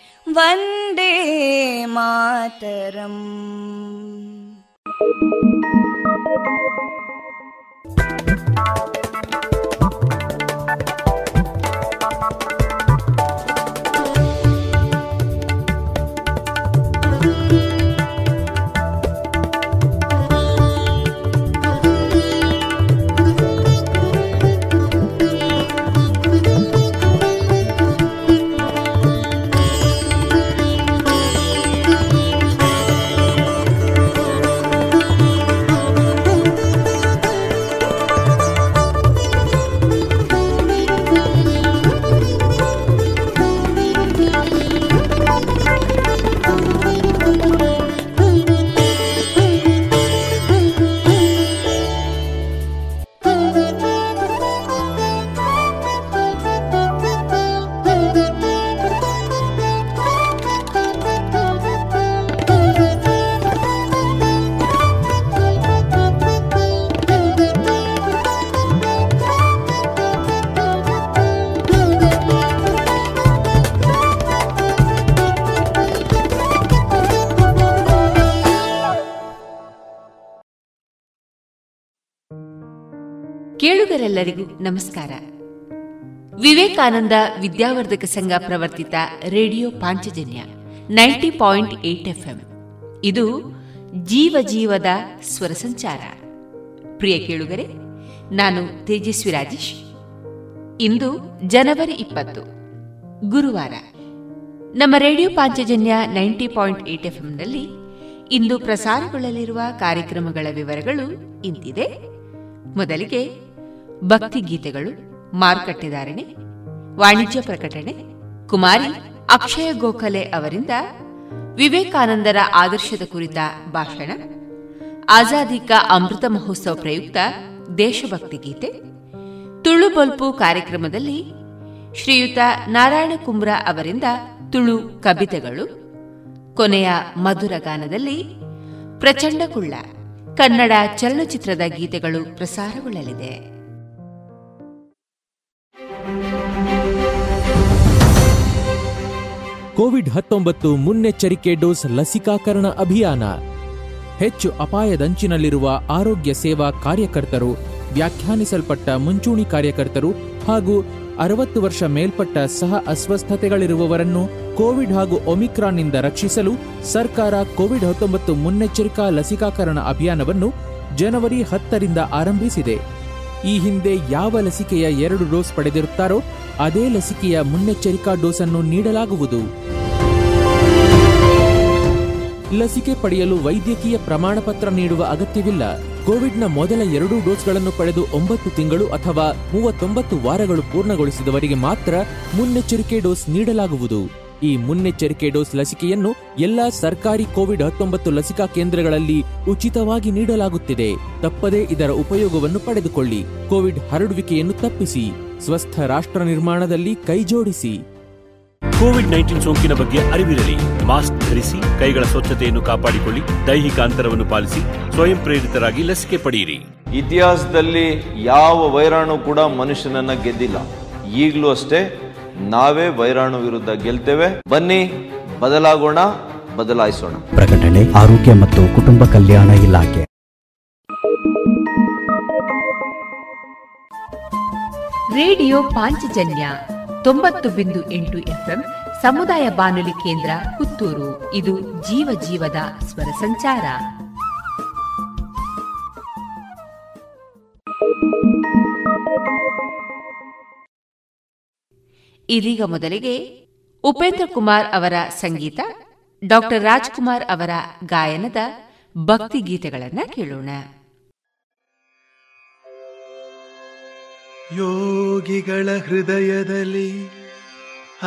ವಂದೇ ಮಾತರಂ. ಕೇಳುಗರೆಲ್ಲರಿಗೂ ನಮಸ್ಕಾರ. ವಿವೇಕಾನಂದ ವಿದ್ಯಾವರ್ಧಕ ಸಂಘ ಪ್ರವರ್ತಿತ radio Panchajanya 90.8 FM ಇದು ಜೀವ ಜೀವದ ಸ್ವರ ಸಂಚಾರ. ಪ್ರಿಯ ಕೇಳುಗರೆ, ನಾನು ತೇಜಸ್ವಿ ರಾಜೇಶ್. ಇಂದು ಜನವರಿ 20 ಗುರುವಾರ. ನಮ್ಮ ರೇಡಿಯೋ ಪಾಂಚಜನ್ಯ 90.8 FM ನಲ್ಲಿ ಇಂದು ಪ್ರಸಾರಗೊಳ್ಳಲಿರುವ ಕಾರ್ಯಕ್ರಮಗಳ ವಿವರಗಳು ಇಂತಿದೆ. ಮೊದಲಿಗೆ ಭಕ್ತಿಗೀತೆಗಳು, ಮಾರುಕಟ್ಟೆದಾರಣೆ, ವಾಣಿಜ್ಯ ಪ್ರಕಟಣೆ, ಕುಮಾರಿ ಅಕ್ಷಯ ಗೋಖಲೆ ಅವರಿಂದ ವಿವೇಕಾನಂದರ ಆದರ್ಶದ ಕುರಿತ ಭಾಷಣ, ಆಜಾದಿ ಕಾ ಅಮೃತ ಮಹೋತ್ಸವ ಪ್ರಯುಕ್ತ ದೇಶಭಕ್ತಿ ಗೀತೆ, ತುಳು ಬೊಲ್ಪು ಕಾರ್ಯಕ್ರಮದಲ್ಲಿ ಶ್ರೀಯುತ ನಾರಾಯಣ ಕುಂಬ್ರಾ ಅವರಿಂದ ತುಳು ಕವಿತೆಗಳು, ಕೊನೆಯ ಮಧುರಗಾನದಲ್ಲಿ ಪ್ರಚಂಡ ಕುಳ್ಳ ಕನ್ನಡ ಚಲನಚಿತ್ರದ ಗೀತೆಗಳು ಪ್ರಸಾರಗೊಳ್ಳಲಿದೆ. ಕೋವಿಡ್-19 ಮುನ್ನೆಚ್ಚರಿಕೆ ಡೋಸ್ ಲಸಿಕಾಕರಣ ಅಭಿಯಾನ. ಹೆಚ್ಚು ಅಪಾಯದಂಚಿನಲ್ಲಿರುವ ಆರೋಗ್ಯ ಸೇವಾ ಕಾರ್ಯಕರ್ತರು, ವ್ಯಾಖ್ಯಾನಿಸಲ್ಪಟ್ಟ ಮುಂಚೂಣಿ ಕಾರ್ಯಕರ್ತರು ಹಾಗೂ 60 ವರ್ಷ ಮೇಲ್ಪಟ್ಟ ಸಹ ಅಸ್ವಸ್ಥತೆಗಳಿರುವವರನ್ನು ಕೋವಿಡ್ ಹಾಗೂ ಒಮಿಕ್ರಾನ್ನಿಂದ ರಕ್ಷಿಸಲು ಸರ್ಕಾರ ಕೋವಿಡ್-19 ಮುನ್ನೆಚ್ಚರಿಕಾ ಲಸಿಕಾಕರಣ ಅಭಿಯಾನವನ್ನು ಜನವರಿ 10 ರಿಂದ ಆರಂಭಿಸಿದೆ. ಈ ಹಿಂದೆ ಯಾವ ಲಸಿಕೆಯ 2 ಡೋಸ್ ಪಡೆದಿರುತ್ತಾರೋ ಅದೇ ಲಸಿಕೆಯ ಮುನ್ನೆಚ್ಚರಿಕಾ ಡೋಸ್ ಅನ್ನು ನೀಡಲಾಗುವುದು. ಲಸಿಕೆ ಪಡೆಯಲು ವೈದ್ಯಕೀಯ ಪ್ರಮಾಣ ಪತ್ರ ನೀಡುವ ಅಗತ್ಯವಿಲ್ಲ. ಕೋವಿಡ್ನ ಮೊದಲ 2 ಡೋಸ್ಗಳನ್ನು ಪಡೆದು 9 ತಿಂಗಳು ಅಥವಾ 39 ವಾರಗಳು ಪೂರ್ಣಗೊಳಿಸಿದವರಿಗೆ ಮಾತ್ರ ಮುನ್ನೆಚ್ಚರಿಕೆ ಡೋಸ್ ನೀಡಲಾಗುವುದು. ಈ ಮುನ್ನೆಚ್ಚರಿಕೆ ಡೋಸ್ ಲಸಿಕೆಯನ್ನು ಎಲ್ಲಾ ಸರ್ಕಾರಿ ಕೋವಿಡ್-19 ಲಸಿಕಾ ಕೇಂದ್ರಗಳಲ್ಲಿ ಉಚಿತವಾಗಿ ನೀಡಲಾಗುತ್ತಿದೆ. ತಪ್ಪದೇ ಇದರ ಉಪಯೋಗವನ್ನು ಪಡೆದುಕೊಳ್ಳಿ. ಕೋವಿಡ್ ಹರಡುವಿಕೆಯನ್ನು ತಪ್ಪಿಸಿ, ಸ್ವಸ್ಥ ರಾಷ್ಟ್ರ ನಿರ್ಮಾಣದಲ್ಲಿ ಕೈಜೋಡಿಸಿ. ಕೋವಿಡ್-19 ಸೋಂಕಿನ ಬಗ್ಗೆ ಅರಿವಿರಲಿ. ಮಾಸ್ಕ್ ಧರಿಸಿ, ಕೈಗಳ ಸ್ವಚ್ಛತೆಯನ್ನು ಕಾಪಾಡಿಕೊಳ್ಳಿ, ದೈಹಿಕ ಅಂತರವನ್ನು ಪಾಲಿಸಿ, ಸ್ವಯಂ ಪ್ರೇರಿತರಾಗಿ ಲಸಿಕೆ ಪಡೆಯಿರಿ. ಇತಿಹಾಸದಲ್ಲಿ ಯಾವ ವೈರಾಣು ಕೂಡ ಮನುಷ್ಯನನ್ನ ಗೆದ್ದಿಲ್ಲ. ಈಗಲೂ ಅಷ್ಟೇ ನಾವೇ ವೈರಾಣು ವಿರುದ್ಧ ಗೆಲ್ತೇವೆ. ಬನ್ನಿ, ಬದಲಾಗೋಣ, ಬದಲಾಯಿಸೋಣ. ಪ್ರಕಟಣೆ ಆರೋಗ್ಯ ಮತ್ತು ಕುಟುಂಬ ಕಲ್ಯಾಣ ಇಲಾಖೆ. ರೇಡಿಯೋ ಪಾಂಚಜನ್ಯ 90.8 FM ಸಮುದಾಯ ಬಾನುಲಿ ಕೇಂದ್ರ ಪುತ್ತೂರು. ಇದು ಜೀವ ಜೀವದ ಸ್ವರ ಸಂಚಾರ. ಇದೀಗ ಮೊದಲಿಗೆ ಉಪೇಂದ್ರ ಕುಮಾರ್ ಅವರ ಸಂಗೀತ, ಡಾಕ್ಟರ್ ರಾಜ್ಕುಮಾರ್ ಅವರ ಗಾಯನದ ಭಕ್ತಿ ಗೀತೆಗಳನ್ನು ಕೇಳೋಣ. ಯೋಗಿಗಳ ಹೃದಯದಲ್ಲಿ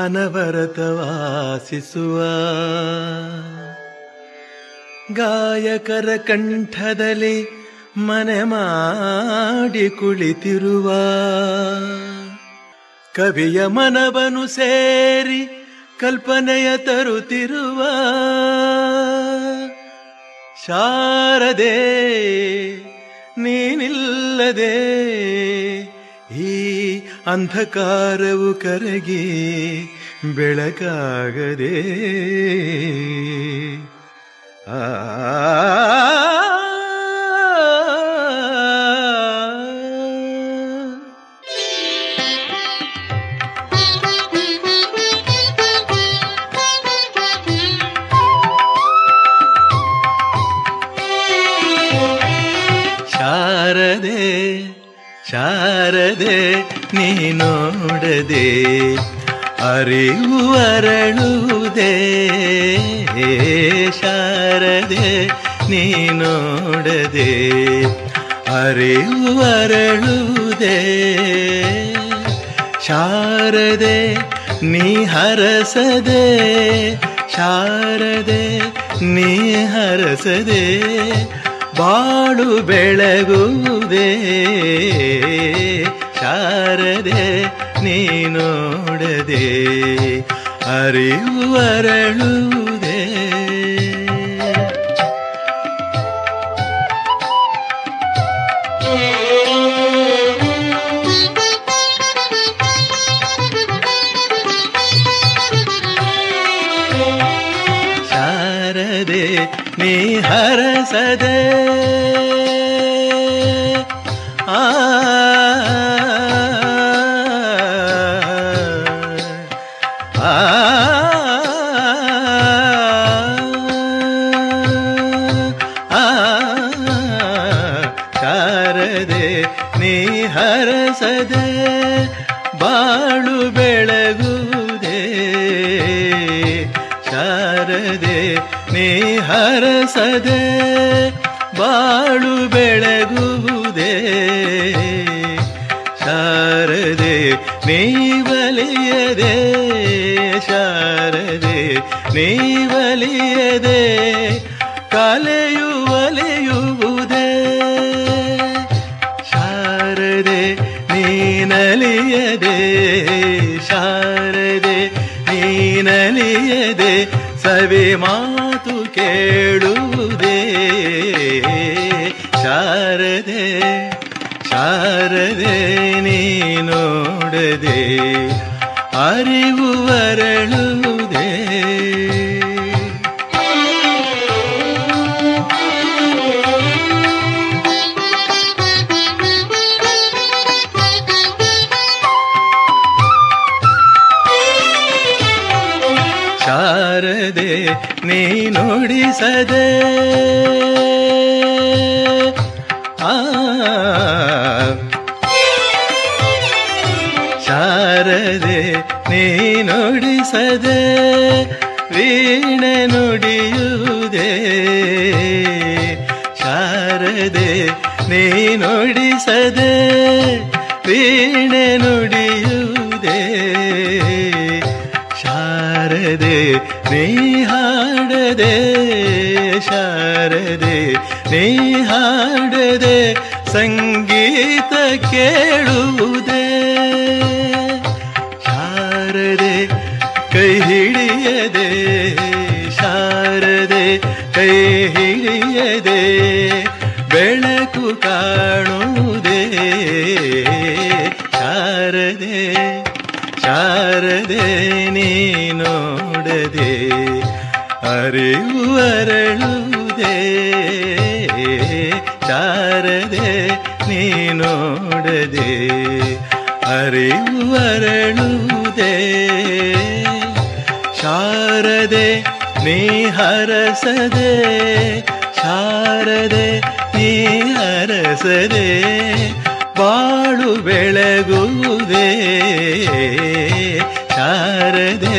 ಅನವರತ ವಾಸಿಸುವ ಗಾಯಕರ ಕಂಠದಲ್ಲಿ ಮನೆ ಮಾಡಿ ಕುಳಿತಿರುವ ಕವಿಯ ಮನವನು ಸೇರಿ ಕಲ್ಪನೆಯ ತರುತ್ತಿರುವ ಶಾರದೆ, ನೀನಿಲ್ಲದೆ ಈ ಅಂಧಕಾರವು ಕರಗಿ ಬೆಳಕಾಗದೆ. ಆ ಶಾರದೆ ಶಾರದೆ, ನೀ ನೋಡದೆ ಅರಿವು ಅರಳುವುದೇ. ಶಾರದೆ, ನೀ ನೋಡದೆ ಅರಿವು ಅರಳುವುದೇ. ಶಾರದೆ, ನೀ ಹರಸದೆ. ಶಾರದೆ, ನೀ ಹರಸದೆ ಬಾಳು ಬೆಳಗುವುದೇ. ಶಾರದೆ, ನೀ ನೋಡದೆ ಅರಿವು ಅರಳುವುದೇ. ಶಾರದೆ, ನೀ ಹರಸದೆ. ಆ ಶಾರದೆ ನೀ ಹರಸದೆ ಬಾಳು ಬೆಳಗುವುದೇ, ಶಾರದೆ ನೀ ಹರಸದೆ ಬಾಳು ಬೆಳಗುವುದೇ, ಶಾರದೆ ನೀವಲಿಯದೆ, ಶಾರದೆ ನೀವಲಿಯದೆ ಕಲೆಯು ಒಲಿಯುವುದೇ, ಶಾರದೆ ನೀನಲಿಯದೆ, ಶಾರದೆ ನೀನಲಿಯದೆ ಸವಿ ಮಾತು ಕೇಳುವುದೇ, ಶಾರದೆ ಶಾರದೆ ನೀ ನೋಡದೆ ಅರಿವು ಬರಳುವುದೇ. ಶಾರದೆ ನೀ ನುಡಿಸದೆ ಶಾರದೆ ನೀ ನುಡಿಸದೆ ವೀಣೆ ನುಡಿಯುವುದೇ, ಶಾರದೆ ನೀ ನುಡಿಸದೆ ವೀಣೆ ನುಡಿಯುವುದೇ, ಶಾರದೆ ನೀ ಹಾಡದೆ, ಶಾರದೆ ನೀ ಹಾಡದೆ ಸಂಗೀತ ಕೇಳುವುದೇ, ಶಾರದೆ ಕೈ ಹಿಡಿಯದೆ, ಶಾರದೆ ಕೈ ಹಿಡಿಯದೆ ಬೆಳಕು ಕಾಣುವುದೇ, ಶಾರದೆ ಶಾರದೆ ನೀ ನೋಡದೆ ಅರಿವು ಅರಳುವುದೇ, ಶಾರದೆ ನೀ ನೋಡದೆ ಅರಿವು ಅರಳುವುದೇ, ಶಾರದೆ ನೀ ಹರಸದೆ, ಶಾರದೆ ನೀ ಹರಸದೆ ಬಾಳು ಬೆಳಗುವುದೇ, ಶಾರದೆ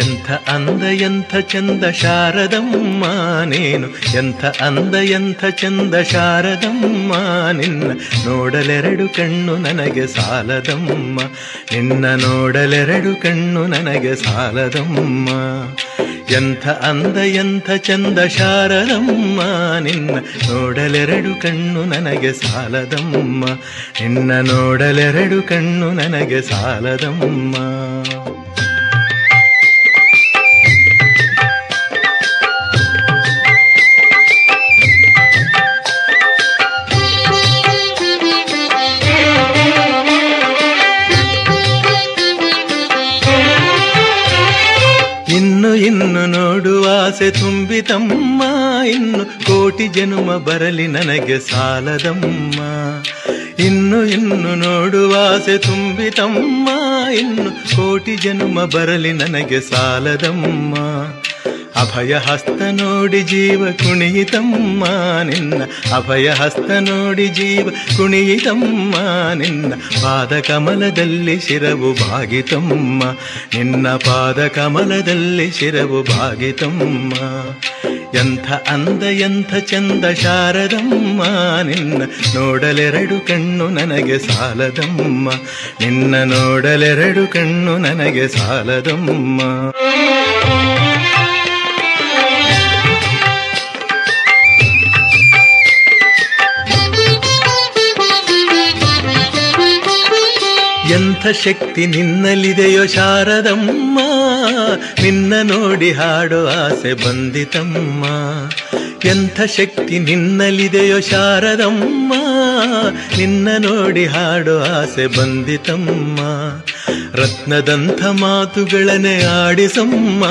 ಎಂಥ ಅಂದ ಎಂಥ ಚಂದ ಶಾರದಮ್ಮ ನೀನು, ಎಂಥ ಅಂದ ಎಂಥ ಚಂದ ಶಾರದಮ್ಮ ನಿನ್ನ ನೋಡಲೆರಡು ಕಣ್ಣು ನನಗೆ ಸಾಲದಮ್ಮ, ನಿನ್ನ ನೋಡಲೆರಡು ಕಣ್ಣು ನನಗೆ ಸಾಲದಮ್ಮ. ಎಂಥ ಅಂದ ಎಂಥ ಚಂದ ಶಾರದಮ್ಮ ನಿನ್ನ ನೋಡಲೆರಡು ಕಣ್ಣು ನನಗೆ ಸಾಲದಮ್ಮ, ನಿನ್ನ ನೋಡಲೆರಡು ಕಣ್ಣು ನನಗೆ ಸಾಲದಮ್ಮ. ಇನ್ನು ನೋಡುವ ಆಸೆ ತುಂಬಿತಮ್ಮ, ಇನ್ನು ಕೋಟಿ ಜನುಮ ಬರಲಿ ನನಗೆ ಸಾಲದಮ್ಮ, ಇನ್ನು ಇನ್ನು ನೋಡುವ ಆಸೆ ತುಂಬಿತಮ್ಮ, ಇನ್ನು ಕೋಟಿ ಜನುಮ ಬರಲಿ ನನಗೆ ಸಾಲದಮ್ಮ. ಅಭಯ ಹಸ್ತ ನೋಡಿ ಜೀವ ಕುಣಿಯಿತಮ್ಮ ನಿನ್ನ, ಅಭಯ ಹಸ್ತ ನೋಡಿ ಜೀವ ಕುಣಿಯಿತಮ್ಮ ನಿನ್ನ, ಪಾದ ಕಮಲದಲ್ಲಿ ಶಿರವು ಭಾಗಿತಮ್ಮ ನಿನ್ನ, ಪಾದ ಕಮಲದಲ್ಲಿ ಶಿರವು ಭಾಗಿತಮ್ಮ. ಎಂಥ ಅಂದ ಎಂಥ ಚಂದ ಶಾರದಮ್ಮ ನಿನ್ನ, ನೋಡಲೆರಡು ಕಣ್ಣು ನನಗೆ ಸಾಲದಮ್ಮ ನಿನ್ನ, ನೋಡಲೆರಡು ಕಣ್ಣು ನನಗೆ ಸಾಲದಮ್ಮ. ಎಂಥ ಶಕ್ತಿ ನಿನ್ನಲ್ಲಿದೆಯೋ ಶಾರದಮ್ಮ, ನಿನ್ನ ನೋಡಿ ಹಾಡೋ ಆಸೆ ಬಂದಿತಮ್ಮ. ಎಂಥ ಶಕ್ತಿ ನಿನ್ನಲ್ಲಿದೆಯೋ ಶಾರದಮ್ಮ, ನಿನ್ನ ನೋಡಿ ಹಾಡೋ ಆಸೆ ಬಂದಿತಮ್ಮ. ರತ್ನದಂಥ ಮಾತುಗಳನ್ನೇ ಆಡಿಸಮ್ಮ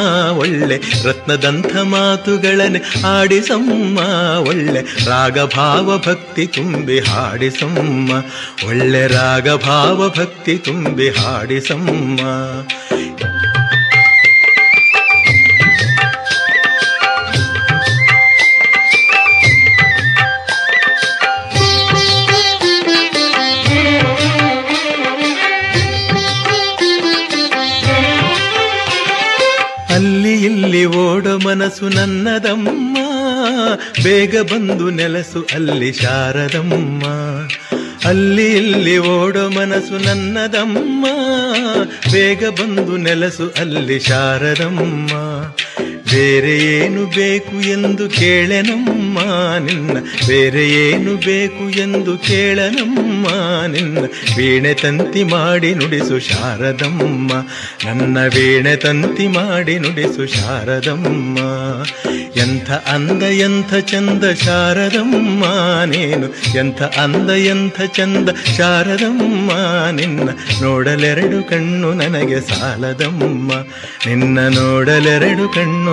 ಒಳ್ಳೆ, ರತ್ನದಂಥ ಮಾತುಗಳನ್ನೇ ಆಡಿಸಮ್ಮ ಒಳ್ಳೆ, ರಾಗಭಾವ ಭಕ್ತಿ ತುಂಬಿ ಹಾಡಿಸಮ್ಮ ಒಳ್ಳೆ, ರಾಗಭಾವ ಭಕ್ತಿ ತುಂಬಿ ಹಾಡಿಸಮ್ಮ. ಇಲ್ಲಿ ಓಡ ಮನಸ್ಸು ನನ್ನದಮ್ಮ, ಬೇಗ ಬಂದು ನೆಲಸು ಅಲ್ಲಿ ಶಾರದಮ್ಮ. ಅಲ್ಲಿ ಇಲ್ಲಿ ಓಡ ಮನಸ್ಸು ನನ್ನದಮ್ಮ, ಬೇಗ ಬಂದು ನೆಲಸು ಅಲ್ಲಿ ಶಾರದಮ್ಮ. ಬೇರೆ ಏನು ಬೇಕು ಎಂದು ಕೇಳೆನಮ್ಮ ನಿನ್ನ, ಬೇರೆ ಏನು ಬೇಕು ಎಂದು ಕೇಳನಮ್ಮ ನಿನ್ನ, ವೀಣೆ ತಂತಿ ಮಾಡಿ ನುಡಿಸು ಶಾರದಮ್ಮ ನನ್ನ, ವೀಣೆ ತಂತಿ ಮಾಡಿ ನುಡಿಸು ಶಾರದಮ್ಮ. ಎಂಥ ಅಂದ ಎಂಥ ಚಂದ ಶಾರದಮ್ಮ ನೀನು, ಎಂಥ ಅಂದ ಎಂಥ ಚಂದ ಶಾರದಮ್ಮ ನಿನ್ನ, ನೋಡಲೆರಡು ಕಣ್ಣು ನನಗೆ ಸಾಲದಮ್ಮ ನಿನ್ನ, ನೋಡಲೆರಡು ಕಣ್ಣು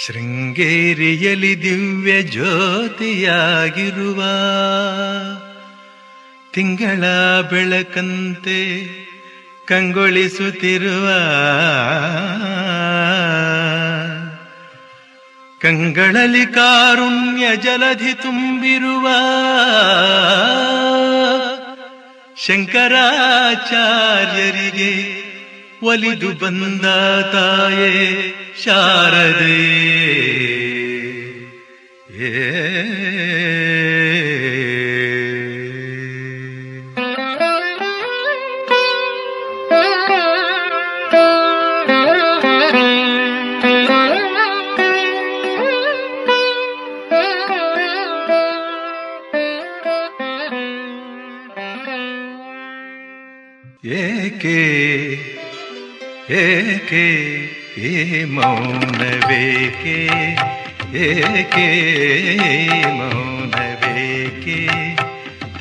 ಶೃಂಗೇರಿಯಲಿ ದಿವ್ಯ ಜ್ಯೋತಿಯಾಗಿರುವ ತಿಂಗಳ ಬೆಳಕಂತೆ ಕಂಗೊಳಿಸುತ್ತಿರುವ ಕಂಗಳಲ್ಲಿ ಕಾರುಣ್ಯ ಜಲಧಿ ತುಂಬಿರುವ ಶಂಕರಾಚಾರ್ಯರಿಗೆ ಒಲಿದು ಬಂದ ತಾಯೇ ಶಾರದೆ. ಏಕೆ ಏಕೆ ಏ ಮೌನವೇಕೆ, ಏಕೆ ಮೌನವೇಕೆ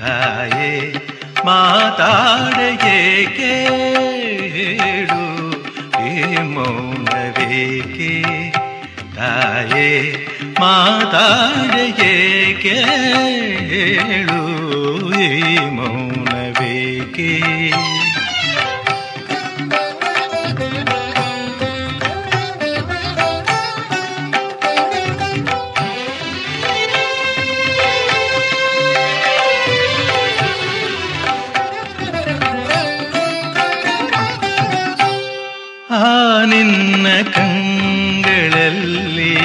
ತಾಯೇ, ಮಾತಾಡೇಕೆ ಹೇಳು, ಏ ಮೌನವೇಕೆ ತಾಯೇ, ಮಾತಾಡೇಕೆ ಹೇಳು, ಏ ಮೌನವೇಕೆ. ನಿನ್ನ ಕಂಗಳಲ್ಲಿ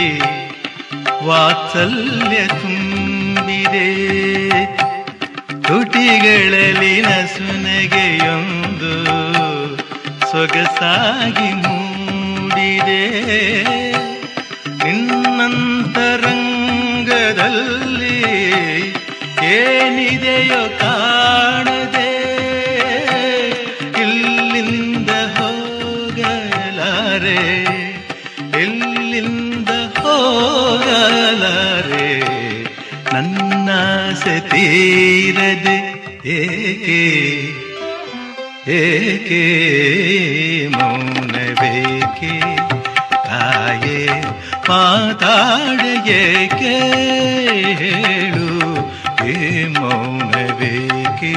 ವಾತ್ಸಲ್ಯ ತುಂಬಿದೆ, ತುಟಿಗಳಲ್ಲಿ ನಸುನಗೆಯೊಂದು ಸೊಗಸಾಗಿ ಮೂಡಿದೆ, ನಿನ್ನಂತರಂಗದಲ್ಲಿ ಏನಿದೆಯೋ ಕಾಣದೆ, ಇಲ್ಲಿಂದ ಹೋಗಲಾರೆ, ಇಲ್ಲಿಂದ ಹೋಗಲಾರೆ ನನ್ನಾಸೆ ತೀರದೆ ಏಕೆ ಏಕೆ ಮೌನವೇಕೆ ತಾಯೇ ಮಾತಾಡೇಕೆ ಹೇಳು ಏ ಮೌನವೇಕೆ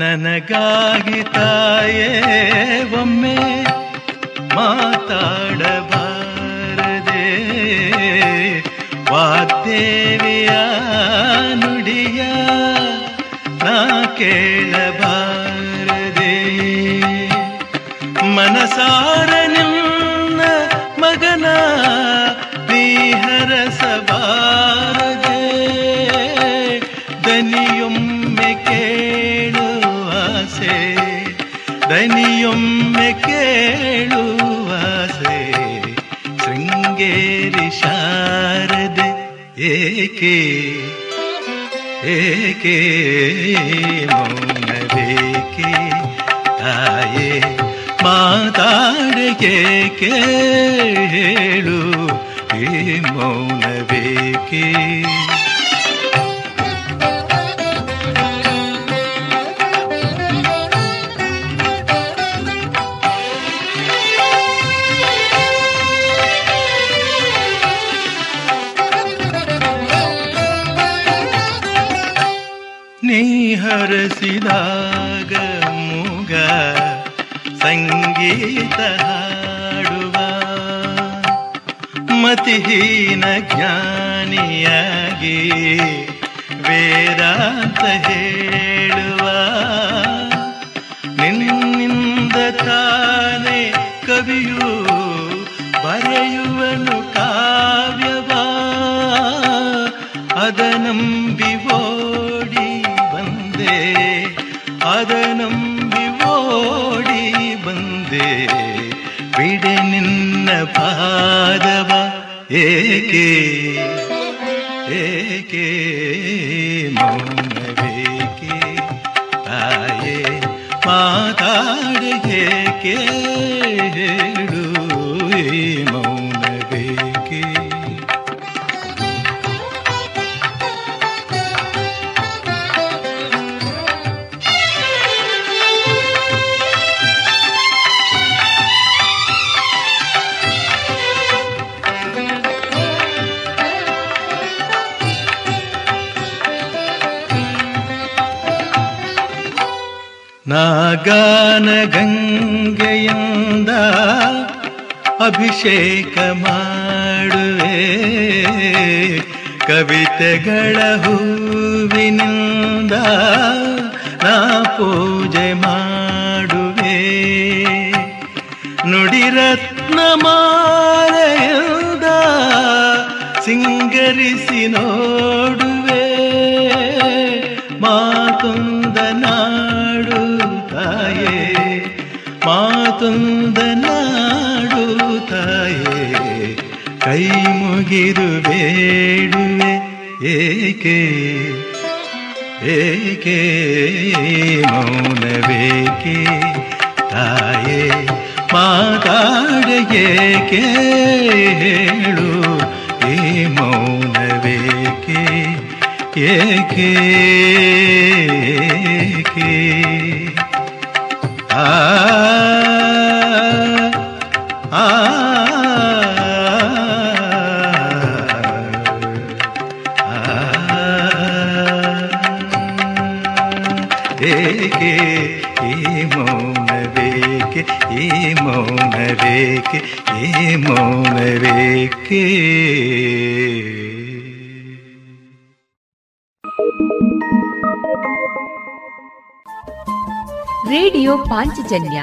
ನನಗಾಗಿ ತಾಯೇ ಒಮ್ಮೆ ಮಾತಾಡಬಾರದೆ ವಾಗ್ದೇವಿಯ ನುಡಿಯ ನಾ ಕೇಳಬಾರದೆ ಮನಸಾರ ನಿನ್ನ ಮಗನ ವಿಹರಸಬಾರದೆ ದನಿಯೊಮ್ಮೆ ಕೇಳು ಆಸೆ ದನಿಯೊಮ್ಮೆ ಕೇಳು ಆಸೆ ಶೃಂಗೇರಿ ಶಾರದೆ ಏಕೆ ಏಕೆ ಮೌನವೇಕೆ ತಾಯೇ ಮಾತಾಡೇಕೆ ಹೇಳು ಏ ಮೌನವೇಕೆ ಹರಸಿದಾಗ ಮೂಗ ಸಂಗೀತ ಹಾಡುವ ಮತಿಹೀನ ಜ್ಞಾನಿಯಾಗಿ ವೇದಾಂತ ಹೇಳುವ ನಿನ್ನಿಂದ ತಾನೇ ಕವಿಯು ಬರೆಯುವನು ಕಾವ್ಯವ ಅದನಂಬಿ ಅದನಂಬಿ ಓಡಿ ಬಂದೆ ಬಿಡೆ ನಿನ್ನ ಪಾದವ ಏಕೆ ಏಕೆ ಮೌನವೇಕೆ ತಾಯೇ ಮಾತಾಡೇಕೆ ಹೇಳು ಮೌನವೇಕೆ ನಾಗಾನ ಗಂಗೆಯಿಂದ ಅಭಿಷೇಕ ಮಾಡುವೆ ಕವಿತೆಗಳ ಹೂವಿನಿಂದ ನಾ ಪೂಜೆ ಮಾಡುವೆ ನುಡಿರತ್ನ ಮಾಲೆಯಿಂದ ಸಿಂಗರಿಸಿ ನೋಡುವೆ ಮಾತುಂದನಾಡು ತಾಯೇ ಮಾತುಂದನಾಡು ತಾಯೇ ಕೈ ಮುಗಿದು ಬೇಡುವೆ ಏಕೆ ಏಕೆ ಮೌನವೇಕೆ ತಾಯೇ ಮಾತಾಡೇಕೆ ಹೇಳು ಏ ಮೌನವೇಕೆ ಏಕೆ ಏಕೆ ಆ ಆ ಏಕೆ ಈ ಮೌನವೇಕೆ ಈ ಮೌನವೇಕೆ ಈ ಮೌನವೇಕೆ ರೇಡಿಯೋ ಪಾಂಚಜನ್ಯ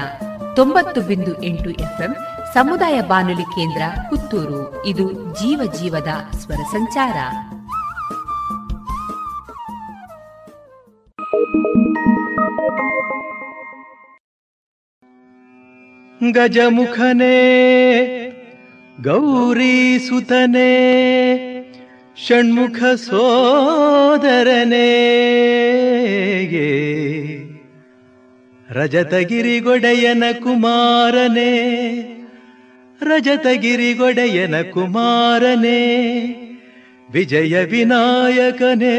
90.8 FM ಸಮುದಾಯ ಬಾನುಲಿ ಕೇಂದ್ರ ಪುತ್ತೂರು. ಇದು ಜೀವ ಜೀವದ ಸ್ವರ ಸಂಚಾರ. ಗಜಮುಖನೇ ಗೌರೀಸುತನೇ ಷಣ್ಮುಖ ಸೋದರನೇ, ರಜತಗಿರಿಗೊಡೆಯನ ಕುಮಾರನೇ, ರಜತಗಿರಿಗೊಡೆಯನ ಕುಮಾರನೇ, ವಿಜಯ ವಿನಾಯಕನೇ,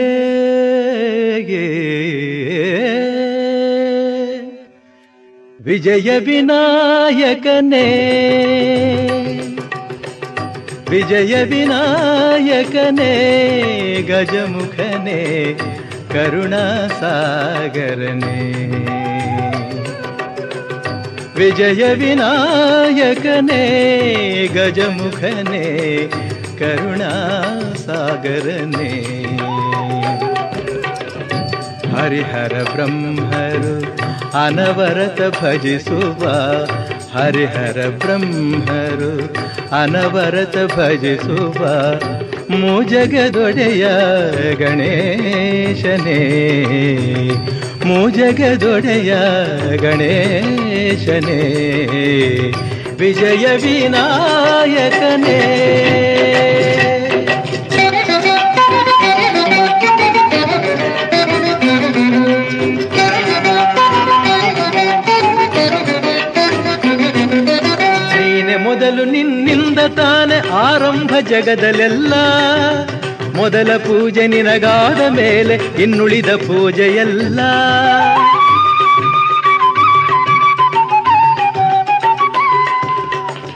ವಿಜಯ ವಿನಾಯಕನೇ, ವಿಜಯ ವಿನಾಯಕನೇ, ಗಜಮುಖನೇ ಕರುಣಾಸಾಗರನೇ, ವಿಜಯ ವಿನಾಯಕನೇ, ಗಜಮುಖನೇ ಕರುಣಾಸಾಗರನೇ. ಹರಿಹರ ಬ್ರಹ್ಮರು ಅನವರತ ಭಜಿಸುವ, ಹರಿಹರ ಬ್ರಹ್ಮರು ಅನವರತ ಭಜಿಸುವ ಮೂಜಗದೊಡೆಯ ಗಣೇಶನೇ, ಮೂಜಗದೊಡೆಯ ಗಣೇಶನೇ, ವಿಜಯ ವಿನಾಯಕನೇ. ಮೊದಲು ನಿನ್ನಿಂದ ತಾನೆ ಆರಂಭ ಜಗದಲ್ಲೆಲ್ಲ, ಮೊದಲ ಪೂಜೆ ನಿನಗಾದ ಮೇಲೆ ಇನ್ನುಳಿದ ಪೂಜೆಯೆಲ್ಲ.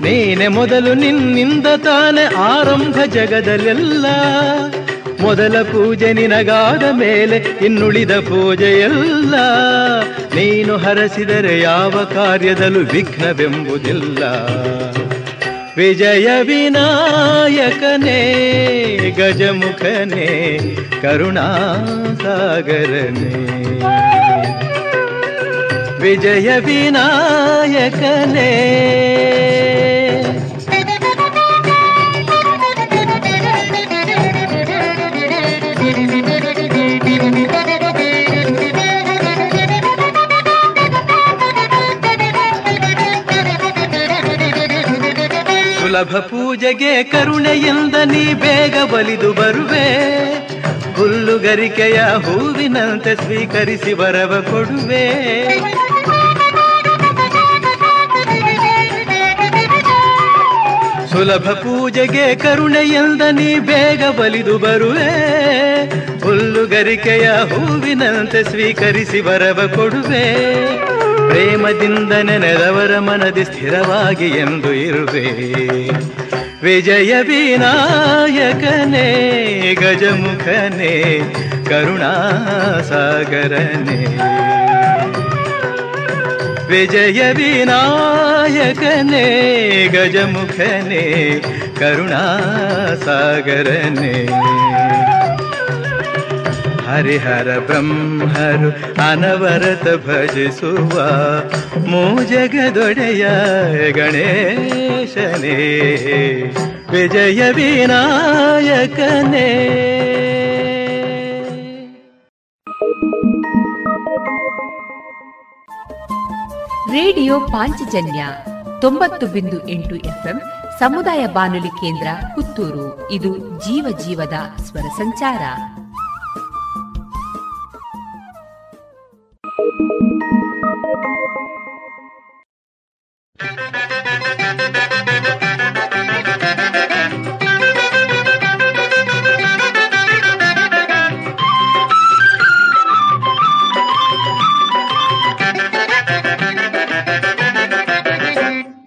ನೀನೆ ಮೊದಲು ನಿನ್ನಿಂದ ತಾನೆ ಆರಂಭ ಜಗದಲ್ಲೆಲ್ಲ, ಮೊದಲ ಪೂಜೆ ನಿನಗಾದ ಮೇಲೆ ಇನ್ನುಳಿದ ಪೂಜೆಯಲ್ಲ. ನೀನು ಹರಸಿದರೆ ಯಾವ ಕಾರ್ಯದಲ್ಲೂ ವಿಘ್ನವೆಂಬುದಿಲ್ಲ. ವಿಜಯ ವಿನಾಯಕನೇ, ಗಜಮುಖನೇ ಕರುಣಾಸಾಗರನೇ, ವಿಜಯ ವಿನಾಯಕನೇ. ಸುಲಭ ಪೂಜೆಗೆ ಕರುಣೆಯಿಂದ ನೀ ಬೇಗ ಒಲಿದು ಬರುವೆ, ಹುಲ್ಲುಗರಿಕೆಯ ಹೂವಿನಂತೆ ಸ್ವೀಕರಿಸಿ ಬರವ ಕೊಡುವೆ. ಸುಲಭ ಪೂಜೆಗೆ ಕರುಣೆಯಿಂದ ನೀ ಬೇಗ ಒಲಿದು ಬರುವೆ, ಹುಲ್ಲುಗರಿಕೆಯ ಹೂವಿನಂತೆ ಸ್ವೀಕರಿಸಿ ಬರವ ಕೊಡುವೆ. ಪ್ರೇಮದಿಂದ ನೆನೆದವರ ಮನದಿ ಸ್ಥಿರವಾಗಿ ಎಂದು ಇರುವೆ. ವಿಜಯ ವಿನಾಯಕನೇ, ಗಜಮುಖನೇ ಕರುಣಾಸಾಗರನೇ, ವಿಜಯ ವಿನಾಯಕನೇ, ಗಜಮುಖನೇ ಕರುಣಾಸಾಗರನೇ. ಹರಿಹರ ಬ್ರಹ್ಮರು ಅನವರತ ಭಜಿಸುವ ಮೂಜಗದೊಡೆಯ ಗಣೇಶನೇ, ವಿಜಯ ವಿನಾಯಕನೇ. ರೇಡಿಯೋ ಪಾಂಚಜನ್ಯ 90.8 FM ಸಮುದಾಯ ಬಾನುಲಿ ಕೇಂದ್ರ ಪುತ್ತೂರು. ಇದು ಜೀವ ಜೀವದ ಸ್ವರ ಸಂಚಾರ.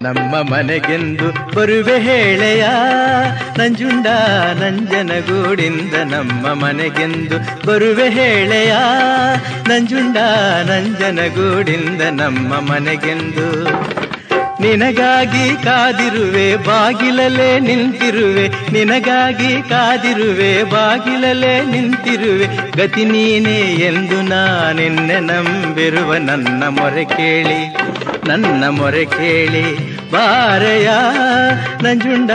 ನಮ್ಮ ಮನೆಗೆಂದು ಬರುವೆ ಹೇಳೆಯ ನಂಜುಂಡ ನಂಜನಗೂಡಿಂದ, ನಮ್ಮ ಮನೆಗೆಂದು ಬರುವೆ ಹೇಳೆಯ ನಂಜುಂಡ ನಂಜನಗೂಡಿಂದ, ನಮ್ಮ ಮನೆಗೆಂದು ನಿನಗಾಗಿ ಕಾದಿರುವೆ ಬಾಗಿಲಲೇ ನಿಂತಿರುವೆ, ನಿನಗಾಗಿ ಕಾದಿರುವೆ ಬಾಗಿಲಲೇ ನಿಂತಿರುವೆ. ಗತಿ ನೀನೇ ಎಂದು ನಾನೆನ್ನೆ ನಂಬಿರುವ, ನನ್ನ ಮೊರೆ ಕೇಳಿ ನನ್ನ ಮೊರೆ ಕೇಳಿ ಬಾರೆಯ ನಂಜುಂಡ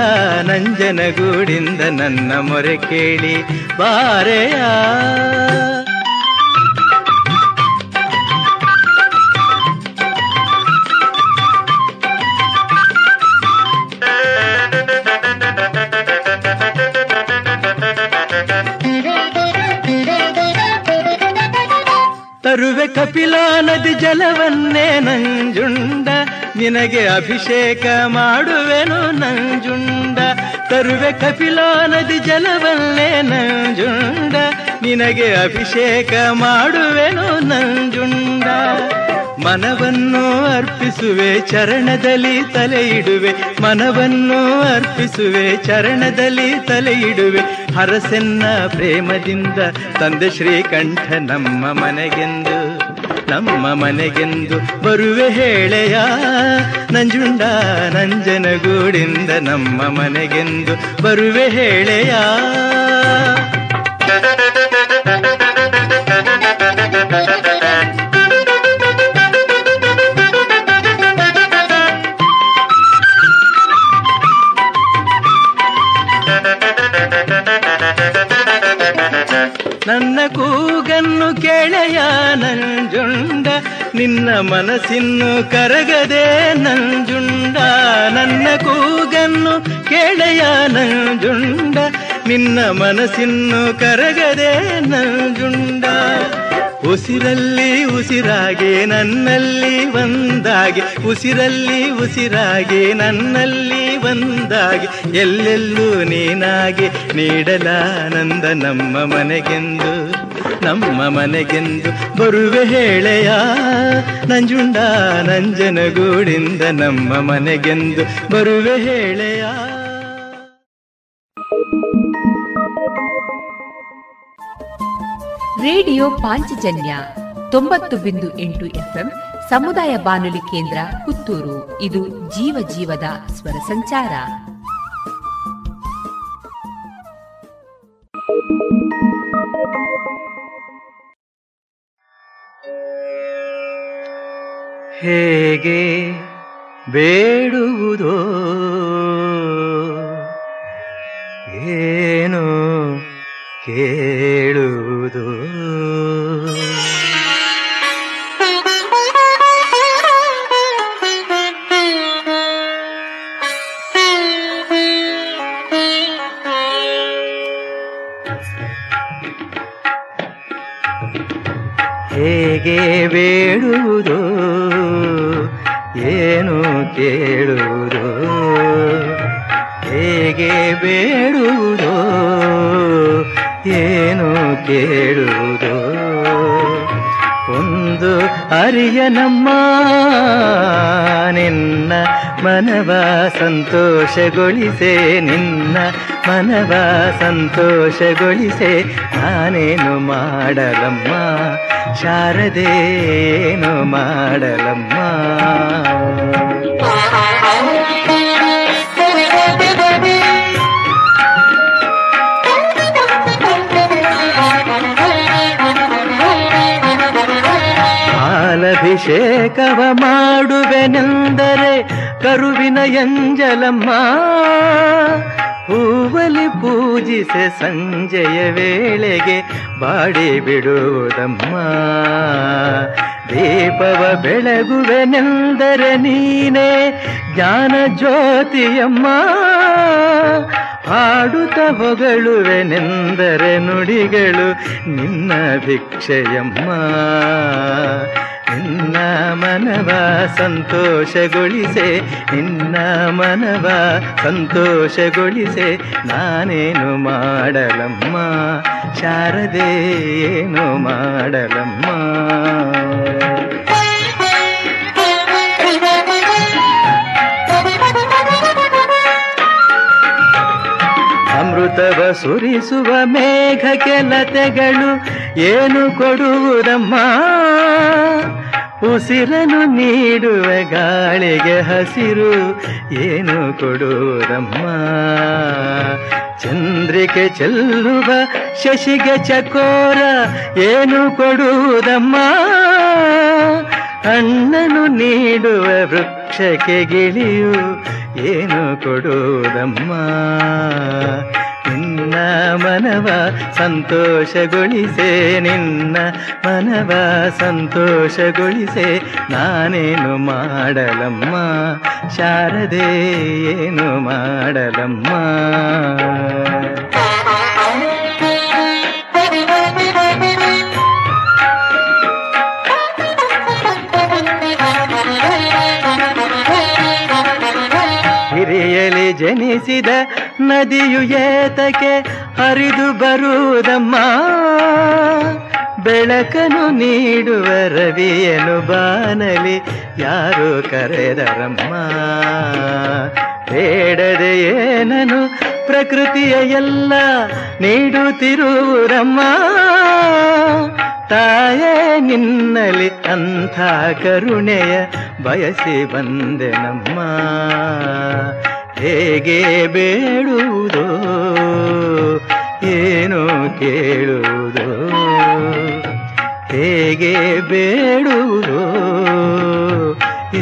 ನಂಜನಗೂಡಿಂದ, ನನ್ನ ಮೊರೆ ಕೇಳಿ ಬಾರೆಯ. ತರುವೆ ಕಪಿಲಾ ನದಿ ಜಲವನ್ನೇ ನಂಜುಂಡ, ನಿನಗೆ ಅಭಿಷೇಕ ಮಾಡುವೆನು ನಂಜುಂಡ. ತರುವೆ ಕಪಿಲಾ ನದಿ ಜಲವನ್ನೇ ನಂಜುಂಡ, ನಿನಗೆ ಅಭಿಷೇಕ ಮಾಡುವೆನು ನಂಜುಂಡ. ಮನವನ್ನು ಅರ್ಪಿಸುವೆ ಚರಣದಲ್ಲಿ ತಲೆ ಇಡುವೆ, ಮನವನ್ನು ಅರ್ಪಿಸುವೆ ಚರಣದಲ್ಲಿ ತಲೆ ಇಡುವೆ. ಹರಸೆನ್ನ ಪ್ರೇಮದಿಂದ ತಂದೆ ಶ್ರೀಕಂಠ ನಮ್ಮ ಮನೆಗೆಂದು, ನಮ್ಮ ಮನೆಗೆಂದು ಬರುವೆ ಹೇಳೆಯ ನಂಜುಂಡ. ನಂಜನಗೂಡಿಂದ ನಮ್ಮ ಮನೆಗೆಂದು ಬರುವೆ ಹೇಳೆಯ. ನನ್ನ ಕೂಗನ್ನು ಕೇಳೆಯ ನಂಜುಂಡ, ನಿನ್ನ ಮನಸ್ಸಿನ್ನು ಕರಗದೆ ನಂಜುಂಡ. ನನ್ನ ಕೂಗನ್ನು ಕೇಳೆಯ ನಂಜುಂಡ, ನಿನ್ನ ಮನಸ್ಸಿನ್ನು ಕರಗದೆ ನಂಜುಂಡ. ಉಸಿರಲ್ಲಿ ಉಸಿರಾಗೆ ನನ್ನಲ್ಲಿ ಒಂದಾಗೆ, ಉಸಿರಲ್ಲಿ ಉಸಿರಾಗೆ ನನ್ನಲ್ಲಿ ಒಂದಾಗೆ, ಎಲ್ಲೆಲ್ಲೂ ನೀನಾಗೆ ನೀಡಲಾನಂದ. ನಮ್ಮ ಮನೆಗೆಂದು, ನಮ್ಮ ಮನೆಗೆಂದು ಬರುವೆ ಹೇಳೆಯ ನಂಜುಂಡ. ನಂಜನಗೂಡಿಂದ ನಮ್ಮ ಮನೆಗೆಂದು ಬರುವೆ ಹೇಳೆಯ. ರೇಡಿಯೋ ಪಾಂಚಜನ್ಯ 90.8 FM ಸಮುದಾಯ ಬಾನುಲಿ ಕೇಂದ್ರ ಪುತ್ತೂರು. ಇದು ಜೀವ ಜೀವದ ಸ್ವರ ಸಂಚಾರ. ಹೇಗೆ ಬೇಡುವುದೋ ಏನೋ ಕೇಳುವುದು, ಹೇಗೆ ಬೇಡುವುದು ಏನು ಕೇಳುವುದು, ಹೇಗೆ ಬೇಡುವುದು ಏನು ಕೇಳುವುದು. ಒಂದು ಅರಿಯ ನಮ್ಮ ನಿನ್ನ ಮನವ ಸಂತೋಷಗೊಳಿಸೆ, ನಿನ್ನ ಮನವ ಸಂತೋಷಗೊಳಿಸೆ. ನಾನೇನು ಮಾಡಲಮ್ಮ ಶಾರದೇನು ಮಾಡಲಮ್ಮ. ಅಭಿಷೇಕವ ಮಾಡುವೆನೆಂದರೆ ಕರುವಿನ ಎಂಜಲಮ್ಮ, ಹೂವಲಿ ಪೂಜಿಸೆ ಸಂಜೆಯ ವೇಳೆಗೆ ಬಾಡಿ ಬಿಡುವುದಮ್ಮ. ದೀಪವ ಬೆಳಗುವೆನೆಂದರೆ ನೀನೇ ಜ್ಞಾನ ಜ್ಯೋತಿಯಮ್ಮ, ಹಾಡುತ್ತ ಹೊಗಳುವೆನೆಂದರೆ ನುಡಿಗಳು ನಿನ್ನ ಭಿಕ್ಷೆಯಮ್ಮ. ನಿನ್ನ ಮನವ ಸಂತೋಷಗೊಳಿಸೆ, ನಿನ್ನ ಮನವ ಸಂತೋಷಗೊಳಿಸೆ. ನಾನೇನು ಮಾಡಲಮ್ಮ ಶಾರದೆ ಏನು ಮಾಡಲಮ್ಮ. ಅಮೃತವ ಸುರಿಸುವ ಮೇಘಕ್ಕೆ ಲತೆಗಳು ಏನು ಕೊಡುವುದಮ್ಮ, ಉಸಿರನ್ನು ನೀಡುವ ಗಾಳಿಗೆ ಹಸಿರು ಏನು ಕೊಡುವುದಮ್ಮ. ಚಂದ್ರಿಕೆ ಚೆಲ್ಲುವ ಶಶಿಗೆ ಚಕೋರ ಏನು ಕೊಡುವುದಮ್ಮ, ಅಣ್ಣನು ನೀಡುವ ವೃಕ್ಷಕ್ಕೆ ಗಿಳಿಯು ಏನು ಕೊಡುವುದಮ್ಮ. ನಿನ್ನ ಮನವ ಸಂತೋಷಗೊಳಿಸೆ, ನಿನ್ನ ಮನವ ಸಂತೋಷಗೊಳಿಸೆ. ನಾನೇನು ಮಾಡಲಮ್ಮ ಶಾರದೆ ಏನು ಮಾಡಲಮ್ಮ. ಹರಿದ ನದಿಯು ಏತಕ್ಕೆ ಹರಿದು ಬರುವುದಮ್ಮ? ಬೆಳಕನ್ನು ನೀಡುವ ರವಿಯನು ಬಾನಲಿ ಯಾರು ಕರೆದರಮ್ಮ? ಬೇಡದೆಯೇ ನಾನು ಪ್ರಕೃತಿಯ ಎಲ್ಲ ನೀಡುತ್ತಿರುವುದಮ್ಮ. ತಾಯೇ ನಿನ್ನಲಿ ಅಂಥ ಕರುಣೆಯ ಬಯಸಿ ಬಂದೆ ನಮ್ಮ. ಹೇಗೆ ಬೇಡುವುದೋ ಏನೋ ಕೇಳುವುದೋ, ಹೇಗೆ ಬೇಡುವುದೋ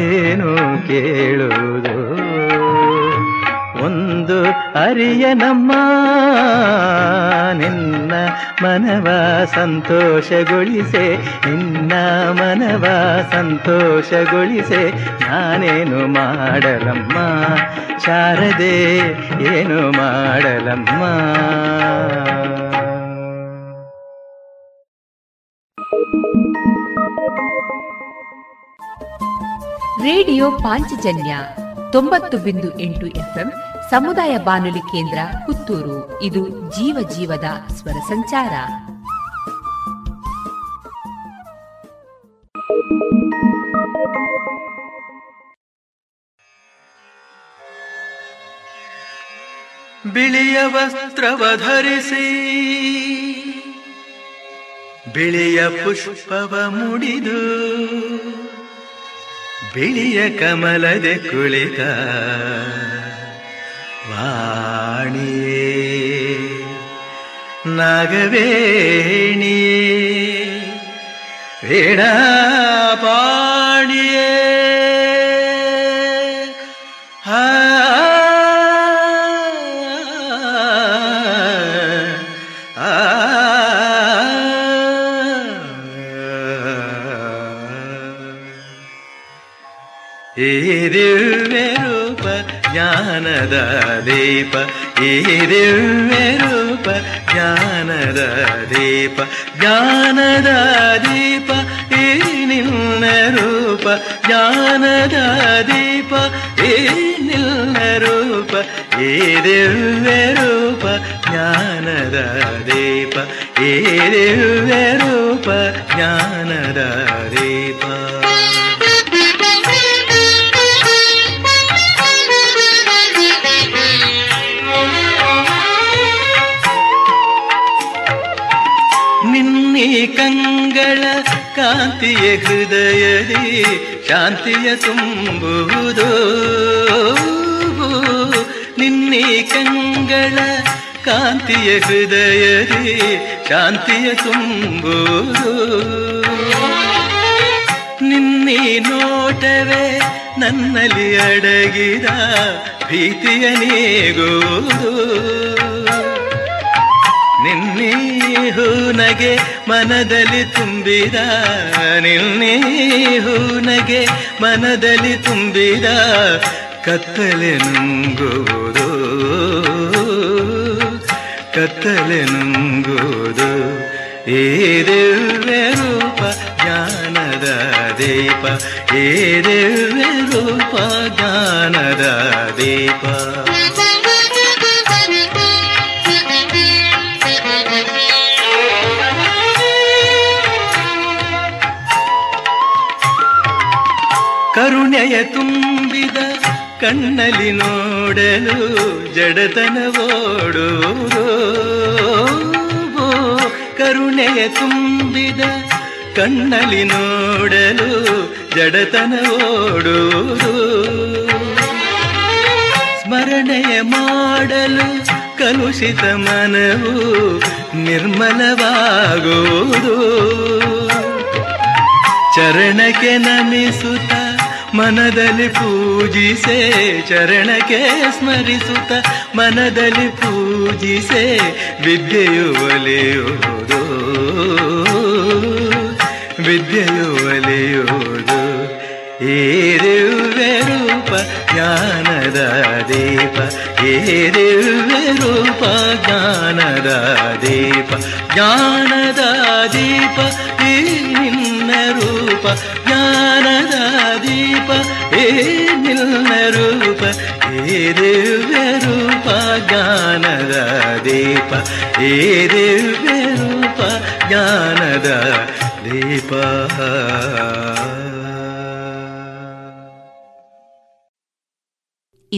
ಏನೋ ಕೇಳುವುದೋ. ಒಂದು ಅರಿಯನಮ್ಮ ನಿನ್ನ ಮನವ ಸಂತೋಷಗೊಳಿಸೆ, ನಿನ್ನ ಮನವ ಸಂತೋಷಗೊಳಿಸೆ, ನಾನೇನು ಮಾಡಲಮ್ಮ ಶಾರದೆ ಏನು ಮಾಡಲಮ್ಮ. ರೇಡಿಯೋ ಪಾಂಚಜನ್ಯ 90.8 FM ಸಮುದಾಯ ಬಾನುಲಿ ಕೇಂದ್ರ ಪುತ್ತೂರು. ಇದು ಜೀವ ಜೀವದ ಸ್ವರ ಸಂಚಾರ. ಬಿಳಿಯ ವಸ್ತ್ರವ ಧರಿಸಿ ಬಿಳಿಯ ಪುಷ್ಪವ ಮುಡಿದು ಬಿಳಿಯ ಕಮಲದೆ ಕುಳಿತ ವಾಣಿಯೇ ನಾಗವೇಣಿಯೇ ವೇಣಾಪಾಣಿಯೇ. ಆ ಈ ದಿವ್ಯ ರೂಪ ಜ್ಞಾನದ ದೀಪ, ಈ ದಿವ್ಯ ರೂಪ ಜ್ಞಾನದ ದೀಪ, ಜ್ಞಾನದ ದೀಪ ಈ ನಿನ್ನ ರೂಪ, ಜ್ಞಾನದ ದೀಪ ಈ ನಿನ್ನ ರೂಪ, ಈ ದಿವ್ಯ ರೂಪ ಜ್ಞಾನದ ದೀಪ, ಈ ದಿವ್ಯ ರೂಪ ಜ್ಞಾನದ ದೀಪ. ಕಂಗಳ ಕಾಂತಿಯ ಹೃದಯದಿ ಶಾಂತಿಯ ತುಂಬುವುದು, ನಿನ್ನೆ ಕಂಗಳ ಕಾಂತಿಯ ಹೃದಯದಿ ಶಾಂತಿಯ ತುಂಬುವುದು, ನಿನ್ನೆ ನೋಟವೇ ನನ್ನಲ್ಲಿ ಅಡಗಿದ ಭೀತಿಯ ನೀಗುವುದು, ನಿನ್ನೆ ಹೂನಗೆ ಮನದಲ್ಲಿ ತುಂಬಿದ, ನಿನ್ನೆ ಹೂನಗೆ ಮನದಲ್ಲಿ ತುಂಬಿದ ಕತ್ತಲೆ ನುಂಗುವುದು, ಕತ್ತಲೆ ನುಂಗುವುದು. ಈ ದಿವ್ಯ ರೂಪ ಜ್ಞಾನದ ದೀಪ, ಈ ದಿವ್ಯ ರೂಪ ಜ್ಞಾನದ ದೀಪ. ಕರುಣೆಯ ತುಂಬಿದ ಕಣ್ಣಲ್ಲಿ ನೋಡಲು ಜಡತನವೋಡುವುದು, ಕರುಣೆಯ ತುಂಬಿದ ಕಣ್ಣಲ್ಲಿ ನೋಡಲು ಜಡತನವೋಡುವುದು, ಸ್ಮರಣೆಯ ಮಾಡಲು ಕಲುಷಿತ ಮನವು ನಿರ್ಮಲವಾಗುವುದು, ಚರಣಕ್ಕೆ ನಮಿಸುತ್ತ ಮನದಲ್ಲಿ ಪೂಜಿಸೆ, ಚರಣಕ್ಕೆ ಸ್ಮರಿಸುತ್ತ ಮನದಲ್ಲಿ ಪೂಜಿಸೆ ವಿದ್ಯೆಯು ಒಲಿಯುವುದು, ವಿದ್ಯೆಯು ಒಲಿಯುವುದು. ಈ ದಿವ್ಯ ರೂಪ ಜ್ಞಾನದ ದೀಪ, ಈ ದಿವ್ಯ ರೂಪ ಜ್ಞಾನದ ದೀಪ, ಜ್ಞಾನದ ದೀಪ ಹೇ ನಿನ್ನ ರೂಪ, ಜ್ಞಾನದ ದೀಪ ಹೇ ನಿನ್ನ ರೂಪ, ಹೇ ದಿವ್ಯ ರೂಪ ಜ್ಞಾನದ ದೀಪ, ಹೇ ದಿವ್ಯ ರೂಪ ಜ್ಞಾನದ ದೀಪ.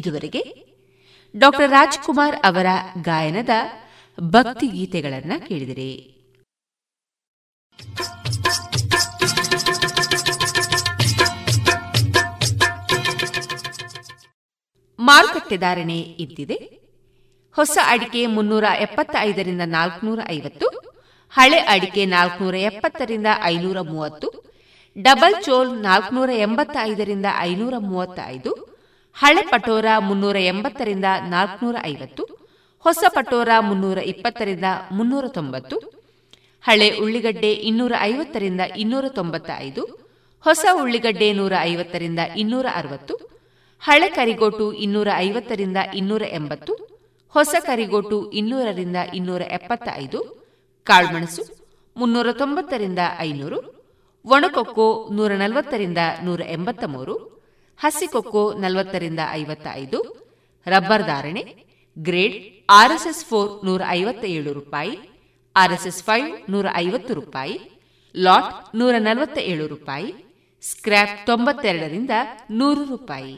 ಇದುವರೆಗೆ ಡಾಕ್ಟರ್ ರಾಜ್ಕುಮಾರ್ ಅವರ ಗಾಯನದ ಭಕ್ತಿಗೀತೆಗಳನ್ನು ಕೇಳಿದಿರಿ. ಮಾರುಕಟ್ಟೆ ಧಾರಣೆ ಇದ್ದಿದೆ. ಹೊಸ ಅಡಿಕೆ 375 450, ಹಳೆ ಅಡಿಕೆ 470 530, ಡಬಲ್ ಚೋಲ್ 485 535, ಹಳೆ ಪಟೋರ 380 450, ಹೊಸ ಪಟೋರ 320 390, ಹಳೆ ಉಳ್ಳಿಗಡ್ಡೆ 250 295, ಹೊಸ ಉಳ್ಳಿಗಡ್ಡೆ 150 260, ಹಳೆ ಕರಿಗೋಟು 250 280, ಹೊಸ ಕರಿಗೋಟು 200 275, ಕಾಳುಮೆಣಸು 390 500, ಒಣಕೊಕ್ಕೋ 140 183, ಹಸಿಕೊಕ್ಕೋ 40 55. ರಬ್ಬರ್ ಧಾರಣೆ ಗ್ರೇಡ್ RSS 4 157 ರೂಪಾಯಿ, RSS 5 150 ರೂಪಾಯಿ, ಲಾಟ್ 147 ರೂಪಾಯಿ, ಸ್ಕ್ರಾಪ್ 92 ರೂಪಾಯಿ.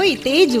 ಓಯ್ ತೇಜು,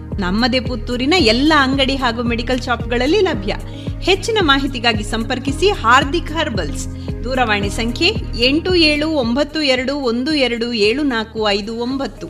ನಮ್ಮದೇ ಪುತ್ತೂರಿನ ಎಲ್ಲ ಅಂಗಡಿ ಹಾಗೂ ಮೆಡಿಕಲ್ ಶಾಪ್ಗಳಲ್ಲಿ ಲಭ್ಯ. ಹೆಚ್ಚಿನ ಮಾಹಿತಿಗಾಗಿ ಸಂಪರ್ಕಿಸಿ ಹಾರ್ದಿಕ್ ಹರ್ಬಲ್ಸ್. ದೂರವಾಣಿ ಸಂಖ್ಯೆ 8792127459.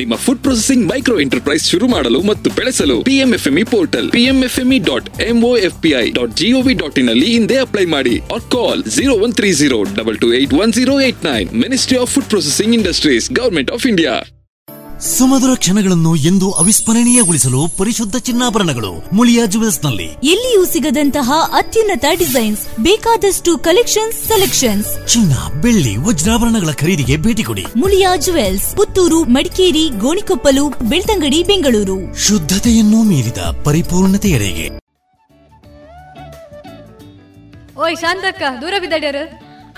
ನಿಮ್ಮ ಫುಡ್ ಪ್ರೊಸೆಸಿಂಗ್ ಮೈಕ್ರೋ ಎಂಟರ್ಪ್ರೈಸ್ ಶುರು ಮಾಡಲು ಮತ್ತು ಬೆಳೆಸಲು PMFME ಪೋರ್ಟಲ್ PMFME.MOFPI.gov.in ಅಲ್ಲಿ ಇಂದೇ ಅಪ್ಲೈ ಮಾಡಿ. Call 0130228108 9. Ministry of food processing industries, government of India. ಸುಮಧುರ ಕ್ಷಣಗಳನ್ನು ಎಂದು ಅವಿಸ್ಮರಣೀಯಗೊಳಿಸಲು ಪರಿಶುದ್ಧ ಚಿನ್ನಾಭರಣಗಳು ಮುಳಿಯಾ ಜುವೆಲ್ಸ್ ನಲ್ಲಿ. ಎಲ್ಲಿಯೂ ಸಿಗದಂತಹ ಅತ್ಯುನ್ನತ ಡಿಸೈನ್ಸ್, ಬೇಕಾದಷ್ಟು ಸೆಲೆಕ್ಷನ್ಸ್. ಚಿನ್ನ, ಬೆಳ್ಳಿ, ವಜ್ರಾಭರಣಗಳ ಖರೀದಿಗೆ ಭೇಟಿ ಕೊಡಿ ಮುಳಿಯಾ ಜುವೆಲ್ಸ್, ಪುತ್ತೂರು, ಮಡಿಕೇರಿ, ಗೋಣಿಕೊಪ್ಪಲು, ಬೆಳ್ತಂಗಡಿ, ಬೆಂಗಳೂರು. ಶುದ್ಧತೆಯನ್ನು ಮೀರಿದ ಪರಿಪೂರ್ಣತೆಯಡೆಗೆ. ಓಯ್ ಶಾಂತಕ್ಕ, ದೂರ ಬಿದ್ದಾಡ್ಯಾರ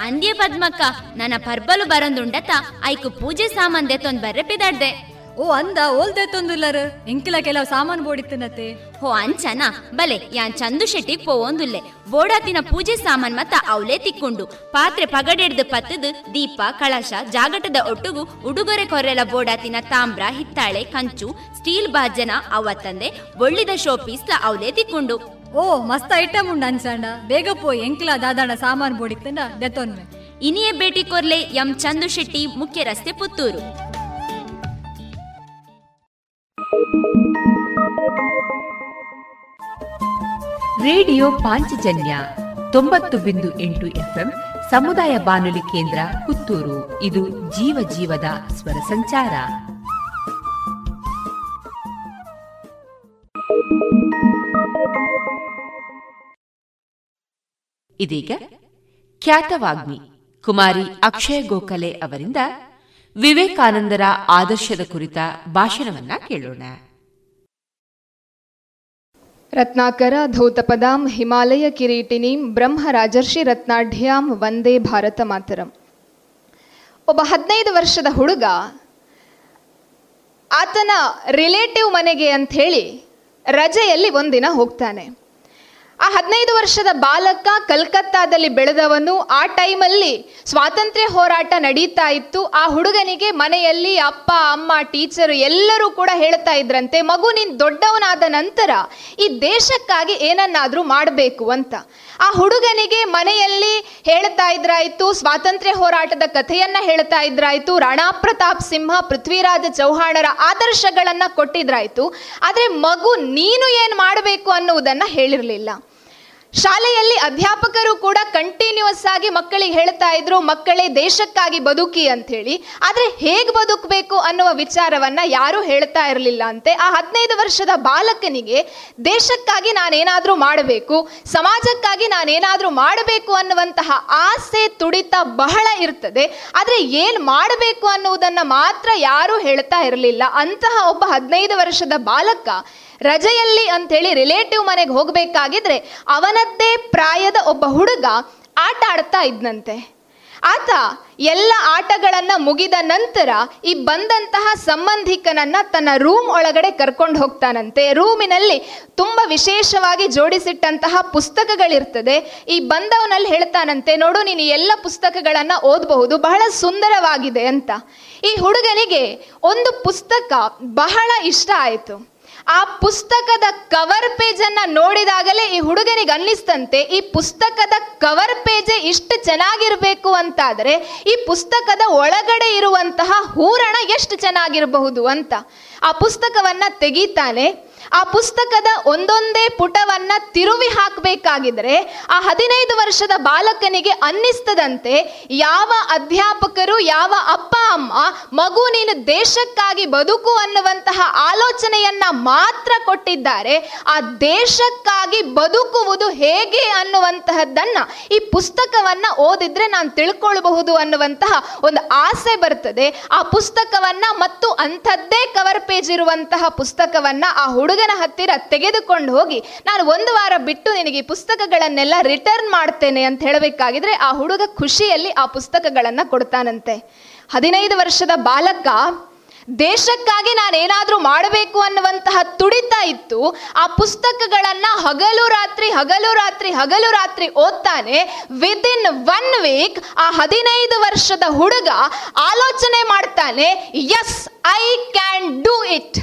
ಅಂದ್ಯ ಪದ್ಮಕ್ಕ, ನನ್ನ ಪರ್ಬಲು ಬರಂದುಂಡತ ಐಕು ಪೂಜೆ ಸಾಮಾನ್ದೆ ತೊಂದ್ ಬರ್ರೆ ಪಿದಾಡ್ದೆ. ಓ ಅಂದ ಓಲ್ದೆ ತೊಂದುಲ್ಲರ ಇಂಕಿಲ ಕೆಲವು ಸಾಮಾನು ಬೋಡಿತ್ತನತ್ತೆ. ಹೋ ಅಂಚನ ಬಲೆ ಯಾನ್ ಚಂದು ಶೆಟ್ಟಿಗ್ ಪೋವೊಂದುಲ್ಲೆ ಬೋಡಾತಿನ ಪೂಜೆ ಸಾಮಾನ್ ಮತ್ತ ಅವಲೇ ತಿಕ್ಕೊಂಡು ಪಾತ್ರೆ ಪಗಡೆಡ್ದು ಪತ್ತದು ದೀಪ, ಕಳಶ, ಜಾಗಟದ ಒಟ್ಟುಗು ಉಡುಗೊರೆ ಕೊರೆಲ ಬೋಡಾತಿನ ತಾಮ್ರ, ಹಿತ್ತಾಳೆ, ಕಂಚು, ಸ್ಟೀಲ್ ಬಾಜನ ಅವತ್ತಂದೆ ಒಳ್ಳಿದ ಶೋ ಪೀಸ್ಲ ಅವಲೇ ತಿಕ್ಕೊಂಡು. ಓ ಮಸ್ತ್ ಐಟಮ್ ಉಂಡು ಅಂಚಣ್ಣ, ಬೇಗ ಪೋಯ್ ಎಂಕ್ಲಾ ದಾದಾಣ ಸಾಮಾನು ಬೋಡಿತ್ತಂಡ ದೆತ್ತೊನ್ನೆ. ಇನಿಯೇ ಭೇಟಿ ಕೊರ್ಲೆ ಎಂ ಚಂದು ಶೆಟ್ಟಿ, ಮುಖ್ಯ ರಸ್ತೆ, ಪುತ್ತೂರು. ರೇಡಿಯೋ ಪಾಂಚಜನ್ಯ 90.8 FM ಸಮುದಾಯ ಬಾನುಲಿ ಕೇಂದ್ರ ಪುತ್ತೂರು. ಇದು ಜೀವ ಜೀವದ ಸ್ವರ ಸಂಚಾರ. ಇದೀಗ ಖ್ಯಾತ ವಾಗ್ಮಿ ಕುಮಾರಿ ಅಕ್ಷಯ ಗೋಖಲೆ ಅವರಿಂದ ವಿವೇಕಾನಂದರ ಆದರ್ಶದ ಕುರಿತ ಭಾಷಣವನ್ನ ಕೇಳೋಣ. ರತ್ನಾಕರ ಧೌತಪದಾಂ ಹಿಮಾಲಯ ಕಿರೀಟಿನೀಂ ಬ್ರಹ್ಮರಾಜರ್ಷಿ ರತ್ನಾಢ್ಯಾಂ ವಂದೇ ಭಾರತ ಮಾತರಂ. ಒಬ್ಬ 15 ವರ್ಷದ ಹುಡುಗ ಆತನ ರಿಲೇಟಿವ್ ಮನೆಗೆ ಅಂಥೇಳಿ ರಜೆಯಲ್ಲಿ ಒಂದಿನ ಹೋಗ್ತಾನೆ. ಆ 15 ವರ್ಷದ ಬಾಲಕ ಕಲ್ಕತ್ತಾದಲ್ಲಿ ಬೆಳೆದವನು. ಆ ಟೈಮಲ್ಲಿ ಸ್ವಾತಂತ್ರ್ಯ ಹೋರಾಟ ನಡೀತಾ ಇತ್ತು. ಆ ಹುಡುಗನಿಗೆ ಮನೆಯಲ್ಲಿ ಅಪ್ಪ, ಅಮ್ಮ, ಟೀಚರು ಎಲ್ಲರೂ ಕೂಡ ಹೇಳ್ತಾ ಇದ್ರಂತೆ, ಮಗು ನೀನು ದೊಡ್ಡವನಾದ ನಂತರ ಈ ದೇಶಕ್ಕಾಗಿ ಏನನ್ನಾದರೂ ಮಾಡಬೇಕು ಅಂತ. ಆ ಹುಡುಗನಿಗೆ ಮನೆಯಲ್ಲಿ ಹೇಳ್ತಾ ಇದ್ರಾಯಿತು, ಸ್ವಾತಂತ್ರ್ಯ ಹೋರಾಟದ ಕಥೆಯನ್ನು ಹೇಳ್ತಾ ಇದ್ರಾಯಿತು, ರಾಣಾ ಪ್ರತಾಪ್ ಸಿಂಹ, ಪೃಥ್ವಿರಾಜ ಚೌಹಾಣರ ಆದರ್ಶಗಳನ್ನು ಕೊಟ್ಟಿದ್ರಾಯಿತು. ಆದರೆ ಮಗು ನೀನು ಏನು ಮಾಡಬೇಕು ಅನ್ನುವುದನ್ನು ಹೇಳಿರಲಿಲ್ಲ. ಶಾಲೆಯಲ್ಲಿ ಅಧ್ಯಾಪಕರು ಕೂಡ ಕಂಟಿನ್ಯೂಸ್ ಆಗಿ ಮಕ್ಕಳಿಗೆ ಹೇಳ್ತಾ ಇದ್ರು, ಮಕ್ಕಳೇ ದೇಶಕ್ಕಾಗಿ ಬದುಕಿ ಅಂಥೇಳಿ. ಆದರೆ ಹೇಗೆ ಬದುಕಬೇಕು ಅನ್ನುವ ವಿಚಾರವನ್ನು ಯಾರೂ ಹೇಳ್ತಾ ಇರಲಿಲ್ಲ ಅಂತೆ. ಆ 15 ವರ್ಷದ ಬಾಲಕನಿಗೆ ದೇಶಕ್ಕಾಗಿ ನಾನೇನಾದರೂ ಮಾಡಬೇಕು, ಸಮಾಜಕ್ಕಾಗಿ ನಾನೇನಾದರೂ ಮಾಡಬೇಕು ಅನ್ನುವಂತಹ ಆಸೆ, ತುಡಿತ ಬಹಳ ಇರ್ತದೆ. ಆದರೆ ಏನು ಮಾಡಬೇಕು ಅನ್ನುವುದನ್ನು ಮಾತ್ರ ಯಾರೂ ಹೇಳ್ತಾ ಇರಲಿಲ್ಲ. ಅಂತಹ ಒಬ್ಬ 15 ವರ್ಷದ ಬಾಲಕ ರಜೆಯಲ್ಲಿ ಅಂಥೇಳಿ ರಿಲೇಟಿವ್ ಮನೆಗೆ ಹೋಗಬೇಕಾಗಿದ್ರೆ ಅವನದ್ದೇ ಪ್ರಾಯದ ಒಬ್ಬ ಹುಡುಗ ಆಟ ಆಡ್ತಾ ಇದ್ನಂತೆ. ಆತ ಎಲ್ಲ ಆಟಗಳನ್ನು ಮುಗಿದ ನಂತರ ಈ ಬಂದಂತಹ ಸಂಬಂಧಿಕನನ್ನು ತನ್ನ ರೂಮ್ ಒಳಗಡೆ ಕರ್ಕೊಂಡು ಹೋಗ್ತಾನಂತೆ. ರೂಮಿನಲ್ಲಿ ತುಂಬ ವಿಶೇಷವಾಗಿ ಜೋಡಿಸಿಟ್ಟಂತಹ ಪುಸ್ತಕಗಳಿರ್ತದೆ. ಈ ಬಂದವನಲ್ಲಿ ಹೇಳ್ತಾನಂತೆ, ನೋಡು ನೀನು ಎಲ್ಲ ಪುಸ್ತಕಗಳನ್ನು ಓದಬಹುದು, ಬಹಳ ಸುಂದರವಾಗಿದೆ ಅಂತ. ಈ ಹುಡುಗನಿಗೆ ಒಂದು ಪುಸ್ತಕ ಬಹಳ ಇಷ್ಟ ಆಯಿತು. ಆ ಪುಸ್ತಕದ ಕವರ್ ಪೇಜನ್ನು ನೋಡಿದಾಗಲೇ ಈ ಹುಡುಗನಿಗೆ ಅನ್ನಿಸ್ತಂತೆ, ಈ ಪುಸ್ತಕದ ಕವರ್ ಪೇಜೇ ಇಷ್ಟು ಚೆನ್ನಾಗಿರಬೇಕು ಅಂತಾದರೆ ಈ ಪುಸ್ತಕದ ಒಳಗಡೆ ಇರುವಂತಹ ಹೂರಣ ಎಷ್ಟು ಚೆನ್ನಾಗಿರಬಹುದು ಅಂತ. ಆ ಪುಸ್ತಕವನ್ನು ತೆಗೀತಾನೆ. ಆ ಪುಸ್ತಕದ ಒಂದೊಂದೇ ಪುಟವನ್ನು ತಿರುವಿ ಹಾಕಬೇಕಾಗಿದ್ರೆ ಆ 15 ವರ್ಷದ ಬಾಲಕನಿಗೆ ಅನ್ನಿಸ್ತದಂತೆ, ಯಾವ ಅಧ್ಯಾಪಕರು, ಯಾವ ಅಪ್ಪ ಅಮ್ಮ ಮಗು ನೀನು ದೇಶಕ್ಕಾಗಿ ಬದುಕು ಅನ್ನುವಂತಹ ಆಲೋಚನೆಯನ್ನು ಮಾತ್ರ ಕೊಟ್ಟಿದ್ದಾರೆ, ಆ ದೇಶಕ್ಕಾಗಿ ಬದುಕುವುದು ಹೇಗೆ ಅನ್ನುವಂತಹದ್ದನ್ನು ಈ ಪುಸ್ತಕವನ್ನು ಓದಿದ್ರೆ ನಾನು ತಿಳ್ಕೊಳ್ಬಹುದು ಅನ್ನುವಂತಹ ಒಂದು ಆಸೆ ಬರ್ತದೆ. ಆ ಪುಸ್ತಕವನ್ನು ಮತ್ತು ಅಂಥದ್ದೇ ಕವರ್ ಪೇಜ್ ಇರುವಂತಹ ಪುಸ್ತಕವನ್ನು ಆ ಹುಡುಗನ ಹತ್ತಿರ ತೆಗೆದುಕೊಂಡು ಹೋಗಿ, ನಾನು 1 ವಾರ ಬಿಟ್ಟು ನಿನಗೆ ಈ ಪುಸ್ತಕಗಳನ್ನೆಲ್ಲ ರಿಟರ್ನ್ ಮಾಡ್ತೇನೆ ಅಂತ ಹೇಳಬೇಕಾಗಿದ್ರೆ ಆ ಹುಡುಗ ಖುಷಿಯಲ್ಲಿ ಆ ಪುಸ್ತಕಗಳನ್ನು ಕೊಡ್ತಾನಂತೆ. 15 ವರ್ಷದ ಬಾಲಕ ದೇಶಕ್ಕಾಗಿ ನಾನೇನಾದರೂ ಮಾಡಬೇಕು ಅನ್ನುವಂತಹ ತುಡಿತ ಇತ್ತು. ಆ ಪುಸ್ತಕಗಳನ್ನು ಹಗಲು ರಾತ್ರಿ ಓದ್ತಾನೆ. ವಿದಿನ್ 1 ವೀಕ್ ಆ 15 ವರ್ಷದ ಹುಡುಗ ಆಲೋಚನೆ ಮಾಡ್ತಾನೆ, yes I can do it.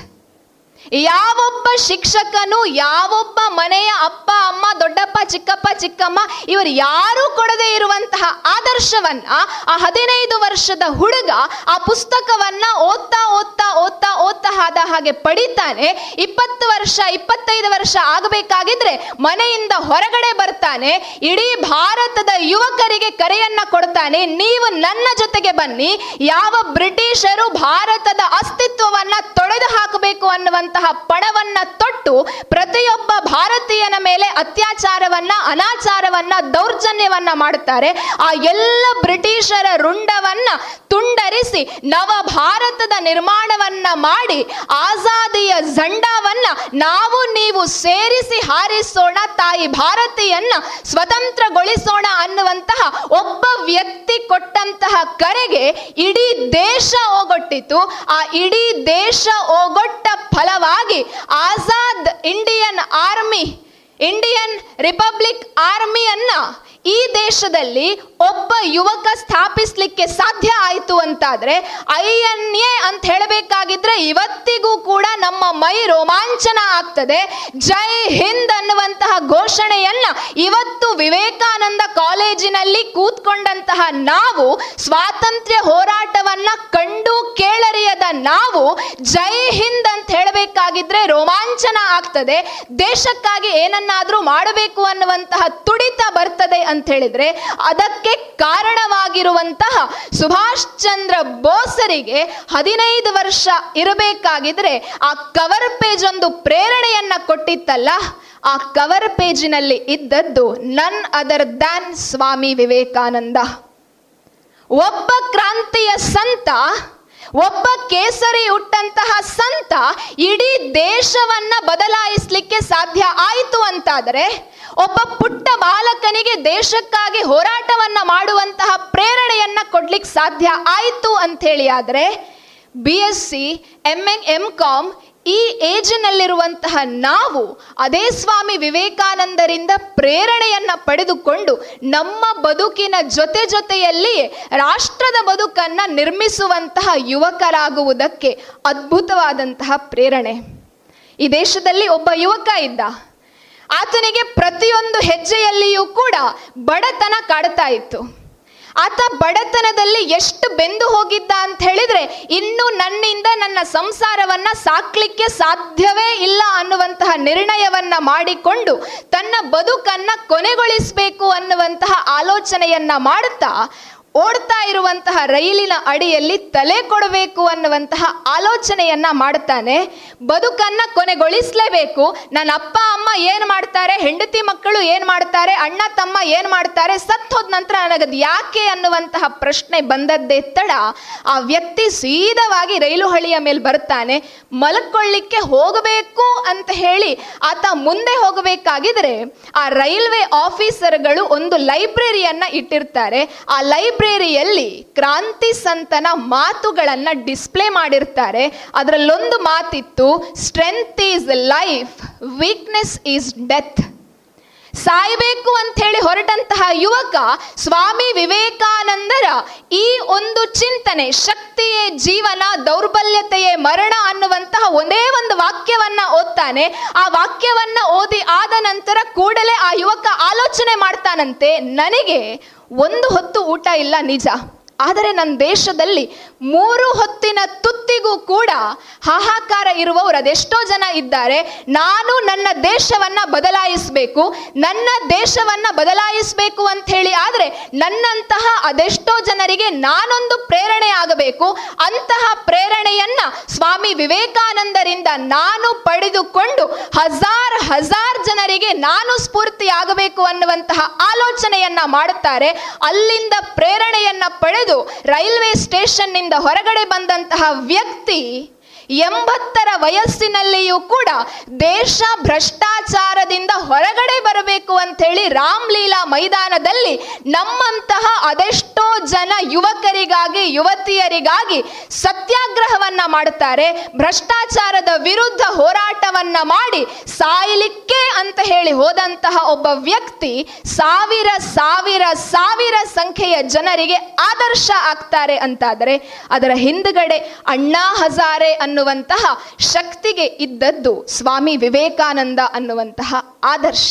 ಯಾವೊಬ್ಬ ಶಿಕ್ಷಕನು, ಯಾವೊಬ್ಬ ಮನೆಯ ಅಪ್ಪ ಅಮ್ಮ, ದೊಡ್ಡಪ್ಪ, ಚಿಕ್ಕಪ್ಪ, ಚಿಕ್ಕಮ್ಮ ಇವರು ಯಾರೂ ಕೊಡದೇ ಇರುವಂತಹ ಆದರ್ಶವನ್ನ ಆ 15 ವರ್ಷದ ಹುಡುಗ ಆ ಪುಸ್ತಕವನ್ನ ಓದ್ತಾ ಆದ ಹಾಗೆ ಪಡಿತಾನೆ. 25 ವರ್ಷ ಆಗಬೇಕಾಗಿದ್ರೆ ಮನೆಯಿಂದ ಹೊರಗಡೆ ಬರ್ತಾನೆ. ಇಡೀ ಭಾರತದ ಯುವಕರಿಗೆ ಕರೆಯನ್ನ ಕೊಡ್ತಾನೆ, ನೀವು ನನ್ನ ಜೊತೆಗೆ ಬನ್ನಿ, ಯಾವ ಬ್ರಿಟಿಷರು ಭಾರತದ ಅಸ್ತಿತ್ವವನ್ನ ತೊಡೆದು ಹಾಕಬೇಕು ಅನ್ನುವಂಥ ಪಣವನ್ನ ತೊಟ್ಟು ಪ್ರತಿಯೊಬ್ಬ ಭಾರತೀಯನ ಮೇಲೆ ಅತ್ಯಾಚಾರವನ್ನ, ಅನಾಚಾರವನ್ನ, ದೌರ್ಜನ್ಯವನ್ನ ಮಾಡ್ತಾರೆ, ಆ ಎಲ್ಲ ಬ್ರಿಟಿಷರ ರುಂಡವನ್ನ ತುಂಡರಿಸಿ ನವ ಭಾರತದ ನಿರ್ಮಾಣವನ್ನ ಮಾಡಿ ಆಜಾದಿಯ ಝಂಡಾವನ್ನ ನಾವು ನೀವು ಸೇರಿಸಿ ಹಾರಿಸೋಣ, ತಾಯಿ ಭಾರತೀಯನ್ನ ಸ್ವತಂತ್ರಗೊಳಿಸೋಣ ಅನ್ನುವಂತಹ ಒಬ್ಬ ವ್ಯಕ್ತಿ ಕೊಟ್ಟಂತಹ ಕರೆಗೆ ಇಡೀ ದೇಶ ಓಗೊಟ್ಟಿತು. ಆ ಇಡೀ ದೇಶ ಓಗೊಟ್ಟ ಫಲವಾಗಿ Azad Indian army, Indian republic ಆರ್ಮಿಯನ್ನ ಈ ದೇಶದಲ್ಲಿ ಒಬ್ಬ ಯುವಕ ಸ್ಥಾಪಿಸಲಿಕ್ಕೆ ಸಾಧ್ಯ ಆಯಿತು ಅಂತಾದರೆ INA ಅಂತ ಹೇಳಬೇಕಾಗಿದ್ರೆ ಇವತ್ತಿಗೂ ಕೂಡ ನಮ್ಮ ಮೈ ರೋಮಾಂಚನ ಆಗ್ತದೆ. ಜೈ ಹಿಂದ್ ಅನ್ನುವಂತಹ ಘೋಷಣೆಯನ್ನ ಇವತ್ತು ವಿವೇಕಾನಂದ ಕಾಲೇಜಿನಲ್ಲಿ ಕೂತ್ಕೊಂಡಂತಹ ನಾವು, ಸ್ವಾತಂತ್ರ್ಯ ಹೋರಾಟವನ್ನ ಕಂಡು ಕೇಳರಿಯದ ನಾವು ಜೈ ಹಿಂದ್ ಅಂತ ಹೇಳಬೇಕಾಗಿದ್ರೆ ರೋಮಾಂಚನ ಆಗ್ತದೆ. ದೇಶಕ್ಕಾಗಿ ಏನನ್ನಾದರೂ ಮಾಡಬೇಕು ಅನ್ನುವಂತಹ ತುಡಿತ ಬರ್ತದೆ ಅಂತ ಹೇಳಿದ್ರೆ ಅದಕ್ಕೆ ಕಾರಣವಾಗಿರುವಂತಹ ಸುಭಾಷ್ ಚಂದ್ರ ಬೋಸರಿಗೆ 15 ವರ್ಷ ಇರಬೇಕಾಗಿದ್ರೆ ಆ ಕವರ್ ಪೇಜ್ ಒಂದು ಪ್ರೇರಣೆಯನ್ನ ಕೊಟ್ಟಿತ್ತಲ್ಲ, ಆ ಕವರ್ ಪೇಜಿನಲ್ಲಿ ಇದ್ದದ್ದು ನನ್ ಅದರ್ ದ್ಯಾನ್ ಸ್ವಾಮಿ ವಿವೇಕಾನಂದ. ಒಬ್ಬ ಕ್ರಾಂತಿಯ ಸಂತ ಒಬ್ಬ ಕೇಸರಿ ಉಟ್ಟಂತಹ ಸಂತ ಇಡೀ ದೇಶವನ್ನ ಬದಲಾಯಿಸಲಿಕ್ಕೆ ಸಾಧ್ಯ ಆಯಿತು ಅಂತಾದರೆ, ಒಬ್ಬ ಪುಟ್ಟ ಬಾಲಕನಿಗೆ ದೇಶಕ್ಕಾಗಿ ಹೋರಾಟವನ್ನ ಮಾಡುವಂತಹ ಪ್ರೇರಣೆಯನ್ನ ಕೊಡ್ಲಿಕ್ಕೆ ಸಾಧ್ಯ ಆಯಿತು ಅಂತ ಹೇಳಿ ಆದ್ರೆ, BSc, MCOM ಈ ಏಜಿನಲ್ಲಿರುವಂತಹ ನಾವು ಅದೇ ಸ್ವಾಮಿ ವಿವೇಕಾನಂದರಿಂದ ಪ್ರೇರಣೆಯನ್ನು ಪಡೆದುಕೊಂಡು ನಮ್ಮ ಬದುಕಿನ ಜೊತೆ ಜೊತೆಯಲ್ಲಿ ರಾಷ್ಟ್ರದ ಬದುಕನ್ನು ನಿರ್ಮಿಸುವಂತಹ ಯುವಕರಾಗುವುದಕ್ಕೆ ಅದ್ಭುತವಾದಂತಹ ಪ್ರೇರಣೆ. ಈ ದೇಶದಲ್ಲಿ ಒಬ್ಬ ಯುವಕ ಇದ್ದ, ಆತನಿಗೆ ಪ್ರತಿಯೊಂದು ಹೆಜ್ಜೆಯಲ್ಲಿಯೂ ಕೂಡ ಬಡತನ ಕಾಡ್ತಾ ಇತ್ತು. ಆತ ಬಡತನದಲ್ಲಿ ಎಷ್ಟು ಬೆಂದು ಹೋಗಿದ್ದ ಅಂತ ಹೇಳಿದ್ರೆ, ಇನ್ನು ನನ್ನಿಂದ ನನ್ನ ಸಂಸಾರವನ್ನ ಸಾಕ್ಲಿಕ್ಕೆ ಸಾಧ್ಯವೇ ಇಲ್ಲ ಅನ್ನುವಂತಹ ನಿರ್ಣಯವನ್ನ ಮಾಡಿಕೊಂಡು ತನ್ನ ಬದುಕನ್ನ ಕೊನೆಗೊಳಿಸಬೇಕು ಅನ್ನುವಂತಹ ಆಲೋಚನೆಯನ್ನ ಮಾಡುತ್ತಾ ಓಡ್ತಾ ಇರುವಂತಹ ರೈಲಿನ ಅಡಿಯಲ್ಲಿ ತಲೆ ಕೊಡಬೇಕು ಅನ್ನುವಂತಹ ಆಲೋಚನೆಯನ್ನ ಮಾಡ್ತಾನೆ. ಬದುಕನ್ನ ಕೊನೆಗೊಳಿಸಲೇಬೇಕು, ನನ್ನ ಅಪ್ಪ ಅಮ್ಮ ಏನ್ ಮಾಡ್ತಾರೆ, ಹೆಂಡತಿ ಮಕ್ಕಳು ಏನ್ ಮಾಡ್ತಾರೆ, ಅಣ್ಣ ತಮ್ಮ ಏನ್ ಮಾಡ್ತಾರೆ, ಸತ್ತು ಹೋದ ನಂತರ ನನಗದು ಯಾಕೆ ಅನ್ನುವಂತಹ ಪ್ರಶ್ನೆ ಬಂದದ್ದೇ ತಡ, ಆ ವ್ಯಕ್ತಿ ಸೀದವಾಗಿ ರೈಲು ಹಳಿಯ ಮೇಲೆ ಬರ್ತಾನೆ. ಮಲ್ಕೊಳ್ಳಿಕ್ಕೆ ಹೋಗಬೇಕು ಅಂತ ಹೇಳಿ ಆತ ಮುಂದೆ ಹೋಗಬೇಕಾಗಿದ್ರೆ, ಆ ರೈಲ್ವೆ ಆಫೀಸರ್ಗಳು ಒಂದು ಲೈಬ್ರರಿಯನ್ನ ಇಟ್ಟಿರ್ತಾರೆ. ಆ ಲೈಬ್ರರಿಯಲ್ಲಿ ಕ್ರಾಂತಿ ಸಂತನ ಮಾತುಗಳನ್ನು ಡಿಸ್ಪ್ಲೇ ಮಾಡಿರ್ತಾರೆ. ಅದರಲ್ಲೊಂದು ಮಾತಿತ್ತು, strength is life, weakness is death. ಸಾಯಬೇಕು ಅಂತ ಹೇಳಿ ಹೊರಟಂತಹ ಯುವಕ ಸ್ವಾಮಿ ವಿವೇಕಾನಂದರ ಈ ಒಂದು ಚಿಂತನೆ, ಶಕ್ತಿಯೇ ಜೀವನ, ದೌರ್ಬಲ್ಯತೆಯೇ ಮರಣ ಅನ್ನುವಂತಹ ಒಂದೇ ಒಂದು ವಾಕ್ಯವನ್ನ ಓದ್ತಾನೆ. ಆ ವಾಕ್ಯವನ್ನ ಓದಿ ಆದ ನಂತರ ಕೂಡಲೇ ಆ ಯುವಕ ಆಲೋಚನೆ ಮಾಡ್ತಾನಂತೆ, ನನಗೆ ಒಂದು ಹೊತ್ತು ಊಟ ಇಲ್ಲ ನಿಜ, ಆದರೆ ನನ್ನ ದೇಶದಲ್ಲಿ 3 ಹೊತ್ತಿನ ತುತ್ತಿಗೂ ಕೂಡ ಹಾಹಾಕಾರ ಇರುವವರು ಅದೆಷ್ಟೋ ಜನ ಇದ್ದಾರೆ. ನಾನು ನನ್ನ ದೇಶವನ್ನು ಬದಲಾಯಿಸಬೇಕು. ನನ್ನ ದೇಶವನ್ನು ಬದಲಾಯಿಸಬೇಕು ಅಂತ ಹೇಳಿ ಆದರೆ ನನ್ನಂತಹ ಅದೆಷ್ಟೋ ಜನರಿಗೆ ನಾನೊಂದು ಪ್ರೇರಣೆ ಆಗಬೇಕು. ಅಂತಹ ಪ್ರೇರಣೆಯನ್ನು ಸ್ವಾಮಿ ವಿವೇಕಾನಂದರಿಂದ ನಾನು ಪಡೆದುಕೊಂಡು ಹಜಾರ್ ಜನರಿಗೆ ನಾನು ಸ್ಫೂರ್ತಿಯಾಗಬೇಕು ಅನ್ನುವಂತಹ ಆಲೋಚನೆಯನ್ನು ಮಾಡುತ್ತಾರೆ. ಅಲ್ಲಿಂದ ಪ್ರೇರಣೆಯನ್ನು ಪಡೆದು ರೈಲ್ವೆ ಸ್ಟೇಷನ್ ನಿಂದ ಹೊರಗಡೆ ಬಂದಂತಹ ವ್ಯಕ್ತಿ 80ರ ವಯಸ್ಸಿನಲ್ಲಿಯೂ ಕೂಡ ದೇಶ ಭ್ರಷ್ಟಾಚಾರದಿಂದ ಹೊರಗಡೆ ಬರಬೇಕು ಅಂತೇಳಿ ರಾಮಲೀಲಾ ಮೈದಾನದಲ್ಲಿ ನಮ್ಮಂತಹ ಅದೆಷ್ಟೋ ಜನ ಯುವಕರಿಗಾಗಿ, ಯುವತಿಯರಿಗಾಗಿ ಸತ್ಯಾಗ್ರಹವನ್ನ ಮಾಡ್ತಾರೆ. ಭ್ರಷ್ಟಾಚಾರದ ವಿರುದ್ಧ ಹೋರಾಟವನ್ನ ಮಾಡಿ ಸಾಯಲಿಕ್ಕೆ ಅಂತ ಹೇಳಿ ಹೋದಂತಹ ಒಬ್ಬ ವ್ಯಕ್ತಿ ಸಾವಿರ ಸಾವಿರ ಸಾವಿರ ಸಂಖ್ಯೆಯ ಜನರಿಗೆ ಆದರ್ಶ ಆಗ್ತಾರೆ ಅಂತಾದರೆ, ಅದರ ಹಿಂದುಗಡೆ ಅಣ್ಣಾ ಹಜಾರೆ ಅನ್ನುವಂತಹ ಶಕ್ತಿಗೆ ಇದ್ದದ್ದು ಸ್ವಾಮಿ ವಿವೇಕಾನಂದ ಅನ್ನುವಂತಹ ಆದರ್ಶ.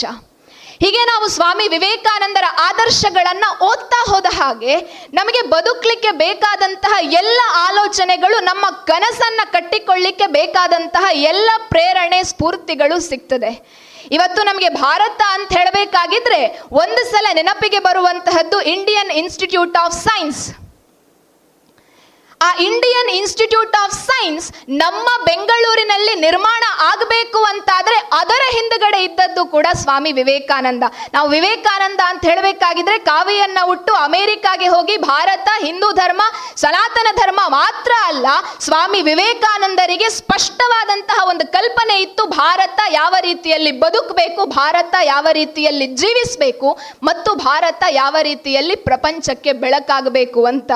ಹೀಗೆ ನಾವು ಸ್ವಾಮಿ ವಿವೇಕಾನಂದರ ಆದರ್ಶಗಳನ್ನ ಓದ್ತಾ ಹೋದ ಹಾಗೆ ನಮಗೆ ಬದುಕಲಿಕ್ಕೆ ಬೇಕಾದಂತಹ ಎಲ್ಲ ಆಲೋಚನೆಗಳು, ನಮ್ಮ ಕನಸನ್ನ ಕಟ್ಟಿಕೊಳ್ಳಿಕ್ಕೆ ಬೇಕಾದಂತಹ ಎಲ್ಲ ಪ್ರೇರಣೆ, ಸ್ಫೂರ್ತಿಗಳು ಸಿಗ್ತದೆ. ಇವತ್ತು ನಮಗೆ ಭಾರತ ಅಂತ ಹೇಳಬೇಕಾಗಿದ್ರೆ ಒಂದು ಸಲ ನೆನಪಿಗೆ ಬರುವಂತಹದ್ದು ಇಂಡಿಯನ್ ಇನ್ಸ್ಟಿಟ್ಯೂಟ್ ಆಫ್ ಸೈನ್ಸ್. ಆ ಇಂಡಿಯನ್ ಇನ್ಸ್ಟಿಟ್ಯೂಟ್ ಆಫ್ ಸೈನ್ಸ್ ನಮ್ಮ ಬೆಂಗಳೂರಿನಲ್ಲಿ ನಿರ್ಮಾಣ ಆಗಬೇಕು ಅಂತಾದರೆ ಅದರ ಹಿಂದುಗಡೆ ಇದ್ದದ್ದು ಕೂಡ ಸ್ವಾಮಿ ವಿವೇಕಾನಂದ. ನಾವು ವಿವೇಕಾನಂದ ಅಂತ ಹೇಳಬೇಕಾಗಿದ್ರೆ ಕಾವಿಯನ್ನು ಹುಟ್ಟು ಅಮೆರಿಕಾಗೆ ಹೋಗಿ ಭಾರತ, ಹಿಂದೂ ಧರ್ಮ, ಸನಾತನ ಧರ್ಮ ಮಾತ್ರ ಅಲ್ಲ, ಸ್ವಾಮಿ ವಿವೇಕಾನಂದರಿಗೆ ಸ್ಪಷ್ಟವಾದಂತಹ ಒಂದು ಕಲ್ಪನೆ ಇತ್ತು, ಭಾರತ ಯಾವ ರೀತಿಯಲ್ಲಿ ಬದುಕಬೇಕು, ಭಾರತ ಯಾವ ರೀತಿಯಲ್ಲಿ ಜೀವಿಸಬೇಕು ಮತ್ತು ಭಾರತ ಯಾವ ರೀತಿಯಲ್ಲಿ ಪ್ರಪಂಚಕ್ಕೆ ಬೆಳಕಾಗಬೇಕು ಅಂತ.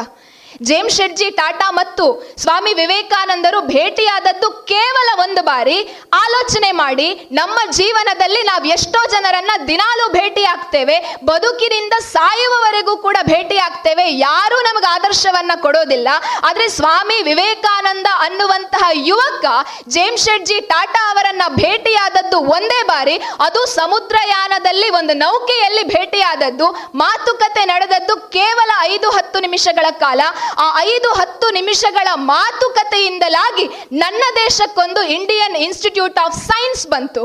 ಜೇಮ್ಸ್ ಶೆಡ್ಜಿ ಟಾಟಾ ಮತ್ತು ಸ್ವಾಮಿ ವಿವೇಕಾನಂದರು ಭೇಟಿಯಾದದ್ದು ಕೇವಲ ಒಂದು ಬಾರಿ. ಆಲೋಚನೆ ಮಾಡಿ, ನಮ್ಮ ಜೀವನದಲ್ಲಿ ನಾವು ಎಷ್ಟೋ ಜನರನ್ನ ದಿನಾಲೂ ಭೇಟಿ ಆಗ್ತೇವೆ, ಬದುಕಿನಿಂದ ಸಾಯುವವರೆಗೂ ಕೂಡ ಭೇಟಿ ಆಗ್ತೇವೆ, ಯಾರೂ ನಮಗೆ ಆದರ್ಶವನ್ನ ಕೊಡೋದಿಲ್ಲ. ಆದರೆ ಸ್ವಾಮಿ ವಿವೇಕಾನಂದ ಅನ್ನುವಂತಹ ಯುವಕ ಜೇಮ್ಸ್ ಶೆಡ್ಜಿ ಟಾಟಾ ಅವರನ್ನ ಭೇಟಿಯಾದದ್ದು ಒಂದೇ ಬಾರಿ, ಅದು ಸಮುದ್ರಯಾನದಲ್ಲಿ ಒಂದು ನೌಕೆಯಲ್ಲಿ ಭೇಟಿಯಾದದ್ದು. ಮಾತುಕತೆ ನಡೆದದ್ದು ಕೇವಲ 5-10 ನಿಮಿಷಗಳ ಕಾಲ. ಆ 5-10 ನಿಮಿಷಗಳ ಮಾತುಕತೆಯಿಂದಲಾಗಿ ನನ್ನ ದೇಶಕ್ಕೊಂದು ಇಂಡಿಯನ್ ಇನ್ಸ್ಟಿಟ್ಯೂಟ್ ಆಫ್ ಸೈನ್ಸ್ ಬಂತು.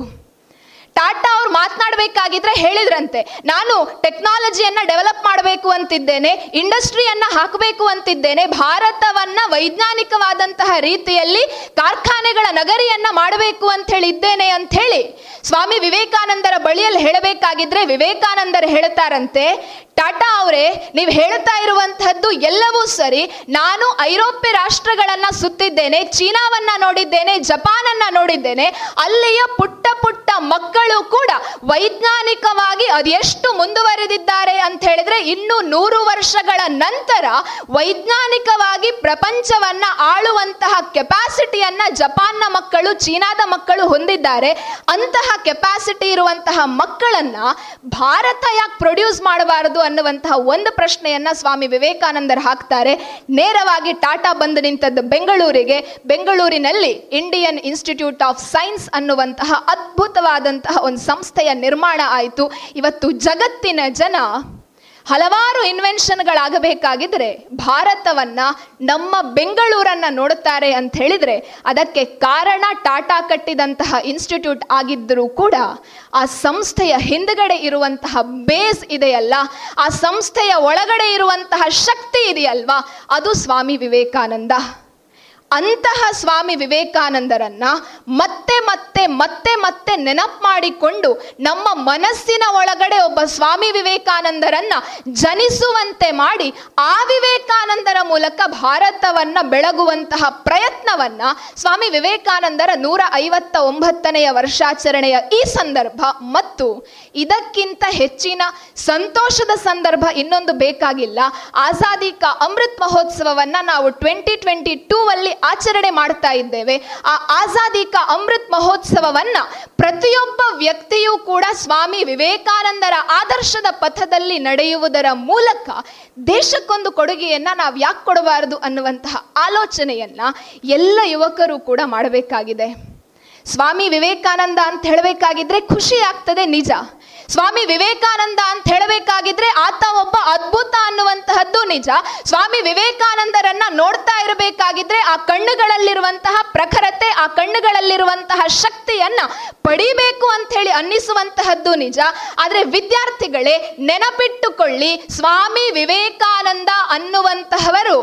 ಟಾಟಾ ಅವ್ರು ಮಾತನಾಡಬೇಕಾಗಿದ್ರೆ ಹೇಳಿದ್ರಂತೆ, ನಾನು ಟೆಕ್ನಾಲಜಿಯನ್ನ ಡೆವಲಪ್ ಮಾಡಬೇಕು ಅಂತಿದ್ದೇನೆ, ಇಂಡಸ್ಟ್ರಿಯನ್ನ ಹಾಕಬೇಕು ಅಂತಿದ್ದೇನೆ, ಭಾರತವನ್ನ ವೈಜ್ಞಾನಿಕವಾದಂತಹ ರೀತಿಯಲ್ಲಿ ಕಾರ್ಖಾನೆಗಳ ನಗರಿಯನ್ನ ಮಾಡಬೇಕು ಅಂತ ಹೇಳಿದ್ದೇನೆ ಅಂತ ಹೇಳಿ ಸ್ವಾಮಿ ವಿವೇಕಾನಂದರ ಬಳಿಯಲ್ಲಿ ಹೇಳಬೇಕಾಗಿದ್ರೆ ವಿವೇಕಾನಂದರು ಹೇಳ್ತಾರಂತೆ, ಟಾಟಾ ಅವರೇ, ನೀವು ಹೇಳ್ತಾ ಇರುವಂತಹದ್ದು ಎಲ್ಲವೂ ಸರಿ. ನಾನು ಐರೋಪ್ಯ ರಾಷ್ಟ್ರಗಳನ್ನ ಸುತ್ತಿದ್ದೇನೆ, ಚೀನಾವನ್ನ ನೋಡಿದ್ದೇನೆ, ಜಪಾನನ್ನ ನೋಡಿದ್ದೇನೆ. ಅಲ್ಲಿಯ ಪುಟ್ಟ ಪುಟ್ಟ ಮಕ್ಕಳು ಕೂಡ ವೈಜ್ಞಾನಿಕವಾಗಿ ಅದೆಷ್ಟು ಮುಂದುವರೆದಿದ್ದಾರೆ ಅಂತ ಹೇಳಿದ್ರೆ, ಇನ್ನು 100 ವರ್ಷಗಳ ನಂತರ ವೈಜ್ಞಾನಿಕವಾಗಿ ಪ್ರಪಂಚವನ್ನ ಆಳುವಂತಹ ಕೆಪಾಸಿಟಿಯನ್ನ ಜಪಾನ್ನ ಮಕ್ಕಳು, ಚೀನಾದ ಮಕ್ಕಳು ಹೊಂದಿದ್ದಾರೆ. ಅಂತಹ ಕೆಪಾಸಿಟಿ ಇರುವಂತಹ ಮಕ್ಕಳನ್ನ ಭಾರತ ಯಾಕೆ ಪ್ರೊಡ್ಯೂಸ್ ಮಾಡಬಾರದು ಅನ್ನುವಂತಹ ಒಂದು ಪ್ರಶ್ನೆಯನ್ನ ಸ್ವಾಮಿ ವಿವೇಕಾನಂದರು ಹಾಕ್ತಾರೆ. ನೇರವಾಗಿ ಟಾಟಾ ಬಂದು ನಿಂತದ್ದು ಬೆಂಗಳೂರಿಗೆ. ಬೆಂಗಳೂರಿನಲ್ಲಿ ಇಂಡಿಯನ್ ಇನ್ಸ್ಟಿಟ್ಯೂಟ್ ಆಫ್ ಸೈನ್ಸ್ ಅನ್ನುವಂತಹ ಅದ್ಭುತವಾದಂತಹ ಒಂದು ಸಂಸ್ಥೆಯ ನಿರ್ಮಾಣ ಆಯಿತು. ಇವತ್ತು ಜಗತ್ತಿನ ಜನ ಹಲವಾರು ಇನ್ವೆನ್ಷನ್ಗಳಾಗಬೇಕಾಗಿದ್ರೆ ಭಾರತವನ್ನ, ನಮ್ಮ ಬೆಂಗಳೂರನ್ನ ನೋಡುತ್ತಾರೆ ಅಂತ ಹೇಳಿದ್ರೆ ಅದಕ್ಕೆ ಕಾರಣ ಟಾಟಾ ಕಟ್ಟಿದಂತಹ ಇನ್ಸ್ಟಿಟ್ಯೂಟ್ ಆಗಿದ್ದರೂ ಕೂಡ ಆ ಸಂಸ್ಥೆಯ ಹಿಂದುಗಡೆ ಇರುವಂತಹ ಬೇಸ್ ಇದೆಯಲ್ಲ, ಆ ಸಂಸ್ಥೆಯ ಒಳಗಡೆ ಇರುವಂತಹ ಶಕ್ತಿ ಇದೆಯಲ್ವಾ, ಅದು ಸ್ವಾಮಿ ವಿವೇಕಾನಂದ. ಅಂತಹ ಸ್ವಾಮಿ ವಿವೇಕಾನಂದರನ್ನ ಮತ್ತೆ ಮತ್ತೆ ಮತ್ತೆ ಮತ್ತೆ ನೆನಪು ಮಾಡಿಕೊಂಡು ನಮ್ಮ ಮನಸ್ಸಿನ ಒಳಗಡೆ ಒಬ್ಬ ಸ್ವಾಮಿ ವಿವೇಕಾನಂದರನ್ನ ಜನಿಸುವಂತೆ ಮಾಡಿ, ಆ ವಿವೇಕಾನಂದರ ಮೂಲಕ ಭಾರತವನ್ನ ಬೆಳಗುವಂತಹ ಪ್ರಯತ್ನವನ್ನ ಸ್ವಾಮಿ ವಿವೇಕಾನಂದರ 159ನೇ ವರ್ಷಾಚರಣೆಯ ಈ ಸಂದರ್ಭ, ಮತ್ತು ಇದಕ್ಕಿಂತ ಹೆಚ್ಚಿನ ಸಂತೋಷದ ಸಂದರ್ಭ ಇನ್ನೊಂದು ಬೇಕಾಗಿಲ್ಲ. ಆಜಾದಿ ಕಾ ಅಮೃತ್ ಮಹೋತ್ಸವವನ್ನ ನಾವು 2022 ಅಲ್ಲಿ ಆಚರಣೆ ಮಾಡ್ತಾ ಇದ್ದೇವೆ. ಆ ಆಜಾದಿ ಕಾ ಅಮೃತ್ ಮಹೋತ್ಸವವನ್ನ ಪ್ರತಿಯೊಬ್ಬ ವ್ಯಕ್ತಿಯೂ ಕೂಡ ಸ್ವಾಮಿ ವಿವೇಕಾನಂದರ ಆದರ್ಶದ ಪಥದಲ್ಲಿ ನಡೆಯುವುದರ ಮೂಲಕ ದೇಶಕ್ಕೊಂದು ಕೊಡುಗೆಯನ್ನ ನಾವು ಯಾಕೆ ಕೊಡಬಾರದು ಅನ್ನುವಂತಹ ಆಲೋಚನೆಯನ್ನ ಎಲ್ಲ ಯುವಕರು ಕೂಡ ಮಾಡಬೇಕಾಗಿದೆ. ಸ್ವಾಮಿ ವಿವೇಕಾನಂದ ಅಂತ ಹೇಳಬೇಕಾಗಿದ್ರೆ ಖುಷಿ ಆಗ್ತದೆ, ನಿಜ. ಸ್ವಾಮಿ ವಿವೇಕಾನಂದ ಅಂತ ಹೇಳಬೇಕಾಗಿದ್ರೆ ಆತ ಒಬ್ಬ ಅದ್ಭುತ ಅನ್ನುವಂತಹದ್ದು ನಿಜ. ಸ್ವಾಮಿ ವಿವೇಕಾನಂದರನ್ನ ನೋಡ್ತಾ ಇರಬೇಕಾಗಿದ್ರೆ ಆ ಕಣ್ಣುಗಳಲ್ಲಿರುವಂತಹ ಪ್ರಖರತೆ, ಆ ಕಣ್ಣುಗಳಲ್ಲಿರುವಂತಹ ಶಕ್ತಿಯನ್ನ ಪಡಿಬೇಕು ಅಂತ ಹೇಳಿ ಅನ್ನಿಸುವಂತಹದ್ದು ನಿಜ. ಆದರೆ ವಿದ್ಯಾರ್ಥಿಗಳೇ, ನೆನಪಿಟ್ಟುಕೊಳ್ಳಿ, ಸ್ವಾಮಿ ವಿವೇಕಾನಂದ ಅನ್ನುವಂತಹವರು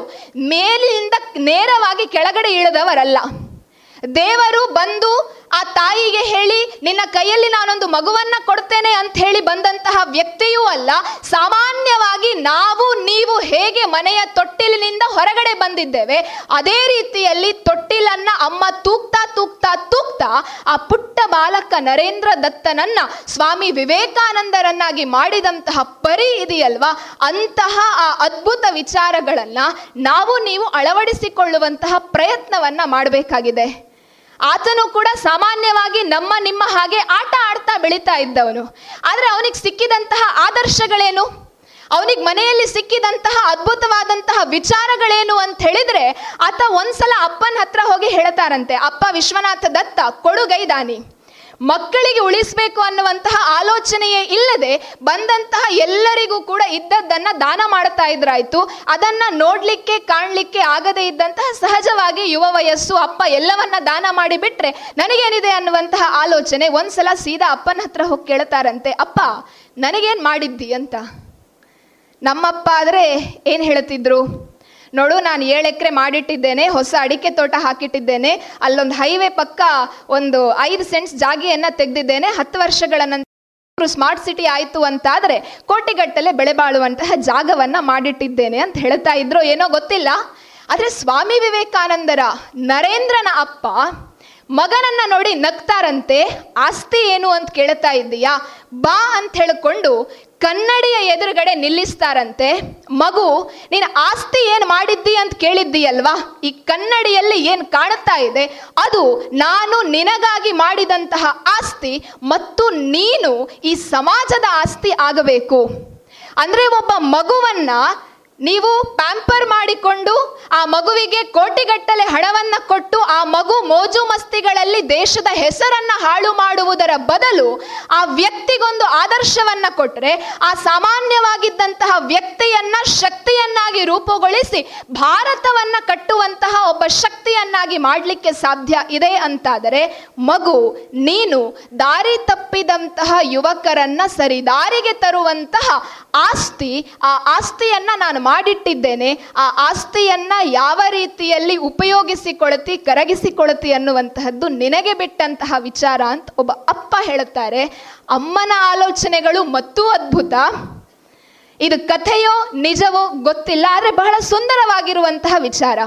ಮೇಲಿನಿಂದ ನೇರವಾಗಿ ಕೆಳಗಡೆ ಇಳಿದವರಲ್ಲ. ದೇವರು ಬಂದು ಆ ತಾಯಿಗೆ ಹೇಳಿ ನಿನ್ನ ಕೈಯಲ್ಲಿ ನಾನೊಂದು ಮಗುವನ್ನ ಕೊಡ್ತೇನೆ ಅಂತ ಹೇಳಿ ಬಂದಂತಹ ವ್ಯಕ್ತಿಯೂ ಅಲ್ಲ. ಸಾಮಾನ್ಯವಾಗಿ ನಾವು ನೀವು ಹೇಗೆ ಮನೆಯ ತೊಟ್ಟಿಲಿನಿಂದ ಹೊರಗಡೆ ಬಂದಿದ್ದೇವೆ, ಅದೇ ರೀತಿಯಲ್ಲಿ ತೊಟ್ಟಿಲನ್ನ ಅಮ್ಮ ತೂಗ್ತಾ ತೂಗ್ತಾ ತೂಗ್ತಾ ಆ ಪುಟ್ಟ ಬಾಲಕ ನರೇಂದ್ರ ದತ್ತನನ್ನ ಸ್ವಾಮಿ ವಿವೇಕಾನಂದರನ್ನಾಗಿ ಮಾಡಿದಂತಹ ಪರಿ ಇದೆಯಲ್ವಾ, ಅಂತಹ ಆ ಅದ್ಭುತ ವಿಚಾರಗಳನ್ನ ನಾವು ನೀವು ಅಳವಡಿಸಿಕೊಳ್ಳುವಂತಹ ಪ್ರಯತ್ನವನ್ನ ಮಾಡಬೇಕಾಗಿದೆ. ಆತನು ಕೂಡ ಸಾಮಾನ್ಯವಾಗಿ ನಮ್ಮ ನಿಮ್ಮ ಹಾಗೆ ಆಟ ಆಡ್ತಾ ಬೆಳೀತಾ ಇದ್ದವನು. ಆದರೆ ಅವನಿಗೆ ಸಿಕ್ಕಿದಂತಹ ಆದರ್ಶಗಳೇನು, ಅವನಿಗೆ ಮನೆಯಲ್ಲಿ ಸಿಕ್ಕಿದಂತಹ ಅದ್ಭುತವಾದಂತಹ ವಿಚಾರಗಳೇನು ಅಂತ ಹೇಳಿದ್ರೆ, ಆತ ಒಂದ್ಸಲ ಅಪ್ಪನ ಹತ್ರ ಹೋಗಿ ಹೇಳ್ತಾರಂತೆ, ಅಪ್ಪ ವಿಶ್ವನಾಥ ದತ್ತ ಕೊಡುಗೈದಾನಿ. ಮಕ್ಕಳಿಗೆ ಉಳಿಸಬೇಕು ಅನ್ನುವಂತಹ ಆಲೋಚನೆಯೇ ಇಲ್ಲದೆ ಬಂದಂತಹ ಎಲ್ಲರಿಗೂ ಕೂಡ ಇದ್ದದ್ದನ್ನ ದಾನ ಮಾಡ್ತಾ ಇದ್ರಾಯ್ತು. ಅದನ್ನ ನೋಡ್ಲಿಕ್ಕೆ ಕಾಣ್ಲಿಕ್ಕೆ ಆಗದೆ ಇದ್ದಂತಹ ಸಹಜವಾಗಿ ಯುವ ವಯಸ್ಸು ಅಪ್ಪ ಎಲ್ಲವನ್ನ ದಾನ ಮಾಡಿಬಿಟ್ರೆ ನನಗೇನಿದೆ ಅನ್ನುವಂತಹ ಆಲೋಚನೆ. ಒಂದ್ಸಲ ಸೀದಾ ಅಪ್ಪನ ಹತ್ರ ಹೋಗಿ ಕೇಳ್ತಾರಂತೆ, ಅಪ್ಪ ನನಗೇನ್ ಮಾಡಿದ್ದಿ ಅಂತ. ನಮ್ಮಪ್ಪ ಆದ್ರೆ ಏನ್ ಹೇಳ್ತಿದ್ರು, ನೋಡು ನಾನು 7 ಎಕರೆ ಮಾಡಿಟ್ಟಿದ್ದೇನೆ, ಹೊಸ ಅಡಿಕೆ ತೋಟ ಹಾಕಿಟ್ಟಿದ್ದೇನೆ, ಅಲ್ಲೊಂದು ಹೈವೇ ಪಕ್ಕ ಒಂದು 5 ಸೆಂಟ್ಸ್ ಜಾಗೆಯನ್ನ ತೆಗೆದಿದ್ದೇನೆ, 10 ವರ್ಷಗಳ ನಂತರ ಸ್ಮಾರ್ಟ್ ಸಿಟಿ ಆಯಿತು ಅಂತಾದರೆ ಕೋಟಿಗಟ್ಟಲೆ ಬೆಳೆ ಬಾಳುವಂತಹ ಜಾಗವನ್ನ ಮಾಡಿಟ್ಟಿದ್ದೇನೆ ಅಂತ ಹೇಳ್ತಾ ಇದ್ರು. ಏನೋ ಗೊತ್ತಿಲ್ಲ, ಆದರೆ ಸ್ವಾಮಿ ವಿವೇಕಾನಂದರ ನರೇಂದ್ರನ ಅಪ್ಪ ಮಗನನ್ನ ನೋಡಿ ನಗ್ತಾರಂತೆ. ಆಸ್ತಿ ಏನು ಅಂತ ಕೇಳ್ತಾ ಇದ್ದೀಯಾ, ಬಾ ಅಂತ ಹೇಳಿಕೊಂಡು ಕನ್ನಡಿಯ ಎದುರುಗಡೆ ನಿಲ್ಲಿಸ್ತಾರಂತೆ. ಮಗು, ನೀನು ಆಸ್ತಿ ಏನು ಮಾಡಿದ್ದೀಯ ಅಂತ ಕೇಳಿದ್ದೀಯಲ್ವಾ, ಈ ಕನ್ನಡಿಯಲ್ಲಿ ಏನು ಕಾಣ್ತಾ ಇದೆ ಅದು ನಾನು ನಿನಗಾಗಿ ಮಾಡಿದಂತಹ ಆಸ್ತಿ, ಮತ್ತು ನೀನು ಈ ಸಮಾಜದ ಆಸ್ತಿ ಆಗಬೇಕು. ಅಂದರೆ ಒಬ್ಬ ಮಗುವನ್ನ ನೀವು ಪ್ಯಾಂಪರ್ ಮಾಡಿಕೊಂಡು, ಆ ಮಗುವಿಗೆ ಕೋಟಿಗಟ್ಟಲೆ ಹಣವನ್ನ ಕೊಟ್ಟು, ಆ ಮಗು ಮೋಜು ಮಸ್ತಿಗಳಲ್ಲಿ ದೇಶದ ಹೆಸರನ್ನ ಹಾಳು ಮಾಡುವುದರ ಬದಲು ಆ ವ್ಯಕ್ತಿಗೊಂದು ಆದರ್ಶವನ್ನ ಕೊಟ್ಟರೆ, ಆ ಸಾಮಾನ್ಯವಾಗಿದ್ದಂತಹ ವ್ಯಕ್ತಿಯನ್ನ ಶಕ್ತಿಯನ್ನಾಗಿ ರೂಪುಗೊಳಿಸಿ ಭಾರತವನ್ನ ಕಟ್ಟುವಂತಹ ಒಬ್ಬ ಶಕ್ತಿಯನ್ನಾಗಿ ಮಾಡಲಿಕ್ಕೆ ಸಾಧ್ಯ ಇದೆ ಅಂತಾದರೆ, ಮಗು, ನೀನು ದಾರಿ ತಪ್ಪಿದಂತಹ ಯುವಕರನ್ನ ಸರಿ ದಾರಿಗೆ ತರುವಂತಹ ಆಸ್ತಿ, ಆ ಆಸ್ತಿಯನ್ನ ನಾನು ಮಾಡಿಟ್ಟಿದ್ದೇನೆ, ಆ ಆಸ್ತಿಯನ್ನ ಯಾವ ರೀತಿಯಲ್ಲಿ ಉಪಯೋಗಿಸಿಕೊಳ್ತಿ ಕರಗಿಸಿಕೊಳ್ತಿ ಅನ್ನುವಂತಹದ್ದು ನಿನಗೆ ಬಿಟ್ಟಂತಹ ವಿಚಾರ ಅಂತ ಒಬ್ಬ ಅಪ್ಪ ಹೇಳುತ್ತಾರೆ. ಅಮ್ಮನ ಆಲೋಚನೆಗಳು ಮತ್ತೂ ಅದ್ಭುತ. ಇದು ಕಥೆಯೋ ನಿಜವೋ ಗೊತ್ತಿಲ್ಲ, ಆದರೆ ಬಹಳ ಸುಂದರವಾಗಿರುವಂತಹ ವಿಚಾರ.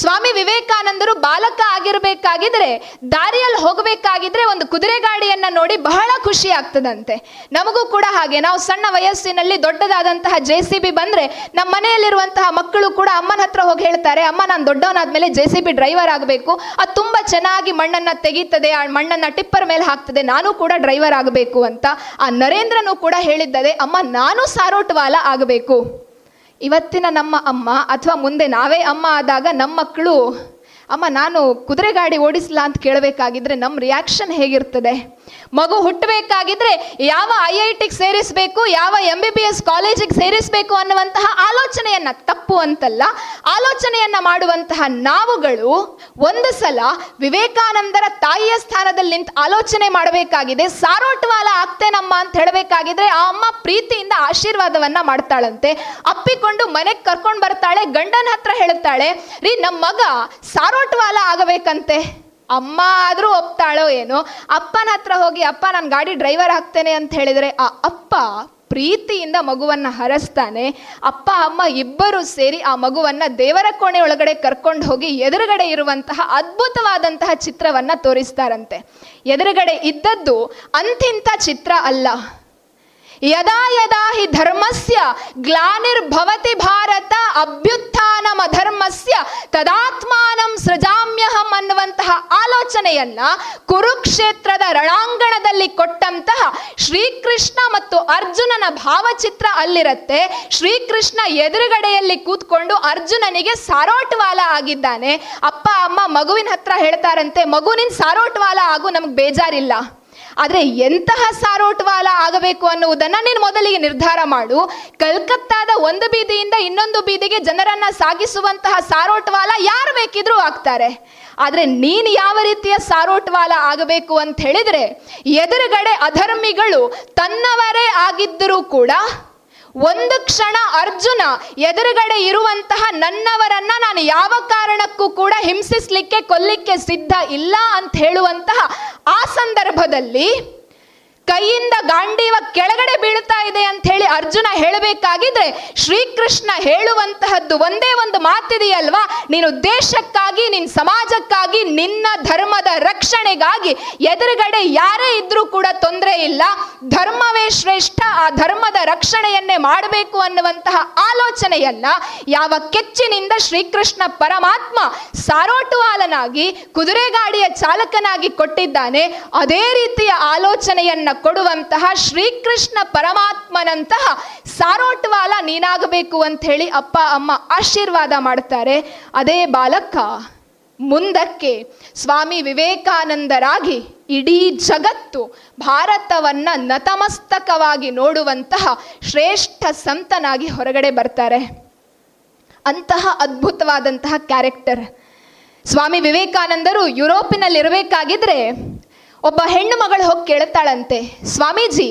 ಸ್ವಾಮಿ ವಿವೇಕಾನಂದರು ಬಾಲಕ ಆಗಿರಬೇಕಾಗಿದ್ರೆ, ದಾರಿಯಲ್ಲಿ ಹೋಗಬೇಕಾಗಿದ್ರೆ ಒಂದು ಕುದುರೆ ಗಾಡಿಯನ್ನ ನೋಡಿ ಬಹಳ ಖುಷಿ ಆಗ್ತದಂತೆ. ನಮಗೂ ಕೂಡ ಹಾಗೆ, ನಾವು ಸಣ್ಣ ವಯಸ್ಸಿನಲ್ಲಿ ದೊಡ್ಡದಾದಂತಹ JCB ಬಂದ್ರೆ ನಮ್ಮ ಮನೆಯಲ್ಲಿರುವಂತಹ ಮಕ್ಕಳು ಕೂಡ ಅಮ್ಮನ ಹತ್ರ ಹೋಗಿ ಹೇಳ್ತಾರೆ, ಅಮ್ಮ ನಾನು ದೊಡ್ಡವನಾದ್ಮೇಲೆ JCB ಡ್ರೈವರ್ ಆಗಬೇಕು, ಅದು ತುಂಬಾ ಚೆನ್ನಾಗಿ ಮಣ್ಣನ್ನ ತೆಗೀತದೆ, ಆ ಮಣ್ಣನ್ನ ಟಿಪ್ಪರ್ ಮೇಲೆ ಹಾಕ್ತದೆ, ನಾನು ಕೂಡ ಡ್ರೈವರ್ ಆಗಬೇಕು ಅಂತ. ಆ ನರೇಂದ್ರನು ಕೂಡ ಹೇಳಿದ್ದರೆ, ಅಮ್ಮ ನಾನು ಸಾರೋಟ್ವಾಲ ಆಗಬೇಕು. ಇವತ್ತಿನ ನಮ್ಮ ಅಮ್ಮ ಅಥವಾ ಮುಂದೆ ನಾವೇ ಅಮ್ಮ ಆದಾಗ ನಮ್ಮ ಮಕ್ಕಳು ಅಮ್ಮ ನಾನು ಕುದುರೆ ಗಾಡಿ ಓಡಿಸಲಾ ಅಂತ ಕೇಳಬೇಕಾಗಿದ್ರೆ ನಮ್ಮ ರಿಯಾಕ್ಷನ್ ಹೇಗಿರ್ತದೆ? ಮಗು ಹುಟ್ಟಬೇಕಾಗಿದ್ರೆ ಯಾವ IIT ಸೇರಿಸಬೇಕು, ಯಾವ MBBS ಕಾಲೇಜಿಗೆ ಸೇರಿಸಬೇಕು ಅನ್ನುವಂತಹ ಆಲೋಚನೆಯನ್ನ, ತಪ್ಪು ಅಂತಲ್ಲ, ಆಲೋಚನೆಯನ್ನ ಮಾಡುವಂತಹ ನಾವುಗಳು ಒಂದು ಸಲ ವಿವೇಕಾನಂದರ ತಾಯಿಯ ಸ್ಥಾನದಲ್ಲಿ ನಿಂತು ಆಲೋಚನೆ ಮಾಡಬೇಕಾಗಿದೆ. ಸಾರೋಟ್ವಾಲ ಆಗ್ತೇನಮ್ಮ ಅಂತ ಹೇಳಬೇಕಾಗಿದ್ರೆ ಆ ಅಮ್ಮ ಪ್ರೀತಿಯಿಂದ ಆಶೀರ್ವಾದವನ್ನ ಮಾಡ್ತಾಳಂತೆ, ಅಪ್ಪಿಕೊಂಡು ಮನೆಗೆ ಕರ್ಕೊಂಡು ಬರ್ತಾಳೆ, ಗಂಡನ ಹತ್ರ ಹೇಳ್ತಾಳೆ, ರೀ ನಮ್ಮ ಮಗ ಸಾರೋಟ್ವಾಲ ಆಗಬೇಕಂತೆ. ಅಮ್ಮ ಆದರೂ ಒಪ್ತಾಳೋ ಏನೋ, ಅಪ್ಪನ ಹತ್ರ ಹೋಗಿ ಅಪ್ಪ ನಾನು ಗಾಡಿ ಡ್ರೈವರ್ ಆಗ್ತೇನೆ ಅಂತ ಹೇಳಿದರೆ ಆ ಅಪ್ಪ ಪ್ರೀತಿಯಿಂದ ಮಗುವನ್ನು ಹರಸ್ತಾನೆ. ಅಪ್ಪ ಅಮ್ಮ ಇಬ್ಬರು ಸೇರಿ ಆ ಮಗುವನ್ನು ದೇವರ ಕೋಣೆ ಒಳಗಡೆ ಕರ್ಕೊಂಡು ಹೋಗಿ ಎದುರುಗಡೆ ಇರುವಂತಹ ಅದ್ಭುತವಾದಂತಹ ಚಿತ್ರವನ್ನು ತೋರಿಸ್ತಾರಂತೆ. ಎದುರುಗಡೆ ಇದ್ದದ್ದು ಅಂತಿಂಥ ಚಿತ್ರ ಅಲ್ಲ. ಯದಾ ಯದಾ ಹಿ ಧರ್ಮಸ್ಯ ಗ್ಲಾನಿರ್ಭವತಿ ಭಾರತ ಅಭ್ಯುತ್ಥಾನಮಧರ್ಮಸ್ಯ ತದಾತ್ಮಾನಂ ಸೃಜಾಮ್ಯಹಂ ಅನ್ನುವಂತಹ ಆಲೋಚನೆಯನ್ನ ಕುರುಕ್ಷೇತ್ರದ ರಣಾಂಗಣದಲ್ಲಿ ಕೊಟ್ಟಂತಹ ಶ್ರೀಕೃಷ್ಣ ಮತ್ತು ಅರ್ಜುನನ ಭಾವಚಿತ್ರ ಅಲ್ಲಿರುತ್ತೆ. ಶ್ರೀಕೃಷ್ಣ ಎದುರುಗಡೆಯಲ್ಲಿ ಕೂತ್ಕೊಂಡು ಅರ್ಜುನನಿಗೆ ಸಾರೋಟ್ವಾಲ ಆಗಿದ್ದಾನೆ. ಅಪ್ಪ ಅಮ್ಮ ಮಗುವಿನ ಹತ್ರ ಹೇಳ್ತಾರಂತೆ, ಮಗು ನಿನ್ ಸಾರೋಟ್ವಾಲ ಆಗು, ನಮ್ಗೆ ಬೇಜಾರಿಲ್ಲ, ಆದರೆ ಎಂತಹ ಸಾರೋಟ್ವಾಲ ಆಗಬೇಕು ಅನ್ನುವುದನ್ನು ನೀನು ಮೊದಲಿಗೆ ನಿರ್ಧಾರ ಮಾಡು. ಕಲ್ಕತ್ತಾದ ಒಂದು ಬೀದಿಯಿಂದ ಇನ್ನೊಂದು ಬೀದಿಗೆ ಜನರನ್ನ ಸಾಗಿಸುವಂತಹ ಸಾರೋಟ್ವಾಲ ಯಾರು ಬೇಕಿದ್ರೂ ಆಗ್ತಾರೆ, ಆದರೆ ನೀನು ಯಾವ ರೀತಿಯ ಸಾರೋಟ್ವಾಲ ಆಗಬೇಕು ಅಂತ ಹೇಳಿದರೆ, ಎದುರುಗಡೆ ಅಧರ್ಮಿಗಳು ತನ್ನವರೇ ಆಗಿದ್ದರೂ ಕೂಡ ಒಂದು ಕ್ಷಣ ಅರ್ಜುನ ಎದುರುಗಡೆ ಇರುವಂತಹ ನನ್ನವರನ್ನ ನಾನು ಯಾವ ಕಾರಣಕ್ಕೂ ಕೂಡ ಹಿಂಸಿಸ್ಲಿಕ್ಕೆ, ಕೊಲ್ಲಿಕ್ಕೆ ಸಿದ್ಧ ಇಲ್ಲ ಅಂತ ಹೇಳುವಂತಹ ಆ ಸಂದರ್ಭದಲ್ಲಿ ಕೈಯಿಂದ ಗಾಂಡೀವ ಕೆಳಗಡೆ ಬೀಳ್ತಾ ಇದೆ ಅಂತ ಹೇಳಿ ಅರ್ಜುನ ಹೇಳಬೇಕಾಗಿದ್ರೆ ಶ್ರೀಕೃಷ್ಣ ಹೇಳುವಂತಹದ್ದು ಒಂದೇ ಒಂದು ಮಾತಿದೆಯಲ್ವಾ, ನೀನು ದೇಶಕ್ಕಾಗಿ, ನಿನ್ನ ಸಮಾಜಕ್ಕಾಗಿ, ನಿನ್ನ ಧರ್ಮದ ರಕ್ಷಣೆಗಾಗಿ ಎದುರುಗಡೆ ಯಾರೇ ಇದ್ರೂ ಕೂಡ ತೊಂದರೆ ಇಲ್ಲ, ಧರ್ಮವೇ ಶ್ರೇಷ್ಠ, ಆ ಧರ್ಮದ ರಕ್ಷಣೆಯನ್ನೇ ಮಾಡಬೇಕು ಅನ್ನುವಂತಹ ಆಲೋಚನೆಯನ್ನ ಯಾವ ಕೆಚ್ಚಿನಿಂದ ಶ್ರೀಕೃಷ್ಣ ಪರಮಾತ್ಮ ಸಾರೋಟುವಾಲನಾಗಿ, ಕುದುರೆ ಗಾಡಿಯ ಚಾಲಕನಾಗಿ ಕೊಟ್ಟಿದ್ದಾನೆ, ಅದೇ ರೀತಿಯ ಆಲೋಚನೆಯನ್ನ ಕೊಡುವಂತಹ ಶ್ರೀಕೃಷ್ಣ ಪರಮಾತ್ಮನಂತಹ ಸಾರೋಟ್ವಾಲ ನೀನಾಗಬೇಕು ಅಂತ ಹೇಳಿ ಅಪ್ಪ ಅಮ್ಮ ಆಶೀರ್ವಾದ ಮಾಡ್ತಾರೆ. ಅದೇ ಬಾಲಕ ಮುಂದಕ್ಕೆ ಸ್ವಾಮಿ ವಿವೇಕಾನಂದರಾಗಿ ಇಡೀ ಜಗತ್ತು ಭಾರತವನ್ನ ನತಮಸ್ತಕವಾಗಿ ನೋಡುವಂತಹ ಶ್ರೇಷ್ಠ ಸಂತನಾಗಿ ಹೊರಗಡೆ ಬರ್ತಾರೆ. ಅಂತಹ ಅದ್ಭುತವಾದಂತಹ ಕ್ಯಾರೆಕ್ಟರ್. ಸ್ವಾಮಿ ವಿವೇಕಾನಂದರು ಯುರೋಪಿನಲ್ಲಿರಬೇಕಾಗಿದ್ರೆ ಒಬ್ಬ ಹೆಣ್ಣು ಮಗಳು ಹೋಗಿ ಕೇಳ್ತಾಳಂತೆ, Swamiji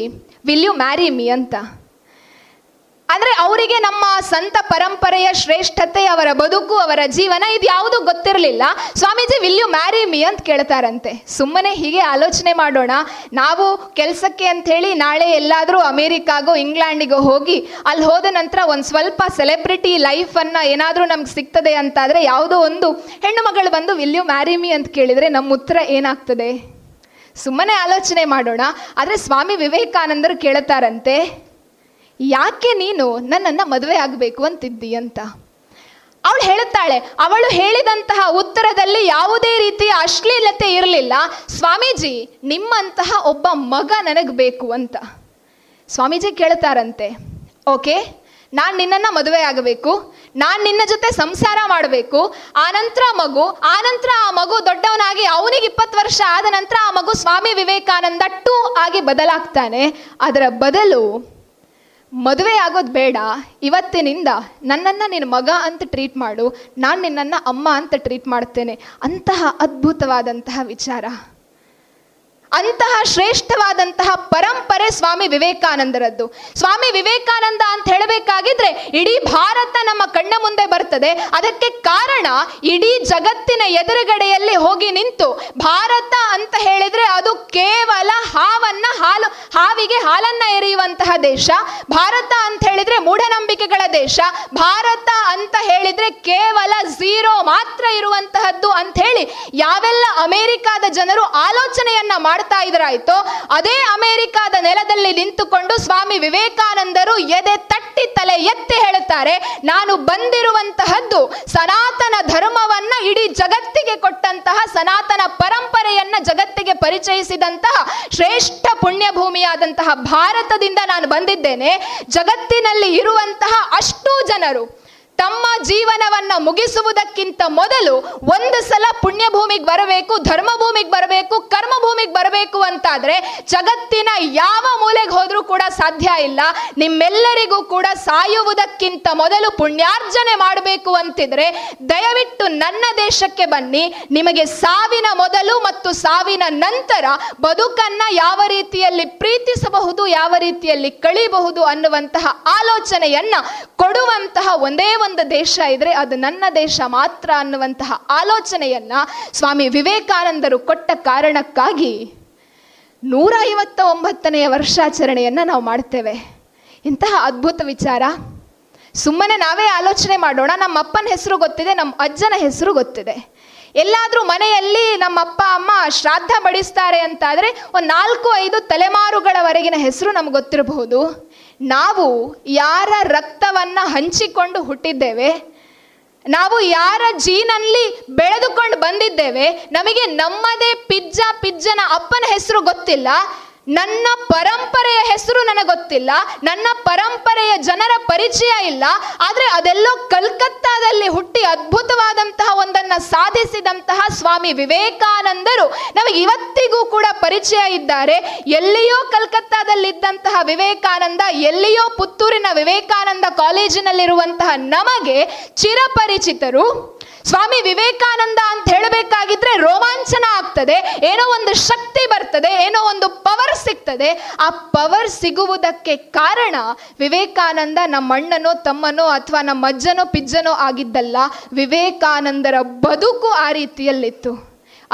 will you marry me ಅಂತ. ಆದರೆ ಅವರಿಗೆ ನಮ್ಮ ಸಂತ ಪರಂಪರೆಯ ಶ್ರೇಷ್ಠತೆ, ಅವರ ಬದುಕು, ಅವರ ಜೀವನ ಇದು ಯಾವುದೂ ಗೊತ್ತಿರಲಿಲ್ಲ. Swamiji will you marry me ಅಂತ ಕೇಳ್ತಾರಂತೆ. ಸುಮ್ಮನೆ ಹೀಗೆ ಆಲೋಚನೆ ಮಾಡೋಣ, ನಾವು ಕೆಲಸಕ್ಕೆ ಅಂಥೇಳಿ ನಾಳೆ ಎಲ್ಲಾದರೂ ಅಮೇರಿಕಾಗೋ ಇಂಗ್ಲೆಂಡಿಗೋ ಹೋಗಿ ಅಲ್ಲಿ ಹೋದ ನಂತರ ಒಂದು ಸ್ವಲ್ಪ ಸೆಲೆಬ್ರಿಟಿ ಲೈಫನ್ನು ಏನಾದರೂ ನಮ್ಗೆ ಸಿಗ್ತದೆ ಅಂತಾದರೆ, ಯಾವುದೋ ಒಂದು ಹೆಣ್ಣು ಮಗಳು ಬಂದು ವಿಲ್ ಯು ಮ್ಯಾರಿ ಮಿ ಅಂತ ಕೇಳಿದರೆ ನಮ್ಮ ಉತ್ತರ ಏನಾಗ್ತದೆ? ಸುಮ್ಮನೆ ಆಲೋಚನೆ ಮಾಡೋಣ. ಆದರೆ ಸ್ವಾಮಿ ವಿವೇಕಾನಂದರು ಕೇಳ್ತಾರಂತೆ, ಯಾಕೆ ನೀನು ನನ್ನನ್ನು ಮದುವೆ ಆಗಬೇಕು ಅಂತಿದ್ದೀ ಅಂತ. ಅವಳು ಹೇಳ್ತಾಳೆ, ಅವಳು ಹೇಳಿದಂತಹ ಉತ್ತರದಲ್ಲಿ ಯಾವುದೇ ರೀತಿಯ ಅಶ್ಲೀಲತೆ ಇರಲಿಲ್ಲ. ಸ್ವಾಮೀಜಿ ನಿಮ್ಮಂತಹ ಒಬ್ಬ ಮಗ ನನಗೆ ಬೇಕು ಅಂತ. ಸ್ವಾಮೀಜಿ ಕೇಳ್ತಾರಂತೆ, ಓಕೆ ನಾನು ನಿನ್ನನ್ನು ಮದುವೆ ಆಗಬೇಕು, ನಾನು ನಿನ್ನ ಜೊತೆ ಸಂಸಾರ ಮಾಡಬೇಕು, ಆನಂತರ ಆ ಮಗು ದೊಡ್ಡವನಾಗಿ ಅವನಿಗೆ 20 ವರ್ಷ ಆದ ನಂತರ ಆ ಮಗು ಸ್ವಾಮಿ ವಿವೇಕಾನಂದ 2 ಆಗಿ ಬದಲಾಗ್ತಾನೆ. ಅದರ ಬದಲು ಮದುವೆ ಆಗೋದು ಬೇಡ, ಇವತ್ತಿನಿಂದ ನನ್ನನ್ನು ನಿನ್ನ ಮಗ ಅಂತ ಟ್ರೀಟ್ ಮಾಡು, ನಾನು ನಿನ್ನನ್ನು ಅಮ್ಮ ಅಂತ ಟ್ರೀಟ್ ಮಾಡ್ತೇನೆ. ಅಂತಹ ಅದ್ಭುತವಾದಂತಹ ವಿಚಾರ, ಅಂತಹ ಶ್ರೇಷ್ಠವಾದಂತಹ ಪರಂಪರೆ ಸ್ವಾಮಿ ವಿವೇಕಾನಂದರದ್ದು. ಸ್ವಾಮಿ ವಿವೇಕಾನಂದ ಅಂತ ಹೇಳಬೇಕಾಗಿದ್ರೆ ಇಡೀ ಭಾರತ ನಮ್ಮ ಕಣ್ಣ ಮುಂದೆ ಬರ್ತದೆ. ಅದಕ್ಕೆ ಕಾರಣ, ಇಡೀ ಜಗತ್ತಿನ ಎದುರುಗಡೆಯಲ್ಲಿ ಹೋಗಿ ನಿಂತು ಭಾರತ ಅಂತ ಹೇಳಿದ್ರೆ ಅದು ಕೇವಲ ಹಾವನ್ನು ಹಾಲು ಹಾವಿಗೆ ಹಾಲನ್ನ ಎರೆಯುವಂತಹ ದೇಶ ಭಾರತ ಅಂತ ಹೇಳಿದ್ರೆ ಮೂಢನಂಬಿಕೆಗಳ ದೇಶ, ಭಾರತ ಅಂತ ಹೇಳಿದ್ರೆ ಕೇವಲ 0 ಮಾತ್ರ ಇರುವಂತಹದ್ದು ಅಂತ ಹೇಳಿ ಯಾವೆಲ್ಲ ಅಮೆರಿಕಾದ ಜನರು ಆಲೋಚನೆಯನ್ನ ಮಾಡ್ತಾ ಇದ್ರಾಯ್ತೋ, ಅದೇ ಅಮೆರಿಕಾದ ನೆಲದಲ್ಲಿ ನಿಂತುಕೊಂಡು ಸ್ವಾಮಿ ವಿವೇಕಾನಂದರು ಎದೆ ತಟ್ಟಿ ತಲೆ ಎತ್ತಿ ಹೇಳುತ್ತಾರೆ, ನಾನು ಬಂದಿರುವಂತಹದ್ದು ಸನಾತನ ಧರ್ಮವನ್ನ ಇಡೀ ಜಗತ್ತಿಗೆ ಕೊಟ್ಟಂತಹ ಸನಾತನ ಪರಂಪರೆಯನ್ನ ಜಗತ್ತಿಗೆ ಪರಿಚಯಿಸಿದಂತಹ ಶ್ರೇಷ್ಠ ಪುಣ್ಯಭೂಮಿಯಾದಂತಹ ಭಾರತದಿಂದ ನಾನು ಬಂದಿದ್ದೇನೆ. ಜಗತ್ತಿನಲ್ಲಿ ಇರುವಂತಹ ಅಷ್ಟೂ ಜನರು ತಮ್ಮ ಜೀವನವನ್ನ ಮುಗಿಸುವುದಕ್ಕಿಂತ ಮೊದಲು ಒಂದು ಸಲ ಪುಣ್ಯಭೂಮಿಗೆ ಬರಬೇಕು, ಧರ್ಮಭೂಮಿಗೆ ಬರಬೇಕು, ಕರ್ಮಭೂಮಿಗೆ ಬರಬೇಕು ಅಂತಾದ್ರೆ ಜಗತ್ತಿನ ಯಾವ ಮೂಲೆಗೆ ಹೋದ್ರೂ ಕೂಡ ಸಾಧ್ಯ ಇಲ್ಲ. ನಿಮ್ಮೆಲ್ಲರಿಗೂ ಕೂಡ ಸಾಯುವುದಕ್ಕಿಂತ ಮೊದಲು ಪುಣ್ಯಾರ್ಜನೆ ಮಾಡಬೇಕು ಅಂತಿದ್ರೆ ದಯವಿಟ್ಟು ನನ್ನ ದೇಶಕ್ಕೆ ಬನ್ನಿ. ನಿಮಗೆ ಸಾವಿನ ಮೊದಲು ಮತ್ತು ಸಾವಿನ ನಂತರ ಬದುಕನ್ನ ಯಾವ ರೀತಿಯಲ್ಲಿ ಪ್ರೀತಿಸಬಹುದು, ಯಾವ ರೀತಿಯಲ್ಲಿ ಕಳೀಬಹುದು ಅನ್ನುವಂತಹ ಆಲೋಚನೆಯನ್ನ ಕೊಡುವಂತಹ ಒಂದೇ ಒಂದು ದೇಶ ಇದ್ರೆ ಅದು ನನ್ನ ದೇಶ ಮಾತ್ರ ಅನ್ನುವಂತಹ ಆಲೋಚನೆಯನ್ನ ಸ್ವಾಮಿ ವಿವೇಕಾನಂದರು ಕೊಟ್ಟ ಕಾರಣಕ್ಕಾಗಿ 159ನೇ ವರ್ಷಾಚರಣೆಯನ್ನ ನಾವು ಮಾಡ್ತೇವೆ. ಇಂತಹ ಅದ್ಭುತ ವಿಚಾರ ಸುಮ್ಮನೆ ನಾವೇ ಆಲೋಚನೆ ಮಾಡೋಣ. ನಮ್ಮ ಅಪ್ಪನ ಹೆಸರು ಗೊತ್ತಿದೆ, ನಮ್ಮ ಅಜ್ಜನ ಹೆಸರು ಗೊತ್ತಿದೆ. ಎಲ್ಲಾದ್ರೂ ಮನೆಯಲ್ಲಿ ನಮ್ಮ ಅಪ್ಪ ಅಮ್ಮ ಶ್ರಾದ್ದ ಬಡಿಸ್ತಾರೆ ಅಂತಾದ್ರೆ ಒಂದು 4-5 ತಲೆಮಾರುಗಳವರೆಗಿನ ಹೆಸರು ನಮ್ಗೆ ಗೊತ್ತಿರಬಹುದು. ನಾವು ಯಾರ ರಕ್ತವನ್ನು ಹಂಚಿಕೊಂಡು ಹುಟ್ಟಿದ್ದೇವೆ, ನಾವು ಯಾರ ಜೀನಲ್ಲಿ ಬೆಳೆದುಕೊಂಡು ಬಂದಿದ್ದೇವೆ, ನಮಗೆ ನಮ್ಮದೇ ಪಿಜ್ಜನ ಅಪ್ಪನ ಹೆಸರು ಗೊತ್ತಿಲ್ಲ, ನನ್ನ ಪರಂಪರೆಯ ಹೆಸರು ನನಗೆ ಗೊತ್ತಿಲ್ಲ, ನನ್ನ ಪರಂಪರೆಯ ಜನರ ಪರಿಚಯ ಇಲ್ಲ. ಆದರೆ ಅದೆಲ್ಲೋ ಕಲ್ಕತ್ತಾದಲ್ಲಿ ಹುಟ್ಟಿ ಅದ್ಭುತವಾದಂತಹ ಒಂದನ್ನು ಸಾಧಿಸಿದಂತಹ ಸ್ವಾಮಿ ವಿವೇಕಾನಂದರು ನಮಗೆ ಇವತ್ತಿಗೂ ಕೂಡ ಪರಿಚಯ ಇದ್ದಾರೆ. ಎಲ್ಲಿಯೋ ಕಲ್ಕತ್ತಾದಲ್ಲಿದ್ದಂತಹ ವಿವೇಕಾನಂದ, ಎಲ್ಲಿಯೋ ಪುತ್ತೂರಿನ ವಿವೇಕಾನಂದ ಕಾಲೇಜಿನಲ್ಲಿರುವಂತಹ ನಮಗೆ ಚಿರಪರಿಚಿತರು. ಸ್ವಾಮಿ ವಿವೇಕಾನಂದ ಅಂತ ಹೇಳಬೇಕಾಗಿದ್ರೆ ರೋಮಾಂಚನ ಆಗ್ತದೆ, ಏನೋ ಒಂದು ಶಕ್ತಿ ಬರ್ತದೆ, ಏನೋ ಒಂದು ಪವರ್ ಸಿಗ್ತದೆ. ಆ ಪವರ್ ಸಿಗುವುದಕ್ಕೆ ಕಾರಣ ವಿವೇಕಾನಂದ ನಮ್ಮ ಅಣ್ಣನೋ ತಮ್ಮನೋ ಅಥವಾ ನಮ್ಮ ಅಜ್ಜನೋ ಪಿಜ್ಜನೋ ಆಗಿದ್ದಲ್ಲ, ವಿವೇಕಾನಂದರ ಬದುಕು ಆ ರೀತಿಯಲ್ಲಿತ್ತು.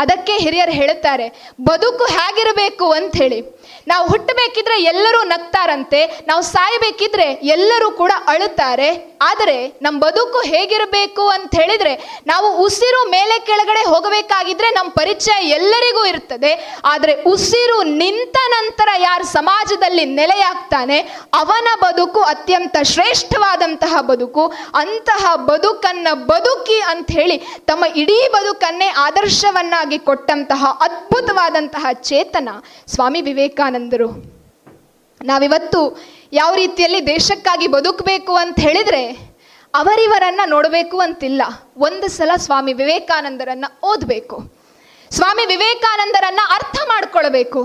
ಅದಕ್ಕೆ ಹಿರಿಯರು ಹೇಳುತ್ತಾರೆ, ಬದುಕು ಹೇಗಿರಬೇಕು ಅಂಥೇಳಿ. ನಾವು ಹುಟ್ಟಬೇಕಿದ್ರೆ ಎಲ್ಲರೂ ನಗ್ತಾರಂತೆ, ನಾವು ಸಾಯಬೇಕಿದ್ರೆ ಎಲ್ಲರೂ ಕೂಡ ಅಳುತ್ತಾರೆ. ಆದರೆ ನಮ್ಮ ಬದುಕು ಹೇಗಿರಬೇಕು ಅಂತ ಹೇಳಿದ್ರೆ, ನಾವು ಉಸಿರು ಮೇಲೆ ಕೆಳಗಡೆ ಹೋಗಬೇಕಾಗಿದ್ರೆ ನಮ್ಮ ಪರಿಚಯ ಎಲ್ಲರಿಗೂ ಇರ್ತದೆ. ಆದರೆ ಉಸಿರು ನಿಂತ ನಂತರ ಯಾರು ಸಮಾಜದಲ್ಲಿ ನೆಲೆಯಾಗ್ತಾನೆ ಅವನ ಬದುಕು ಅತ್ಯಂತ ಶ್ರೇಷ್ಠವಾದಂತಹ ಬದುಕು. ಅಂತಹ ಬದುಕನ್ನ ಬದುಕಿ ಅಂತ ಹೇಳಿ ತಮ್ಮ ಇಡೀ ಬದುಕನ್ನೇ ಆದರ್ಶವನ್ನಾಗಿ ಕೊಟ್ಟಂತಹ ಅದ್ಭುತವಾದಂತಹ ಚೇತನ ಸ್ವಾಮಿ ವಿವೇಕಾನಂದರು. ನಾವಿವತ್ತು ಯಾವ ರೀತಿಯಲ್ಲಿ ದೇಶಕ್ಕಾಗಿ ಬದುಕಬೇಕು ಅಂತ ಹೇಳಿದರೆ ಅವರಿವರನ್ನ ನೋಡಬೇಕು ಅಂತಿಲ್ಲ. ಒಂದು ಸಲ ಸ್ವಾಮಿ ವಿವೇಕಾನಂದರನ್ನ ಓದಬೇಕು, ಸ್ವಾಮಿ ವಿವೇಕಾನಂದರನ್ನ ಅರ್ಥ ಮಾಡ್ಕೊಳ್ಬೇಕು.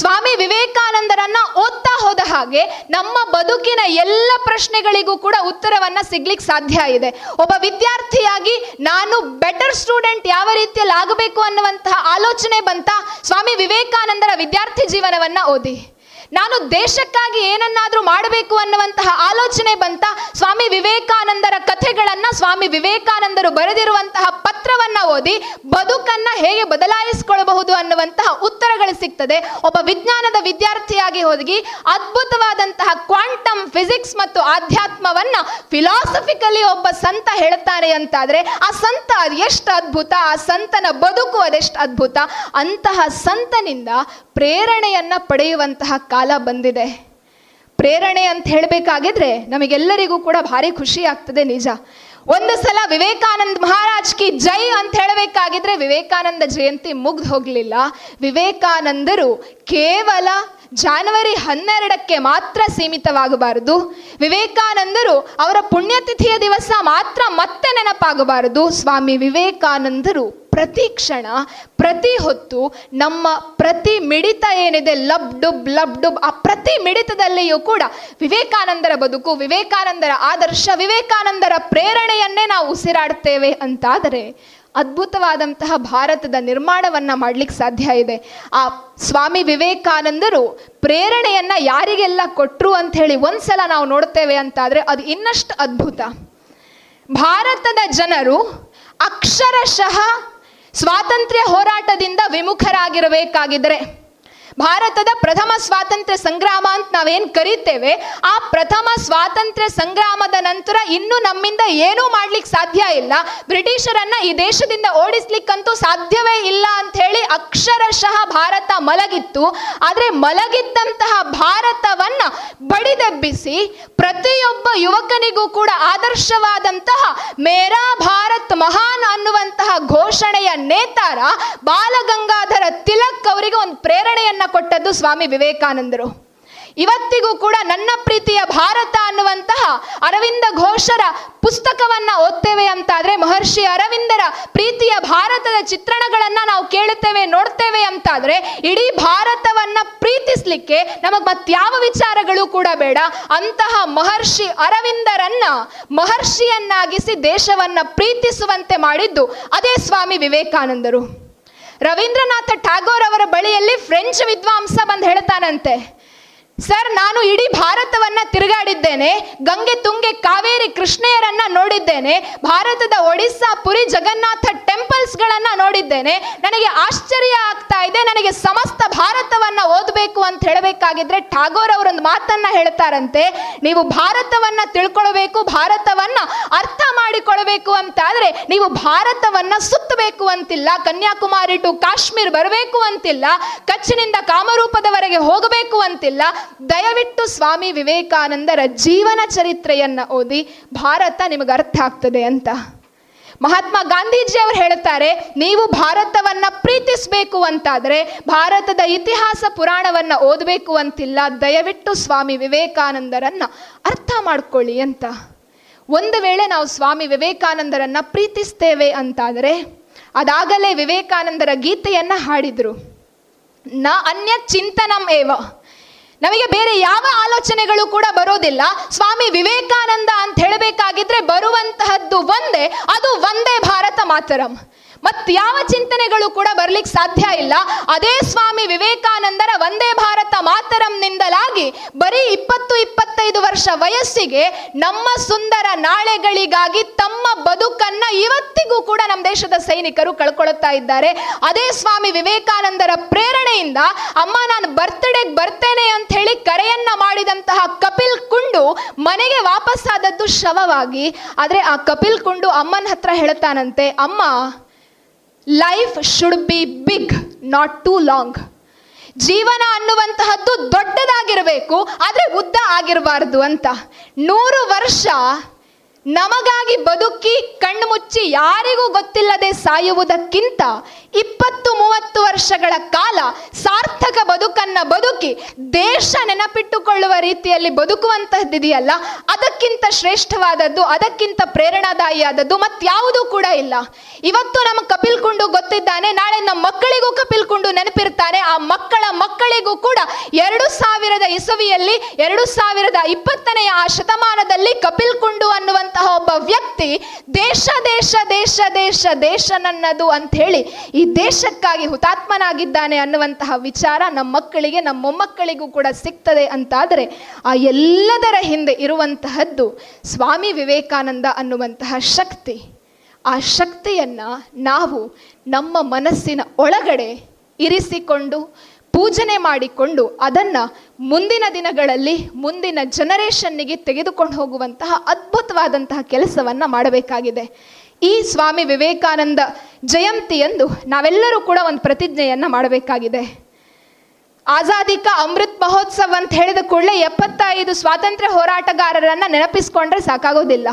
ಸ್ವಾಮಿ ವಿವೇಕಾನಂದರನ್ನ ಓದ್ತಾ ಹೋದ ಹಾಗೆ ನಮ್ಮ ಬದುಕಿನ ಎಲ್ಲ ಪ್ರಶ್ನೆಗಳಿಗೂ ಕೂಡ ಉತ್ತರವನ್ನ ಸಿಗ್ಲಿಕ್ಕೆ ಸಾಧ್ಯ ಇದೆ. ಒಬ್ಬ ವಿದ್ಯಾರ್ಥಿಯಾಗಿ ನಾನು ಬೆಟರ್ ಸ್ಟೂಡೆಂಟ್ ಯಾವ ರೀತಿಯಲ್ಲಿ ಆಗಬೇಕು ಅನ್ನುವಂತಹ ಆಲೋಚನೆ ಬಂತ, ಸ್ವಾಮಿ ವಿವೇಕಾನಂದರ ವಿದ್ಯಾರ್ಥಿ ಜೀವನವನ್ನ ಓದಿ. ನಾನು ದೇಶಕ್ಕಾಗಿ ಏನನ್ನಾದ್ರೂ ಮಾಡಬೇಕು ಅನ್ನುವಂತಹ ಆಲೋಚನೆ ಬಂತ, ಸ್ವಾಮಿ ವಿವೇಕಾನಂದರ ಕಥೆಗಳನ್ನ, ಸ್ವಾಮಿ ವಿವೇಕಾನಂದರು ಬರೆದಿರುವಂತಹ ಪತ್ರವನ್ನ ಓದಿ ಬದುಕನ್ನ ಹೇಗೆ ಬದಲಾಯಿಸಿಕೊಳ್ಳಬಹುದು ಅನ್ನುವಂತಹ ಉತ್ತರಗಳು ಸಿಗ್ತದೆ. ಒಬ್ಬ ವಿಜ್ಞಾನದ ವಿದ್ಯಾರ್ಥಿಯಾಗಿ ಹೋಗಿ ಅದ್ಭುತವಾದಂತಹ ಕ್ವಾಂಟಮ್ ಫಿಸಿಕ್ಸ್ ಮತ್ತು ಆಧ್ಯಾತ್ಮವನ್ನ ಫಿಲಾಸಫಿಕಲಿ ಒಬ್ಬ ಸಂತ ಹೇಳ್ತಾರೆ ಅಂತಾದ್ರೆ ಆ ಸಂತ ಅದೆಷ್ಟು ಅದ್ಭುತ, ಆ ಸಂತನ ಬದುಕು ಅದೆಷ್ಟು ಅದ್ಭುತ. ಅಂತಹ ಸಂತನಿಂದ ಪ್ರೇರಣೆಯನ್ನ ಪಡೆಯುವಂತಹ ಕಾಲ ಬಂದಿದೆ. ಪ್ರೇರಣೆ ಅಂತ ಹೇಳಬೇಕಾಗಿದ್ರೆ ನಮಗೆಲ್ಲರಿಗೂ ಕೂಡ ಭಾರಿ ಖುಷಿ ಆಗ್ತದೆ, ನಿಜ. ಒಂದು ಸಲ ವಿವೇಕಾನಂದ ಮಹಾರಾಜ್ ಕಿ ಜೈ ಅಂತ ಹೇಳಬೇಕಾಗಿದ್ರೆ ವಿವೇಕಾನಂದ ಜಯಂತಿ ಮುಗ್ದು ಹೋಗಲಿಲ್ಲ. ವಿವೇಕಾನಂದರು ಕೇವಲ January 12ಕ್ಕೆ ಮಾತ್ರ ಸೀಮಿತವಾಗಬಾರದು. ವಿವೇಕಾನಂದರು ಅವರ ಪುಣ್ಯತಿಥಿಯ ದಿವಸ ಮಾತ್ರ ಮತ್ತೆ ನೆನಪಾಗಬಾರದು. ಸ್ವಾಮಿ ವಿವೇಕಾನಂದರು ಪ್ರತಿ ಕ್ಷಣ, ಪ್ರತಿ ಹೊತ್ತು, ನಮ್ಮ ಪ್ರತಿ ಮಿಡಿತ ಏನಿದೆ ಲಬ್ ಡುಬ್ ಆ ಪ್ರತಿ ಮಿಡಿತದಲ್ಲಿಯೂ ಕೂಡ ವಿವೇಕಾನಂದರ ಬದುಕು, ವಿವೇಕಾನಂದರ ಆದರ್ಶ, ವಿವೇಕಾನಂದರ ಪ್ರೇರಣೆಯನ್ನೇ ನಾವು ಉಸಿರಾಡ್ತೇವೆ ಅಂತಾದರೆ ಅದ್ಭುತವಾದಂತಹ ಭಾರತದ ನಿರ್ಮಾಣವನ್ನು ಮಾಡಲಿಕ್ಕೆ ಸಾಧ್ಯ ಇದೆ. ಆ ಸ್ವಾಮಿ ವಿವೇಕಾನಂದರು ಪ್ರೇರಣೆಯನ್ನು ಯಾರಿಗೆಲ್ಲ ಕೊಟ್ಟರು ಅಂಥೇಳಿ ಒಂದ್ಸಲ ನಾವು ನೋಡ್ತೇವೆ ಅಂತಾದರೆ ಅದು ಇನ್ನಷ್ಟು ಅದ್ಭುತ. ಭಾರತದ ಜನರು ಅಕ್ಷರಶಃ ಸ್ವಾತಂತ್ರ್ಯ ಹೋರಾಟದಿಂದ ವಿಮುಖರಾಗಿರಬೇಕಾಗಿದ್ದರೆ, ಭಾರತದ ಪ್ರಥಮ ಸ್ವಾತಂತ್ರ್ಯ ಸಂಗ್ರಾಮ ಅಂತ ನಾವೇನು ಕರೀತೇವೆ, ಆ ಪ್ರಥಮ ಸ್ವಾತಂತ್ರ್ಯ ಸಂಗ್ರಾಮದ ನಂತರ ಇನ್ನೂ ನಮ್ಮಿಂದ ಏನೂ ಮಾಡ್ಲಿಕ್ಕೆ ಸಾಧ್ಯ ಇಲ್ಲ, ಬ್ರಿಟಿಷರನ್ನ ಈ ದೇಶದಿಂದ ಓಡಿಸ್ಲಿಕ್ಕಂತೂ ಸಾಧ್ಯವೇ ಇಲ್ಲ ಅಂತ ಹೇಳಿ ಅಕ್ಷರಶಃ ಭಾರತ ಮಲಗಿತ್ತು. ಆದರೆ ಮಲಗಿದ್ದಂತಹ ಭಾರತವನ್ನ ಬಡಿದೆಬ್ಬಿಸಿ ಪ್ರತಿಯೊಬ್ಬ ಯುವಕನಿಗೂ ಕೂಡ ಆದರ್ಶವಾದಂತಹ ಮೇರಾ ಭಾರತ್ ಮಹಾನ್ ಅನ್ನುವಂತಹ ಘೋಷಣೆಯ ನೇತಾರ ಬಾಲಗಂಗಾಧರ ತಿಲಕ್ ಅವರಿಗೆ ಒಂದು ಪ್ರೇರಣೆಯನ್ನ ಕೊಟ್ಟದ್ದು ಸ್ವಾಮಿ ವಿವೇಕಾನಂದರು. ಇವತ್ತಿಗೂ ಕೂಡ ನನ್ನ ಪ್ರೀತಿಯ ಭಾರತ ಅನ್ನುವಂತಹ ಅರವಿಂದ ಘೋಷರ ಪುಸ್ತಕವನ್ನ ಓದ್ತೇವೆ ಅಂತಾದ್ರೆ, ಮಹರ್ಷಿ ಅರವಿಂದರ ಪ್ರೀತಿಯ ಭಾರತದ ಚಿತ್ರಣಗಳನ್ನ ನಾವು ಕೇಳುತ್ತೇವೆ, ನೋಡ್ತೇವೆ ಅಂತಾದ್ರೆ, ಇಡೀ ಭಾರತವನ್ನ ಪ್ರೀತಿಸ್ಲಿಕ್ಕೆ ನಮಗ್ ಮತ್ಯಾವ ವಿಚಾರಗಳು ಕೂಡ ಬೇಡ. ಅಂತಹ ಮಹರ್ಷಿ ಅರವಿಂದರನ್ನ ಮಹರ್ಷಿಯನ್ನಾಗಿಸಿ ದೇಶವನ್ನ ಪ್ರೀತಿಸುವಂತೆ ಮಾಡಿದ್ದು ಅದೇ ಸ್ವಾಮಿ ವಿವೇಕಾನಂದರು. ರವೀಂದ್ರನಾಥ ಠಾಗೋರ್ ಅವರ ಬಳಿಯಲ್ಲಿ ಫ್ರೆಂಚ್ ವಿದ್ವಾಂಸ ಬಂದು ಹೇಳ್ತಾನಂತೆ, ಸರ್ ನಾನು ಇಡೀ ಭಾರತವನ್ನ ತಿರುಗಾಡಿದ್ದೇನೆ, ಗಂಗೆ ತುಂಗೆ ಕಾವೇರಿ ಕೃಷ್ಣೆಯರನ್ನ ನೋಡಿದ್ದೇನೆ, ಭಾರತದ ಒಡಿಸ್ಸಾ ಪುರಿ ಜಗನ್ನಾಥ ಟೆಂಪಲ್ಸ್ ಗಳನ್ನ ನೋಡಿದ್ದೇನೆ, ನನಗೆ ಆಶ್ಚರ್ಯ ಆಗ್ತಾ ಇದೆ, ನನಗೆ ಸಮಸ್ತ ಭಾರತವನ್ನ ಓದಬೇಕು ಅಂತ ಹೇಳಬೇಕಾಗಿದ್ರೆ ಠಾಗೋರ್ ಅವರೊಂದು ಮಾತನ್ನ ಹೇಳ್ತಾರಂತೆ, ನೀವು ಭಾರತವನ್ನ ತಿಳ್ಕೊಳ್ಬೇಕು, ಭಾರತವನ್ನ ಅರ್ಥ ಮಾಡಿಕೊಳ್ಬೇಕು ಅಂತಾದ್ರೆ ನೀವು ಭಾರತವನ್ನ ಸುತ್ತಬೇಕು ಅಂತಿಲ್ಲ, ಕನ್ಯಾಕುಮಾರಿ ಟು ಕಾಶ್ಮೀರ್ ಬರಬೇಕು ಅಂತಿಲ್ಲ, ಕಚ್ಚಿನಿಂದ ಕಾಮರೂಪದವರೆಗೆ ಹೋಗಬೇಕು ಅಂತಿಲ್ಲ. ದಯವಿಟ್ಟು ಸ್ವಾಮಿ ವಿವೇಕಾನಂದರ ಜೀವನ ಚರಿತ್ರೆಯನ್ನ ಓದಿ, ಭಾರತ ನಿಮಗೆ ಅರ್ಥ ಆಗ್ತದೆ ಅಂತ. ಮಹಾತ್ಮ ಗಾಂಧೀಜಿ ಅವರು ಹೇಳ್ತಾರೆ, ನೀವು ಭಾರತವನ್ನ ಪ್ರೀತಿಸಬೇಕು ಅಂತಾದ್ರೆ ಭಾರತದ ಇತಿಹಾಸ ಪುರಾಣವನ್ನ ಓದಬೇಕು ಅಂತಿಲ್ಲ, ದಯವಿಟ್ಟು ಸ್ವಾಮಿ ವಿವೇಕಾನಂದರನ್ನ ಅರ್ಥ ಮಾಡ್ಕೊಳ್ಳಿ ಅಂತ. ಒಂದು ವೇಳೆ ನಾವು ಸ್ವಾಮಿ ವಿವೇಕಾನಂದರನ್ನ ಪ್ರೀತಿಸ್ತೇವೆ ಅಂತಾದರೆ, ಅದಾಗಲೇ ವಿವೇಕಾನಂದರ ಗೀತೆಯನ್ನ ಹಾಡಿದ್ರು, ನ ಅನ್ಯ ಚಿಂತನಂ ಏವ, ನಮಗೆ ಬೇರೆ ಯಾವ ಆಲೋಚನೆಗಳು ಕೂಡ ಬರೋದಿಲ್ಲ. ಸ್ವಾಮಿ ವಿವೇಕಾನಂದ ಅಂತ ಹೇಳಬೇಕಾಗಿದ್ರೆ ಬರುವಂತಹದ್ದು ಒಂದೇ, ಅದು ಒಂದೇ ಭಾರತ ಮಾತರಂ, ಮತ್ಯಾವ ಚಿಂತನೆಗಳು ಕೂಡ ಬರ್ಲಿಕ್ಕೆ ಸಾಧ್ಯ ಇಲ್ಲ. ಅದೇ ಸ್ವಾಮಿ ವಿವೇಕಾನಂದರ ಒಂದೇ ಭಾರತ ಮಾತರಂನಿಂದಲಾಗಿ ಬರೀ 20-25 ವರ್ಷ ವಯಸ್ಸಿಗೆ ನಮ್ಮ ಸುಂದರ ನಾಳೆಗಳಿಗಾಗಿ ತಮ್ಮ ಬದುಕನ್ನ ಇವತ್ತಿಗೂ ಕೂಡ ನಮ್ಮ ದೇಶದ ಸೈನಿಕರು ಕಳ್ಕೊಳ್ತಾ ಇದ್ದಾರೆ. ಅದೇ ಸ್ವಾಮಿ ವಿವೇಕಾನಂದರ ಪ್ರೇರಣೆಯಿಂದ ಅಮ್ಮ ನಾನು ಬರ್ತ್ಡೇಗೆ ಬರ್ತೇನೆ ಅಂತ ಹೇಳಿ ಕರೆಯನ್ನ ಮಾಡಿದಂತಹ ಕಪಿಲ್ ಕುಂಡು ಮನೆಗೆ ವಾಪಸ್ಸಾದದ್ದು ಶವವಾಗಿ. ಆದರೆ ಆ ಕಪಿಲ್ ಕುಂಡು ಅಮ್ಮನ ಹತ್ರ ಹೇಳ್ತಾನಂತೆ, ಅಮ್ಮ life should be big, not too long. ಜೀವನ ಅನ್ನುವಂತಹದ್ದು ದೊಡ್ಡದಾಗಿರಬೇಕು, ಆದರೆ ಉದ್ದ ಆಗಿರಬಾರ್ದು ಅಂತ. 100 ವರ್ಷ ನಮಗಾಗಿ ಬದುಕಿ ಕಣ್ಮುಚ್ಚಿ ಯಾರಿಗೂ ಗೊತ್ತಿಲ್ಲದೆ ಸಾಯುವುದಕ್ಕಿಂತ 20-30 ವರ್ಷಗಳ ಕಾಲ ಸಾರ್ಥಕ ಬದುಕನ್ನು ಬದುಕಿ ದೇಶ ನೆನಪಿಟ್ಟುಕೊಳ್ಳುವ ರೀತಿಯಲ್ಲಿ ಬದುಕುವಂತಹದ್ದಿದೆಯಲ್ಲ, ಅದಕ್ಕಿಂತ ಶ್ರೇಷ್ಠವಾದದ್ದು, ಅದಕ್ಕಿಂತ ಪ್ರೇರಣಾದಾಯಿಯಾದದ್ದು ಮತ್ಯಾವುದೂ ಕೂಡ ಇಲ್ಲ. ಇವತ್ತು ನಮ್ಮ ಕಪಿಲ್ ಕುಂಡು ಗೊತ್ತಿದ್ದಾನೆ, ನಾಳೆ ನಮ್ಮ ಮಕ್ಕಳಿಗೂ ಕಪಿಲ್ ಕುಂಡು ನೆನಪಿರ್ತಾನೆ, ಆ ಮಕ್ಕಳ ಮಕ್ಕಳಿಗೂ ಕೂಡ 2000 ಇಸವಿಯಲ್ಲಿ 2020ನೇ ಆ ಶತಮಾನದಲ್ಲಿ ಕಪಿಲ್ ಕುಂಡು ಅನ್ನುವಂಥ ಒಬ್ಬ ವ್ಯಕ್ತಿ ದೇಶ ದೇಶ ದೇಶ ದೇಶ ದೇಶ ನನ್ನದು ಅಂತ ಹೇಳಿ ಈ ದೇಶಕ್ಕಾಗಿ ಹುತಾತ್ಮನಾಗಿದ್ದಾನೆ ಅನ್ನುವಂತಹ ವಿಚಾರ ನಮ್ಮ ಮಕ್ಕಳಿಗೆ, ನಮ್ಮ ಮೊಮ್ಮಕ್ಕಳಿಗೂ ಕೂಡ ಸಿಗ್ತದೆ ಅಂತಾದರೆ, ಆ ಎಲ್ಲದರ ಹಿಂದೆ ಇರುವಂತಹದ್ದು ಸ್ವಾಮಿ ವಿವೇಕಾನಂದ ಅನ್ನುವಂತಹ ಶಕ್ತಿ. ಆ ಶಕ್ತಿಯನ್ನ ನಾವು ನಮ್ಮ ಮನಸ್ಸಿನ ಒಳಗಡೆ ಇರಿಸಿಕೊಂಡು ಪೂಜನೆ ಮಾಡಿಕೊಂಡು ಅದನ್ನು ಮುಂದಿನ ದಿನಗಳಲ್ಲಿ ಮುಂದಿನ ಜನರೇಷನ್ನಿಗೆ ತೆಗೆದುಕೊಂಡು ಹೋಗುವಂತಹ ಅದ್ಭುತವಾದಂತಹ ಕೆಲಸವನ್ನು ಮಾಡಬೇಕಾಗಿದೆ. ಈ ಸ್ವಾಮಿ ವಿವೇಕಾನಂದ ಜಯಂತಿಯಂದು ನಾವೆಲ್ಲರೂ ಕೂಡ ಒಂದು ಪ್ರತಿಜ್ಞೆಯನ್ನು ಮಾಡಬೇಕಾಗಿದೆ. ಆಜಾದಿ ಕಾ ಅಮೃತ್ ಮಹೋತ್ಸವ ಅಂತ ಹೇಳಿದ ಕೂಡಲೇ 75 ಸ್ವಾತಂತ್ರ್ಯ ಹೋರಾಟಗಾರರನ್ನು ನೆನಪಿಸ್ಕೊಂಡ್ರೆ ಸಾಕಾಗೋದಿಲ್ಲ.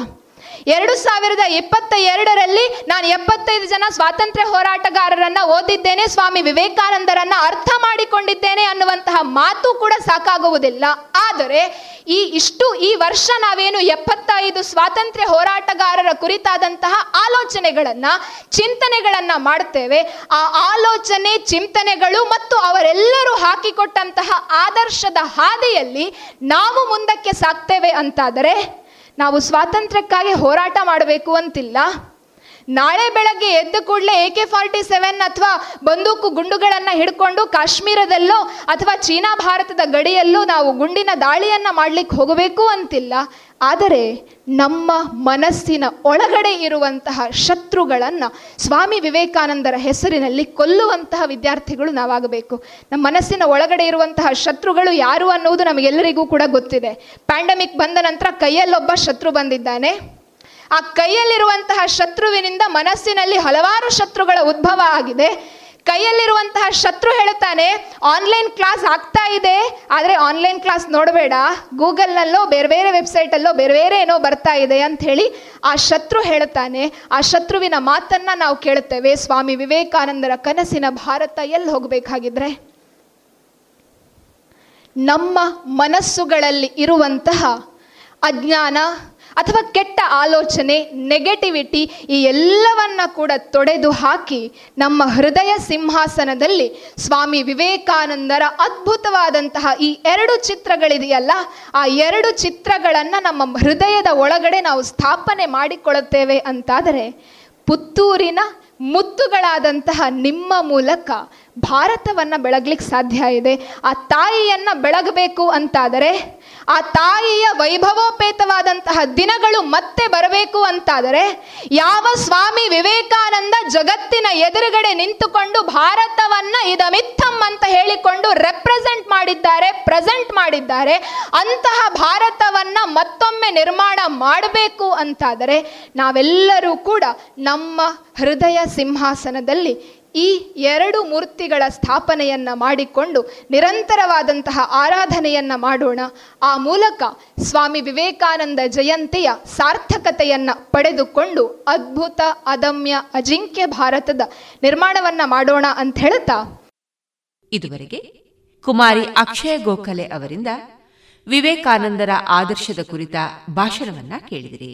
2022ರಲ್ಲಿ ನಾನು 75 ಜನ ಸ್ವಾತಂತ್ರ್ಯ ಹೋರಾಟಗಾರರನ್ನ ಓದಿದ್ದೇನೆ, ಸ್ವಾಮಿ ವಿವೇಕಾನಂದರನ್ನ ಅರ್ಥ ಮಾಡಿಕೊಂಡಿದ್ದೇನೆ ಅನ್ನುವಂತಹ ಮಾತು ಕೂಡ ಸಾಕಾಗುವುದಿಲ್ಲ. ಆದರೆ ಈ ವರ್ಷ ನಾವೇನು 75 ಸ್ವಾತಂತ್ರ್ಯ ಹೋರಾಟಗಾರರ ಕುರಿತಾದಂತಹ ಆಲೋಚನೆಗಳನ್ನ, ಚಿಂತನೆಗಳನ್ನ ಮಾಡ್ತೇವೆ, ಆ ಆಲೋಚನೆ ಚಿಂತನೆಗಳು ಮತ್ತು ಅವರೆಲ್ಲರೂ ಹಾಕಿಕೊಟ್ಟಂತಹ ಆದರ್ಶದ ಹಾದಿಯಲ್ಲಿ ನಾವು ಮುಂದಕ್ಕೆ ಸಾಕ್ತೇವೆ ಅಂತಾದರೆ, ನಾವು ಸ್ವಾತಂತ್ರ್ಯಕ್ಕಾಗಿ ಹೋರಾಟ ಮಾಡಬೇಕು ಅಂತಿಲ್ಲ, ನಾಳೆ ಬೆಳಗ್ಗೆ ಎದ್ದ ಕೂಡಲೇ AK-47 ಅಥವಾ ಬಂದೂಕು ಗುಂಡುಗಳನ್ನು ಹಿಡ್ಕೊಂಡು ಕಾಶ್ಮೀರದಲ್ಲೋ ಅಥವಾ ಚೀನಾ ಭಾರತದ ಗಡಿಯಲ್ಲೋ ನಾವು ಗುಂಡಿನ ದಾಳಿಯನ್ನು ಮಾಡಲಿಕ್ಕೆ ಹೋಗಬೇಕು ಅಂತಿಲ್ಲ. ಆದರೆ ನಮ್ಮ ಮನಸ್ಸಿನ ಒಳಗಡೆ ಇರುವಂತಹ ಶತ್ರುಗಳನ್ನು ಸ್ವಾಮಿ ವಿವೇಕಾನಂದರ ಹೆಸರಿನಲ್ಲಿ ಕೊಲ್ಲುವಂತಹ ವಿದ್ಯಾರ್ಥಿಗಳು ನಾವಾಗಬೇಕು. ನಮ್ಮ ಮನಸ್ಸಿನ ಒಳಗಡೆ ಇರುವಂತಹ ಶತ್ರುಗಳು ಯಾರು ಅನ್ನುವುದು ನಮಗೆಲ್ಲರಿಗೂ ಕೂಡ ಗೊತ್ತಿದೆ. ಪ್ಯಾಂಡಮಿಕ್ ಬಂದ ನಂತರ ಕೈಯಲ್ಲೊಬ್ಬ ಶತ್ರು ಬಂದಿದ್ದಾನೆ. ಆ ಕೈಯಲ್ಲಿರುವಂತಹ ಶತ್ರುವಿನಿಂದ ಮನಸ್ಸಿನಲ್ಲಿ ಹಲವಾರು ಶತ್ರುಗಳ ಉದ್ಭವ ಆಗಿದೆ. ಕೈಯಲ್ಲಿರುವಂತಹ ಶತ್ರು ಹೇಳುತ್ತಾನೆ, ಆನ್ಲೈನ್ ಕ್ಲಾಸ್ ಆಗ್ತಾ ಇದೆ, ಆದರೆ ಆನ್ಲೈನ್ ಕ್ಲಾಸ್ ನೋಡಬೇಡ, ಗೂಗಲ್ನಲ್ಲೋ ಬೇರೆ ಬೇರೆ ವೆಬ್ಸೈಟಲ್ಲೋ ಬೇರೆ ಬೇರೆ ಏನೋ ಬರ್ತಾ ಇದೆ ಅಂತ ಹೇಳಿ ಆ ಶತ್ರು ಹೇಳುತ್ತಾನೆ. ಆ ಶತ್ರುವಿನ ಮಾತನ್ನು ನಾವು ಕೇಳುತ್ತೇವೆ. ಸ್ವಾಮಿ ವಿವೇಕಾನಂದರ ಕನಸಿನ ಭಾರತ ಎಲ್ಲಿ ಹೋಗಬೇಕಾಗಿದ್ರೆ? ನಮ್ಮ ಮನಸ್ಸುಗಳಲ್ಲಿ ಇರುವಂತಹ ಅಜ್ಞಾನ ಅಥವಾ ಕೆಟ್ಟ ಆಲೋಚನೆ, ನೆಗೆಟಿವಿಟಿ, ಈ ಎಲ್ಲವನ್ನ ಕೂಡ ತೊಡೆದು ಹಾಕಿ ನಮ್ಮ ಹೃದಯ ಸಿಂಹಾಸನದಲ್ಲಿ ಸ್ವಾಮಿ ವಿವೇಕಾನಂದರ ಅದ್ಭುತವಾದಂತಹ ಈ 2 ಚಿತ್ರಗಳಿದೆಯಲ್ಲ, ಆ 2 ಚಿತ್ರಗಳನ್ನು ನಮ್ಮ ಹೃದಯದ ಒಳಗಡೆ ನಾವು ಸ್ಥಾಪನೆ ಮಾಡಿಕೊಳ್ಳುತ್ತೇವೆ ಅಂತಾದರೆ ಪುತ್ತೂರಿನ ಮುತ್ತುಗಳಾದಂತಹ ನಿಮ್ಮ ಮೂಲಕ ಭಾರತವನ್ನು ಬೆಳಗಲಿಕ್ಕೆ ಸಾಧ್ಯ ಇದೆ. ಆ ತಾಯಿಯನ್ನು ಬೆಳಗಬೇಕು ಅಂತಾದರೆ, ಆ ತಾಯಿಯ ವೈಭವೋಪೇತವಾದಂತಹ ದಿನಗಳು ಮತ್ತೆ ಬರಬೇಕು ಅಂತಾದರೆ, ಯಾವ ಸ್ವಾಮಿ ವಿವೇಕಾನಂದ ಜಗತ್ತಿನ ಎದುರುಗಡೆ ನಿಂತುಕೊಂಡು ಭಾರತವನ್ನು ಇದಮಿತ್ತಂ ಅಂತ ಹೇಳಿಕೊಂಡು ರೆಪ್ರೆಸೆಂಟ್ ಮಾಡಿದ್ದಾರೆ, ಪ್ರೆಸೆಂಟ್ ಮಾಡಿದ್ದಾರೆ, ಅಂತಹ ಭಾರತವನ್ನು ಮತ್ತೊಮ್ಮೆ ನಿರ್ಮಾಣ ಮಾಡಬೇಕು ಅಂತಾದರೆ ನಾವೆಲ್ಲರೂ ಕೂಡ ನಮ್ಮ ಹೃದಯ ಸಿಂಹಾಸನದಲ್ಲಿ ಈ 2 ಮೂರ್ತಿಗಳ ಸ್ಥಾಪನೆಯನ್ನು ಮಾಡಿಕೊಂಡು ನಿರಂತರವಾದಂತಹ ಆರಾಧನೆಯನ್ನು ಮಾಡೋಣ. ಆ ಮೂಲಕ ಸ್ವಾಮಿ ವಿವೇಕಾನಂದ ಜಯಂತಿಯ ಸಾರ್ಥಕತೆಯನ್ನು ಪಡೆದುಕೊಂಡು ಅದ್ಭುತ, ಅದಮ್ಯ, ಅಜಿಂಕ್ಯ ಭಾರತದ ನಿರ್ಮಾಣವನ್ನು ಮಾಡೋಣ ಅಂತ ಹೇಳ್ತಾ, ಇದುವರೆಗೆ ಕುಮಾರಿ ಅಕ್ಷಯ ಗೋಖಲೆ ಅವರಿಂದ ವಿವೇಕಾನಂದರ ಆದರ್ಶದ ಕುರಿತ ಭಾಷಣವನ್ನ ಕೇಳಿದಿರಿ.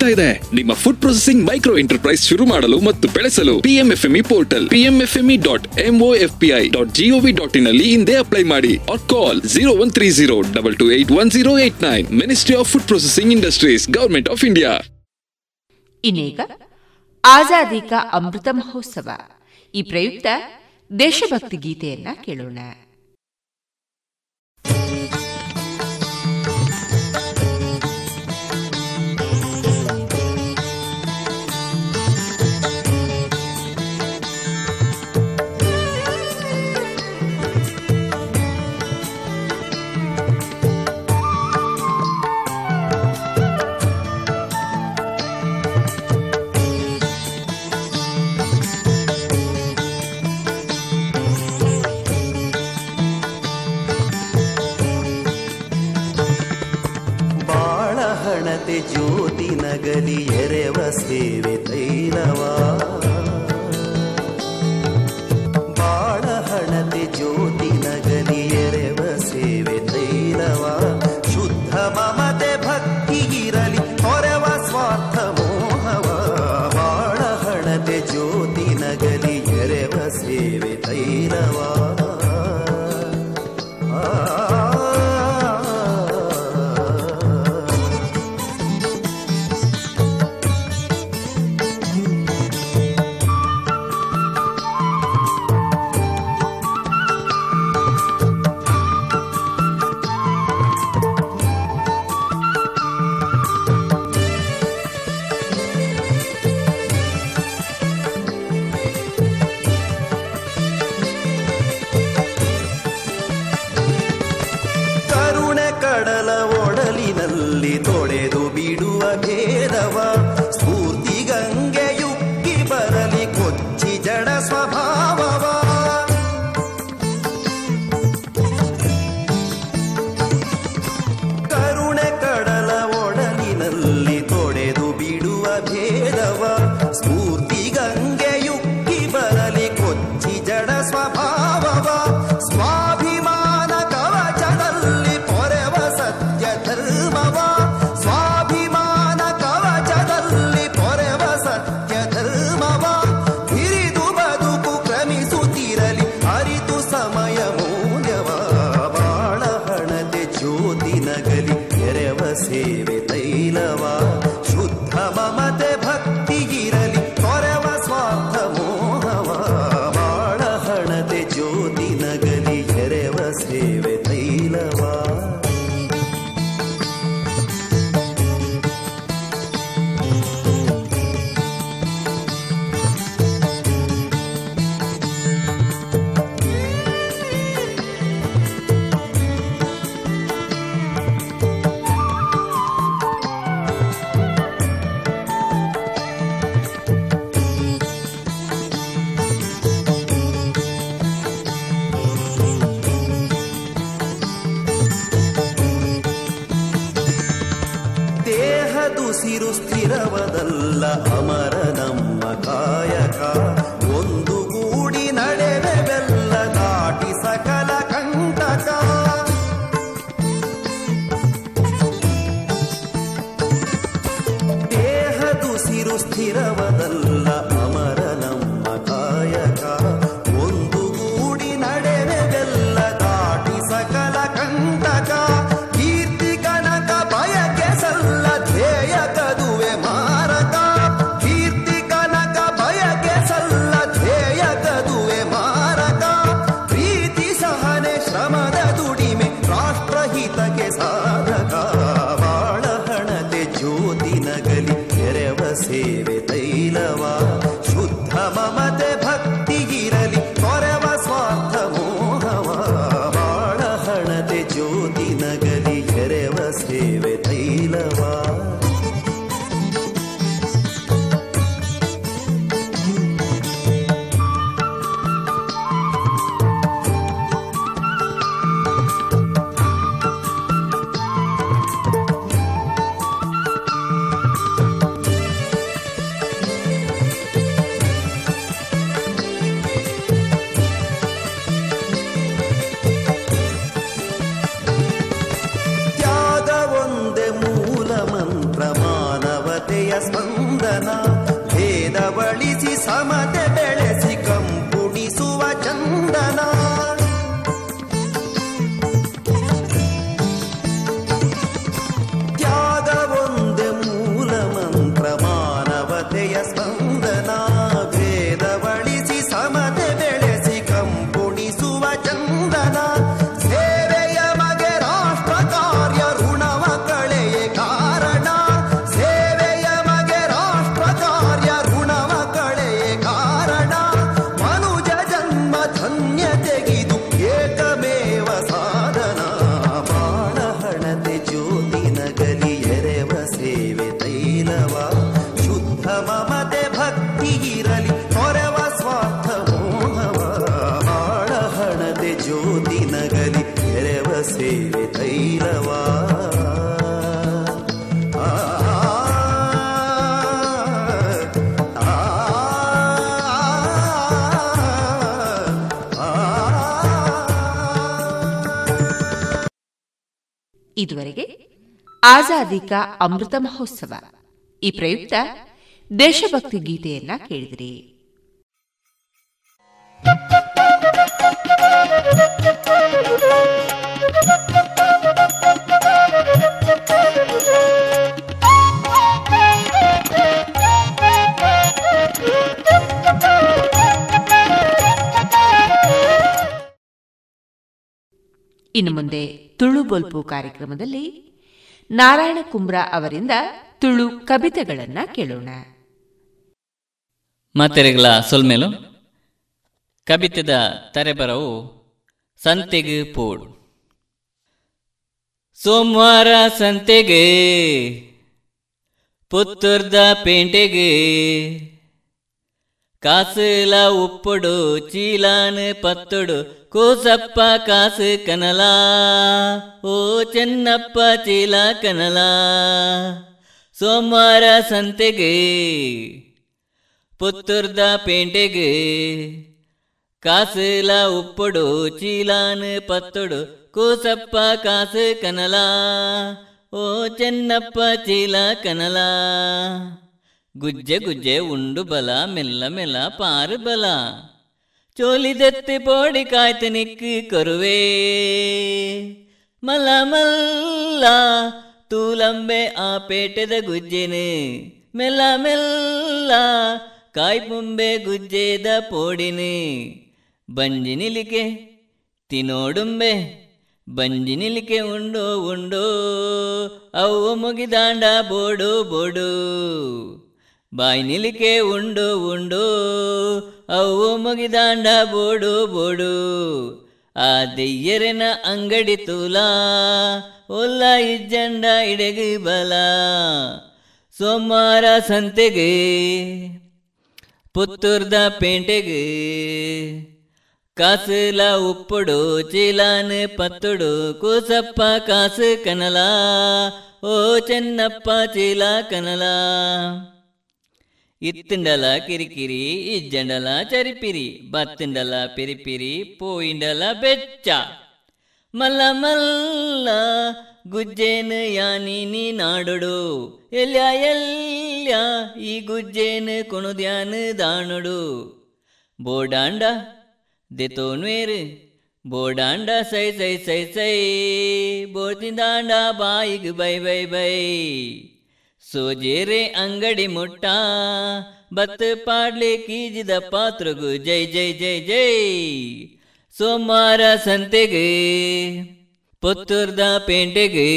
ಇದೆ. ನಿಮ್ಮ ಫುಡ್ ಪ್ರೊಸೆಸಿಂಗ್ ಮೈಕ್ರೋ ಎಂಟರ್ಪ್ರೈಸ್ ಶುರು ಮಾಡಲು ಮತ್ತು ಬೆಳೆಸಲು PMFME ಪೋರ್ಟಲ್ PMFME.MOFPI.gov.in ಅಲ್ಲಿ ಇಂದೇ ಅಪ್ಲೈ ಮಾಡಿ. Call 0130228108 9. Ministry of food processing industries, government of India. ಇನ್ನೀಗ ಆಜಾದಿ ಕಾ ಅಮೃತ ಮಹೋತ್ಸವ ಈ ಪ್ರಯುಕ್ತ ದೇಶಭಕ್ತಿ ಗೀತೆಯನ್ನ ಕೇಳೋಣ. ಜ್ಯೋತಿ ನಗಲಿ ಎರೆವ ಸೇವೆ ತೈಲವಾ ಬಾಳ ಹಣತೆ ಜ್ಯೋತಿ ನಗಲಿ ಎರೆವ ಸೇವೆ ತೈಲವಾ ಶುದ್ಧ ಮಮತೆ ಭಕ್ತಿಗಿರಲಿ ಹೊರವ ಸ್ವಾರ್ಥ ಮೋಹವ ಬಾಳ ಹಣತೆ ಜ್ಯೋತಿ ನಗಲಿ ಎರೆವ ಸೇವೆ ತೈಲವಾ ಸೇವೆ ತೈಲವ ಶುದ್ಧ ಮಮತೆ ಭಕ್ತಿಗಿರಲಿ ತೊರೆವ ಸ್ವಾರ್ಥ ಮೋಹವ ಬಾಳ ಹಣತೆ ಜ್ಯೋತಿ ನಗಲಿ ಎರೆವ ಸೇವೆ ತೈಲವ ಸ್ಥಿರವದಲ್ಲ ಅಮರ ನಮ್ಮ ಕಾಯಕ ಒಂದು ಗೂಡಿ ನಡೆವೆ ಬೆಲ್ಲ ದಾಟಿ ಸಕಲ ಕಂಟಕ ದೇಹದು ಸಿರು ಸ್ಥಿರವದಲ್ಲ ಅಮರ ನಮ್ಮ ಕಾಯಕ ಒಂದು ಗೂಡಿ ನಡೆವೆ ಬೆಲ್ಲ ದಾಟಿ ಸಕಲ ಕಂಟಕ ಕೀರ್ತಿ ಕನಕ ಬಯಕೆ ಸಲ್ಲ ಸೇವೆ ತೈಲವ ಶುದ್ಧ ಮಮತೆ ಭಕ್ತಿಗಿರಲಿ ತೊರೆವ ಸ್ವಾರ್ಥ ಮೋಹವ ಬಾಳ ಹಣತೆ ಜ್ಯೋತಿ ನಗಲಿ ಎರೆವ ಸೇವೆ ತೈಲವ ವೇದವಳಿಸಿ ಸಮತೆ ಬೆಳೆಸಿ ಕಂಪುಣಿಸುವ ಚಂದನ ತ್ಯಾಗವೊಂದೇ ಮೂಲ ಮಂತ್ರ ಮಾನವತೆಯ ಸ್ಪಂದನ ವೇದವಳಿಸಿ ಸಮತೆ ಬೆಳೆಸಿ ಕಂಪುಣಿಸುವ ಚಂದನ ಸೇವೆಯ ಮಗೆ ರಾಷ್ಟ್ರ ಕಾರ್ಯ ಋಣವ ಕಳೆಯೇ ಕಾರಣ ಸೇವೆ ತೈಲವಾ ಇದುವರೆಗೆ ಆಜಾದಿ ಕಾ ಅಮೃತ ಮಹೋತ್ಸವ ಈ ಪ್ರಯುಕ್ತ ದೇಶಭಕ್ತಿ ಗೀತೆಯನ್ನ ಕೇಳಿದ್ರಿ. ಇನ್ನು ಮುಂದೆ ತುಳು ಬೊಲ್ಪು ಕಾರ್ಯಕ್ರಮದಲ್ಲಿ ನಾರಾಯಣ ಕುಂಬ್ರಾ ಅವರಿಂದ ತುಳು ಕವಿತೆಗಳನ್ನ ಕೇಳೋಣ. ಮಾತೆರೆಗಳ ಸೊಲ್ಮೇಲು ಕವಿತೆದ ತರೆಬರವು ಸಂತೆಗೆ ಪೋಡು. ಸೋಮವಾರ ಸಂತೆಗೆ ಪುತ್ತೂರ್ದ ಪೇಂಟೆಗೆ ಕಾಸುಲ ಉಪ್ಪುಡು ಚೀಲಾನು ಪತ್ತುಡು ಕೋಸಪ್ಪ ಕಾಸು ಕನಲಾ ಓ ಚೆನ್ನಪ್ಪ ಚೀಲ ಕನಲಾ. ಸೋಮವಾರ ಸಂತೆಗೆ ಪುತ್ತೂರ್ದ ಪೇಂಟೆಗೆ ಕಾಸುಲ ಉಪ್ಪುಡು ಚೀಲಾನು ಪತ್ತುಡು ಕೋಸಪ್ಪ ಕಾಸು ಕನಲಾ ಓ ಚೆನ್ನಪ್ಪ ಚೀಲ ಕನಲಾ. ಗುಜ್ಜೆ ಗುಜ್ಜೆ ಉಂಡು ಬಲ ಮೆಲ್ಲ ಮೆಲ್ಲ ಪಾರು ಬಲ ಚೋಲಿದೆತ್ತಿ ಪೋಡಿ ಕಾಯ್ತು ನಿಕ್ಕಿ ಕೊರುವೆ ಮಲ ಮಲ್ಲ ತೂಲಂಬೆ ಆ ಪೇಟೆದ ಗುಜ್ಜೆನು ಮೆಲ್ಲ ಮೆಲ್ಲ ಕಾಯ್ಪುಂಬೆ ಗುಜ್ಜೆದ ಪೋಡಿನು. ಬಂಜಿನಿಲಿಕೆ ತಿನೋಡುಂಬೆ ಬಂಜಿನಿಲಿಕೆ ಉಂಡೋ ಉಂಡೋ ಅವು ಮುಗಿದಾಂಡ ಬೋಡು ಬೋಡು. ಬಾಯಿನಿಲಿಕೆ ಉಂಡು ಉಂಡು ಅವು ಮುಗಿದಾಂಡ ಬೋಡು ಬೋಡು. ಆ ದೆಯ್ಯರನ ಅಂಗಡಿ ತೂಲ ಒಲ್ಲ ಇಜ್ಜಂಡ ಇಡಗಿ ಬಲ. ಸೋಮವಾರ ಸಂತೆಗೆ ಪುತ್ತೂರ್ದ ಪೇಂಟೆಗೆ ಕಾಸುಲ ಉಪ್ಪುಡು ಚೀಲಾನ ಪತ್ತುಡು. ಕೂಸಪ್ಪ ಕಾಸು ಕನಲ ಓ ಚೆನ್ನಪ್ಪ ಚೀಲ ಕನಲ. ఇత్తుండల కిరికిరి ఇజ్జండల చరిపిరి బత్తుండల పిరిపిరి పోయిండల బెచ్చ. మల్ల మల్ల గుజ్జేను యానిని నాడుడు ఎల్యా ఎల్యా ఈ గుజ్జేను కొనుద్యాను దానుడు. బోడాండ దెతోన్వేరు బోడాండ సై సై సై సై బోతిందాండ బాయిగు బై బై బై. ಸೋಜೇರೆ ಅಂಗಡಿ ಮುಟ್ಟ ಬತ್ ಪಾಡ್ಲಿ ಕೀಜಿದ ಪಾತ್ರಗು ಜೈ ಜೈ ಜೈ ಜೈ. ಸೋಮವಾರ ಸಂತೆಗೆ ಪುತ್ತೂರ್ದ ಪೇಂಟೆಗೆ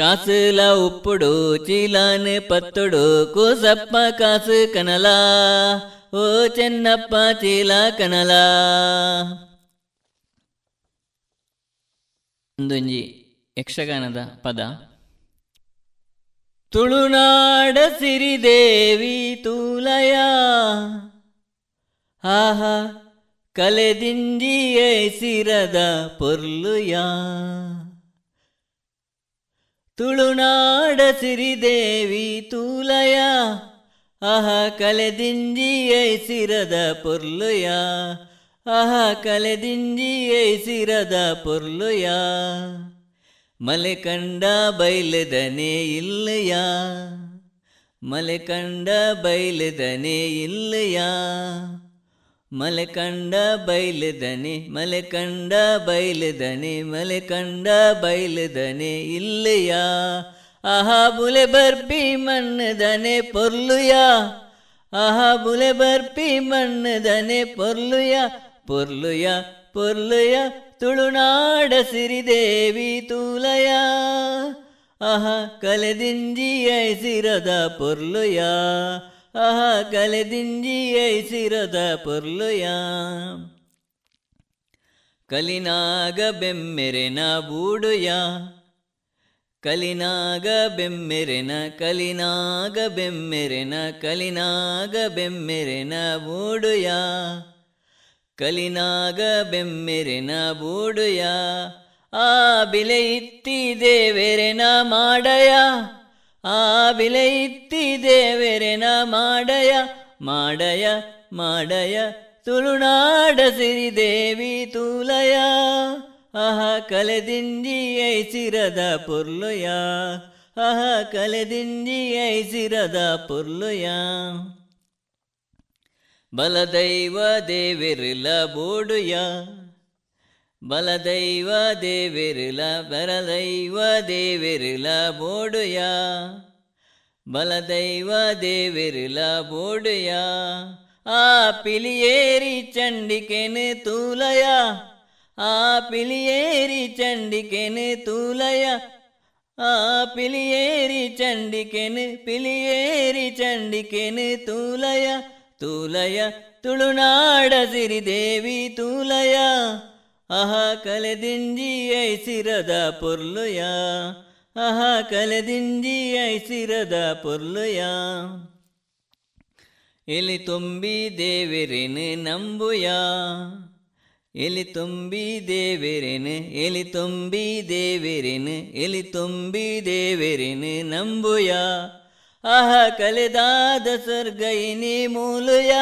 ಕಾಸುಲ ಉಪ್ಪುಡು ಚೀಲಾನ ಪತ್ತುಡು. ಕೂಸಪ್ಪ ಕಾಸು ಕನಲ ಓ ಚೆನ್ನಪ್ಪ ಚೀಲ ಕನಲ. ಒಂದೊಂಜಿ ಯಕ್ಷಗಾನದ ಪದ. ತುಳುನಾಡ ಸಿರಿದೇವಿ ತೂಲಯ ಆಹ ಕಲೆದಿಂಜಿಯ ಸಿರದ ಪೊರ್ಲುಯ. ತುಳುನಾಡ ಸಿರಿದೇವಿ ತೂಲಯ ಆಹ ಕಲೆದಿಂಜಿಯ ಸಿರದ ಪೊರ್ಲುಯ. ಆಹ ಕಲೆದಿಂಜಿಯ ಸಿರದ ಪೊರ್ಲುಯ. ಮಲೆ ಕಂಡ ಬೈಲದನೆ ಇಲ್ಲಯ ಮಲೆ ಕಂಡ ಬೈಲದನೆ ಇಲ್ಲಯ ಮಲೆ ಕಂಡ ಬೈಲದನೆ ಮಲೆ ಕಂಡ ಬೈಲದನೆ ಮಲೆ ಕಂಡ ಬೈಲದನೆ ಇಲ್ಲಯ. ಆಹಾ ಬುಲೆ ಬರ್ಪಿ ಮಣ್ಣದನೆ ಪೊರ್ಲುಯ. ಆಹಾ ಬುಲೆ ಬರ್ಪಿ ಮಣ್ಣದನೆ ಪೊರ್ಲುಯ ಪೊರ್ಲುಯ ಪೊರ್ಲುಯ. ತುಳುನಾಡ ಸಿರಿದೇವಿ ತೂಲಯ ಆಹ ಕಲೆದಿಂಜಿಯ ಸಿರದ ಪೊರ್ಲುಯ. ಆಹ ಕಲೆದಿಂಜಿಯ ಸಿರದ ಪೊರ್ಲುಯ. ಕಲಿನಾಗ ಬೆಮ್ಮೆರೆನ ಬೂಡುಯ ಕಲಿನಾಗ ಬೆಮ್ಮೆರೆನ ಕಲಿನಾಗ ಬೆಮ್ಮೆರೆನ ಕಲಿನಾಗ ಬೆಮ್ಮೆರೆನ ಬೂಡುಯ. ಕಲಿನಾಗ ಬೆಮ್ಮೆರೆನ ಬೂಡುಯ. ಆ ಬಿಲೆ ಇತ್ತಿದೇವೆರೆನ ಮಾಡಯ ಆ ಬಿಲೆ ಇತ್ತಿದೇವೆರೆನ ಮಾಡಯ ಮಾಡಯ ಮಾಡಯ. ತುಳುನಾಡ ಸಿರಿದೇವಿ ತೂಲಯ ಆಹ ಕಲೆದಿಂಜಿಯ ಸಿರದ ಪೊರ್ಲುಯ. ಆಹ ಕಲೆದಿಂಜಿಯ ಸಿರದ ಪೊರ್ಲುಯ. ಬಲದೈವ ದೇವಿರುಲ ಬೋಡುಯ ಬಲದೈವ ದೇವಿರುಲ ಬಲದೈವ ದೇವಿರುಲ ಬೋಡುಯ. ಬಲದೈವ ದೇವಿರುಲ ಬೋಡುಯ. ಆ ಪಿಲಿಯೇರಿ ಚಂಡಿಕೆನು ತೂಲಯ ಆ ಪಿಲಿಯೇರಿ ಚಂಡಿಕೆನು ತೂಲಯ. ಆ ಪಿಲಿಯೇರಿ ಚಂಡಿಕೆನು ಪಿಲಿಯೇರಿ ಚಂಡಿಕೆನು ತೂಲಯ ತೂಲಯ. ತುಳುನಾಡ ಸಿರಿದೇವಿ ತೂಲಯ ಆಹ ಕಲೆದಿಂಜಿಯ ಸಿರದ ಪೊರ್ಲುಯ. ಆಹ ಕಲೆದಿಂಜಿಯ ಸಿರದ ಪೊರ್ಲುಯ. ಎಲಿ ತುಂಬಿ ದೇವಿರೆನು ನಂಬುಯ ಎಲಿ ತುಂಬಿ ದೇವಿರೆನು ಎಲಿ ತುಂಬಿ ದೇವಿರೆನು ಎಲಿ ತುಂಬಿ ದೇವಿರೆನು ನಂಬುಯ. ಆಹ ಕಲೆದಾದ ಸ್ವರ್ಗಯಿನಿ ಮೂಲುಯ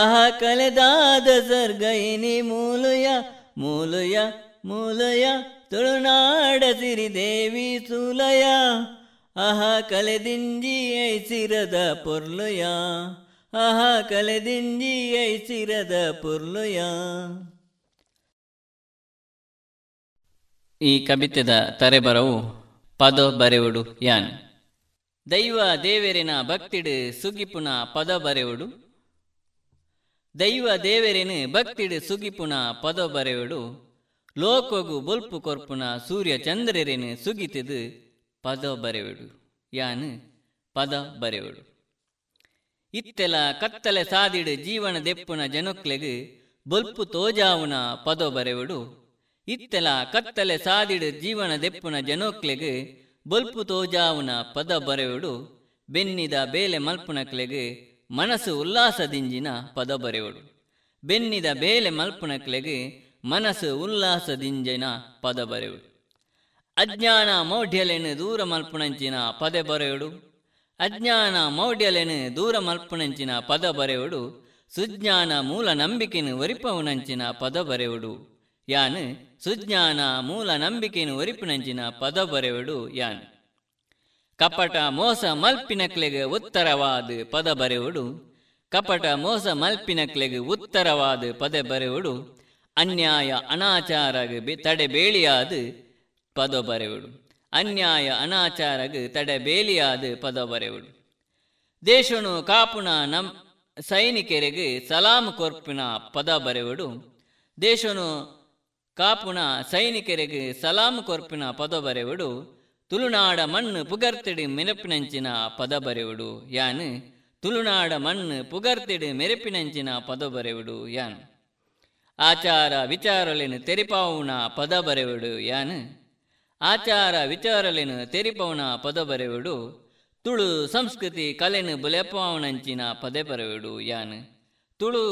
ಆಹ ಕಲೆದಾದ ಸ್ವರ್ಗಯಿನಿ ಮೂಲುಯ ಮೂಲುಯ ಮೂಲುಯ. ತುಳುನಾಡ ಸಿರಿದೇವಿ ಸೂಲಯ ಆಹ ಕಲೆದಿಂಜಿಯ ಸಿರದ ಪೊರ್ಲುಯ. ಆಹ ಕಲೆದಿಂಜಿಯ ಸಿರದ ಪೊರ್ಲುಯ. ಈ ಕವಿತೆದ ತರೆಬರವು ಪದ ಬರೆವುಡು ಯಾನ್. ದೈವ ದೇವೆರೆನ ಭಕ್ತಿಡು ಸುಗಿಪುನ ಪದ ಬರೆವುಡು. ದೈವ ದೇವೆರೆನು ಭಕ್ತಿಡು ಸುಗಿಪುನ ಪದ ಬರೆವುಡು. ಲೋಕಗು ಬೊಲ್ಪು ಕೊರ್ಪುನ ಸೂರ್ಯ ಚಂದ್ರರೆನು ಸುಗಿತಿದು ಪದ ಬರೆವುಡು ಯಾನ್ ಪದ ಬರೆವುಡು. ಇತ್ತೆಲ ಕತ್ತಲೆ ಸಾದಿಡು ಜೀವನ ದೆಪ್ಪುನ ಜನಕ್ಲೆಗು ಬೊಲ್ಪು ತೋಜಾವುನ ಪದ ಬರೆವುಡು. ಇತ್ತೆಲ ಕತ್ತಲೆ ಸಾದಿಡು ಜೀವನ ದೆಪ್ಪುನ ಜನಕ್ಲೆಗು ಬೊಲ್ಪು ತೋಜಾವುನ ಪದ ಬರೆಯುಡು. ಬೆನ್ನಿದ ಬೇಲೆ ಮಲ್ಪುನಕ್ಲೆಗೆ ಮನಸ್ಸು ಉಲ್ಲಾಸದಿಂಜಿನ ಪದ ಬರೆಯುಡು. ಬೆನ್ನಿದ ಬೇಲೆ ಮಲ್ಪುನಕ್ಲೆಗೆ ಮನಸ್ಸು ಉಲ್ಲಾಸದಿಂಜಿನ ಪದ ಬರೆಯುಡು. ಅಜ್ಞಾನ ಮೌಢ್ಯಲೆನು ದೂರ ಮಲ್ಪುಣಂಚಿನ ಪದ ಬರೆಯುಡು. ಅಜ್ಞಾನ ಮೌಢ್ಯಲೆನು ದೂರ ಮಲ್ಪುಣಂಚಿನ ಪದ ಬರೆಯುಡು. ಸುಜ್ಞಾನ ಮೂಲ ನಂಬಿಕೆನು ಒರಿಪವುನಂಚಿನ ಪದ ಬರೆಯುಡು ಯಾನ್ ಸುಜ್ಞಾನ ಮೂಲ ನಂಬಿಕೆಯನ್ನು ಒರಿಪಿನಂಚಿನ ಪದ ಬರೆಯುಡು ಯಾನ್. ಕಪಟ ಮೋಸ ಮಲ್ಪಿನಕ್ಲೆಗೆ ಉತ್ತರವಾದ ಪದ ಬರೆಯುಡು. ಕಪಟ ಮೋಸ ಮಲ್ಪಿನಕ್ಲೆಗೆ ಉತ್ತರವಾದ ಪದ ಬರೆಯುಡು. ಅನ್ಯಾಯ ಅನಾಚಾರಗೆ ತಡೆಬೇಲಿಯಾದ ಪದ ಬರೆಯುಡು. ಅನ್ಯಾಯ ಅನಾಚಾರಗೆ ತಡೆಬೇಲಿಯಾದ ಪದ ಬರೆಯುಡು. ದೇಶನು ಕಾಪುನ ನಮ್ ಸೈನಿಕರಿಗೆ ಸಲಾಮ್ ಕೊರ್ಪಿನ ಪದ ಬರೆಯುಡು. ದೇಶನು ಕಾಪುನ ಸೈನಿಕರಿಗೆ ಸಲಾಮ್ ಕೊರ್ಪಿನ ಪದ ಬರೆಯುಡು. ತುಳುನಾಡ ಮಣ್ಣು ಪುಗರ್ತಿಡಿ ಮೆರಪಿನಂಚಿನ ಪದ ಬರೆಯುಡು ಯಾನ್ ತುಳುನಾಡ ಮಣ್ಣು ಪುಗರ್ತಿಡಿ ಮೆರಪಿನಂಚಿನ ಪದ ಬರೆಯುಡು ಯಾನ್. ಆಚಾರ ವಿಚಾರಲೆನು ತೆರಿಪವುನ ಪದ ಬರೆಯುಡು ಯಾನ್ ಆಚಾರ ವಿಚಾರಲೆನು ತೆರಿಪವುನ ಪದ ಬರೆಯುಡು. ತುಳು ಸಂಸ್ಕೃತಿ ಕಲೆನು ಬುಲೆಪವನಂಚಿನ ಪದ ಬರೆಯುಡು ಯಾನ್ ತುಳು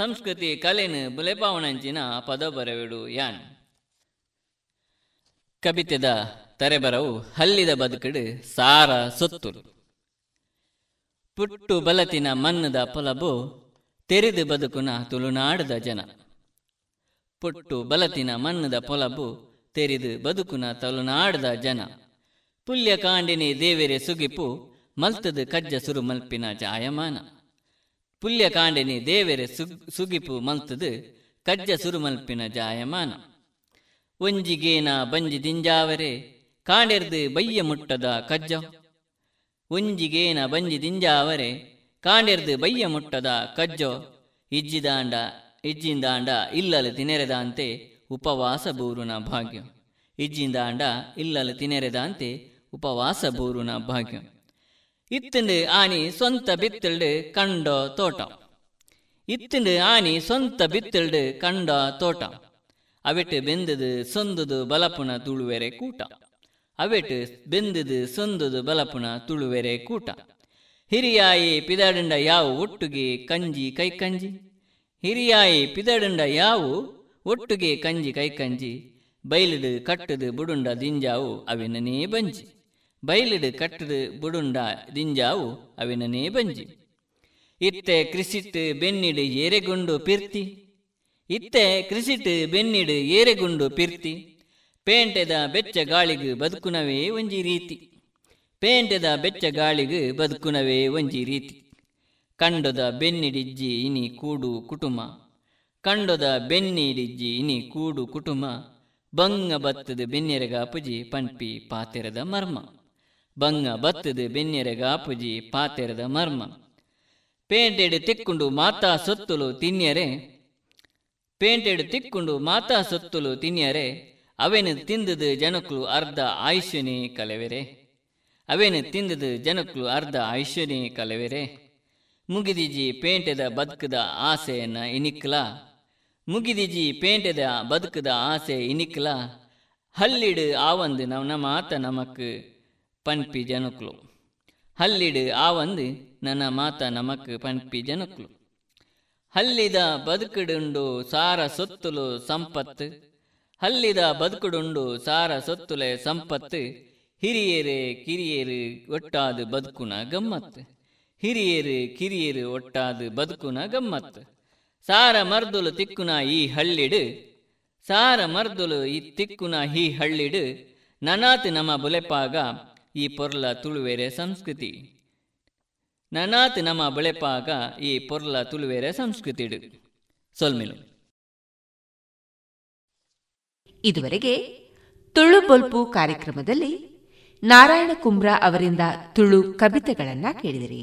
ಸಂಸ್ಕೃತಿ ಕಲೆನು ಬುಲೆಪಾವಣಂಚಿನ ಪದ ಬರೆಯುಡು ಯಾನ್. ಕವಿತೆದ ತರೆಬರವು ಹಲ್ಲಿದ ಬದುಕಿಡು ಸಾರ ಸೊತ್ತುಡು. ಪುಟ್ಟು ಬಲತಿನ ಮನ್ನದ ಪೊಲಬು ತೆರೆದು ಬದುಕುನ ತುಳುನಾಡದ ಜನ. ಪುಟ್ಟು ಬಲತಿನ ಮನ್ನದ ಪೊಲಬು ತೆರೆದು ಬದುಕುನ ತುಳುನಾಡದ ಜನ. ಪುಲ್ಯ ಕಾಂಡಿನಿ ದೇವೆರೆ ಸುಗಿಪು ಮಲ್ತದು ಕಜ್ಜ ಸುರು ಮಲ್ಪಿನ ಜಾಯಮಾನ. ಪುಲ್ಯ ಕಾಂಡಿನಿ ದೇವೆರೆ ಸುಗಿಪು ಮಲ್ತದು ಕಜ್ಜ ಸುರುಮಲ್ಪಿನ ಜಾಯಮಾನ. ಒಂಜಿಗೇನ ಬಂಜಿ ದಿಂಜಾವರೆ ಕಾಂಡೆರ್ದು ಬಯ್ಯ ಮುಟ್ಟದ ಕಜ್ಜ. ಒಂಜಿಗೇನ ಬಂಜಿ ದಿಂಜಾವರೆ ಕಾಂಡೆರ್ದು ಬಯ್ಯ ಮುಟ್ಟದ ಕಜ್ಜೋ. ಇಜ್ಜಿಂದಾಂಡ ಇಲ್ಲಲು ತಿನೆರೆದಂತೆ ಉಪವಾಸ ಬೂರುನ ಭಾಗ್ಯ. ಇಜ್ಜಿಂದಾಂಡ ಇಲ್ಲಲು ತಿನೆರೆದಂತೆ ಉಪವಾಸ ಬೂರುನ ಭಾಗ್ಯ. ಇತ್ತಂಡು ಆನಿ ಸ್ವಂತ ಬಿತ್ತಲ್ಡು ಕಂಡೋ ತೋಟ. ಇತ್ತಂಡು ಆನಿ ಸ್ವಂತ ಬಿತ್ತಲ್ಡು ಕಂಡ ತೋಟ. ಅವೆಟ್ಟು ಬೆಂದದು ಸೊಂದದು ಬಲಪುನ ತುಳುವೆರೆ ಕೂಟ. ಅವೆಟ್ಟು ಬೆಂದದು ಸೊಂದದು ಬಲಪುನ ತುಳುವೆರೆ ಕೂಟ. ಹಿರಿಯಾಯಿ ಪಿದಡಂಡ ಯಾವು ಒಟ್ಟುಗೆ ಕಂಜಿ ಕೈಕಂಜಿ. ಹಿರಿಯಾಯಿ ಪಿದಡಂಡ ಯಾವು ಒಟ್ಟುಗೆ ಕಂಜಿ ಕೈಕಂಜಿ. ಬೈಲಿಡು ಕಟ್ಟದು ಬುಡುಂಡ ದಿಂಜಾವು ಅವಿನನೇ ಬಂಜಿ. ಬಯಲಿಡು ಕಟ್ಟದು ಬುಡುಂಡ ದಿಂಜಾವು ಅವಿನನೇ ಬಂಜಿ. ಇತ್ತೆ ಕ್ರಿಸಿಟ್ಟು ಬೆನ್ನಿಡು ಏರೆಗುಂಡು ಪಿರ್ತಿ. ಇತ್ತೆ ಕ್ರಿಸಿಟ್ಟು ಬೆನ್ನಿಡು ಏರೆಗುಂಡು ಪಿರ್ತಿ. ಪೇಂಟೆದ ಬೆಚ್ಚ ಗಾಳಿಗೆ ಬದುಕುನವೇ ಒಂಜಿ ರೀತಿ. ಪೇಂಟೆದ ಬೆಚ್ಚ ಗಾಳಿಗೆ ಬದುಕುನವೇ ಒಂಜಿ ರೀತಿ. ಕಂಡದ ಬೆನ್ನಿಡಿಜ್ಜಿ ಇನಿ ಕೂಡು ಕುಟುಂಬ. ಕಂಡದ ಬೆನ್ನಿಡಿಜ್ಜಿ ಇನಿ ಕೂಡು ಕುಟುಂಬ. ಬಂಗ ಬತ್ತದು ಬೆನ್ನೆರೆಗ ಪುಜಿ ಪಂಪಿ ಪಾತೆರದ ಮರ್ಮ. ಬಂಗ ಬತ್ತದು ಬೆನ್ನೆರೆಗ ಪುಜಿ ಪಾತೆರದ ಮರ್ಮ. ಪೇಂಟೆಡು ತಿಕ್ಕೊಂಡು ಮಾತಾ ಸೊತ್ತುಲು ತಿನ್ಯರೆ. ಪೇಂಟೆಡು ತಿಕ್ಕೊಂಡು ಮಾತಾ ಸೊತ್ತುಲು ತಿನ್ಯರೆ. ಅವೆನು ತಿಂದದು ಜನಕ್ಕಲು ಅರ್ಧ ಆಯುಷ್ಯನೇ ಕಲೆವೆರೆ. ಅವೆನು ತಿಂದದು ಜನಕ್ಕಲು ಅರ್ಧ ಆಯುಷ್ಯನೇ ಕಲೆವೆರೆ. ಮುಗಿದಿಜಿ ಪೇಂಟೆದ ಬದುಕದ ಆಸೆಯನ್ನ ಇನಿಕ್ಲ. ಮುಗಿದಿಜಿ ಪೇಂಟೆದ ಬದುಕದ ಆಸೆ ಇನಿಕ್ಲ. ಹಲ್ಲಿಡು ಆವಂದು ನನ್ನ ಮಾತ ನಮಕ್ ಪನ್ಪಿ ಜನಕ್ಲು. ಹಲ್ಲಿಡು ಆವಂದು ನನ್ನ ಮಾತ ನಮಕ್ ಪನ್ಪಿ ಜನಕ್ಲು. ಹಲ್ಲಿದ ಬದುಕುಡುಂಡು ಸಾರ ಸೊತ್ತುಲು ಸಂಪತ್ತು. ಹಲ್ಲಿದ ಬದುಕುಡುಂಡು ಸಾರ ಸೊತ್ತುಲೆ ಸಂಪತ್ತು. ಹಿರಿಯರು ಕಿರಿಯರು ಒಟ್ಟಾದ ಬದುಕುನ ಗಮ್ಮತ್ತು. ಹಿರಿಯರು ಕಿರಿಯರು ಒಟ್ಟಾದ ಬದುಕುನ ಗಮ್ಮತ್ತು. ಸಾರ ಮರ್ದುಲು ತಿಕ್ಕುನ ಈ ಹಳ್ಳಿಡು. ಸಾರ ಮರ್ದುಲು ಈ ತಿಕ್ಕುನ ಈ ಹಳ್ಳಿಡು. ನನಾತು ನಮ ಬುಲೆಪಾಗ ಈ ಪೊರ್ಲ ತುಳುವೆರೆ ಸಂಸ್ಕೃತಿ. ನನಾತು ನಮ ಬುಲೆಪಾಗ ಈ ಪೊರ್ಲ ತುಳುವೆರೆ ಸಂಸ್ಕೃತಿಡು ಸೊಲ್ಮಿಲು. ಇದುವರೆಗೆ ತುಳು ಬೊಲ್ಪು ಕಾರ್ಯಕ್ರಮದಲ್ಲಿ ನಾರಾಯಣ ಕುಂಬ್ರಾ ಅವರಿಂದ ತುಳು ಕವಿತೆಗಳನ್ನ ಕೇಳಿದಿರಿ.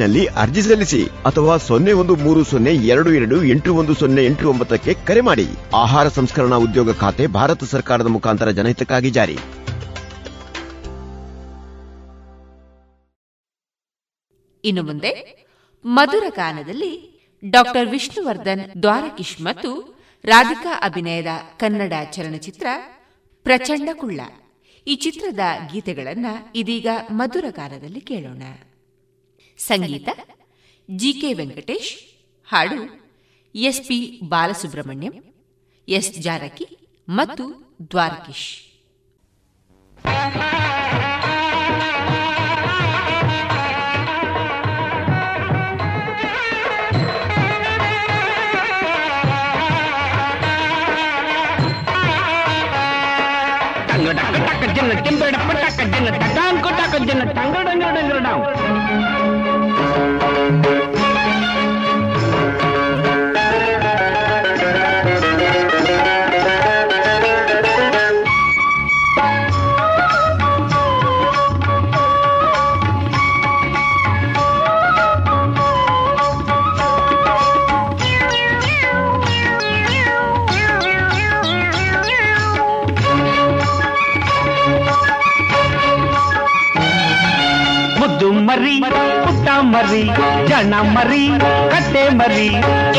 ನಲ್ಲಿ ಅರ್ಜಿ ಸಲ್ಲಿಸಿ ಅಥವಾ 01302281089ಕ್ಕೆ ಕರೆ ಮಾಡಿ. ಆಹಾರ ಸಂಸ್ಕರಣಾ ಉದ್ಯೋಗ ಖಾತೆ ಭಾರತ ಸರ್ಕಾರದ ಮುಖಾಂತರ ಜನಹಿತಕ್ಕಾಗಿ ಜಾರಿ. ಇನ್ನು ಮುಂದೆ ಮಧುರ ಗಾನದಲ್ಲಿ ಡಾಕ್ಟರ್ ವಿಷ್ಣುವರ್ಧನ್ ದ್ವಾರಕಿಶ್ ಮತ್ತು ರಾಧಿಕಾ ಅಭಿನಯದ ಕನ್ನಡ ಚಲನಚಿತ್ರ ಪ್ರಚಂಡ ಕುಳ್ಳ. ಈ ಚಿತ್ರದ ಗೀತೆಗಳನ್ನು ಇದೀಗ ಮಧುರ ಗಾನದಲ್ಲಿ ಕೇಳೋಣ. ಸಂಗೀತ ಜಿಕೆ ವೆಂಕಟೇಶ್, ಹಾಡು ಎಸ್ಪಿ ಬಾಲಸುಬ್ರಹ್ಮಣ್ಯಂ, ಎಸ್ ಜಾನಕಿ ಮತ್ತು ದ್ವಾರಕೀಶ್. ಪುಟ್ಟ ಮರಿ, ಜನ ಮರಿ, ಕತ್ತೆ ಮರಿ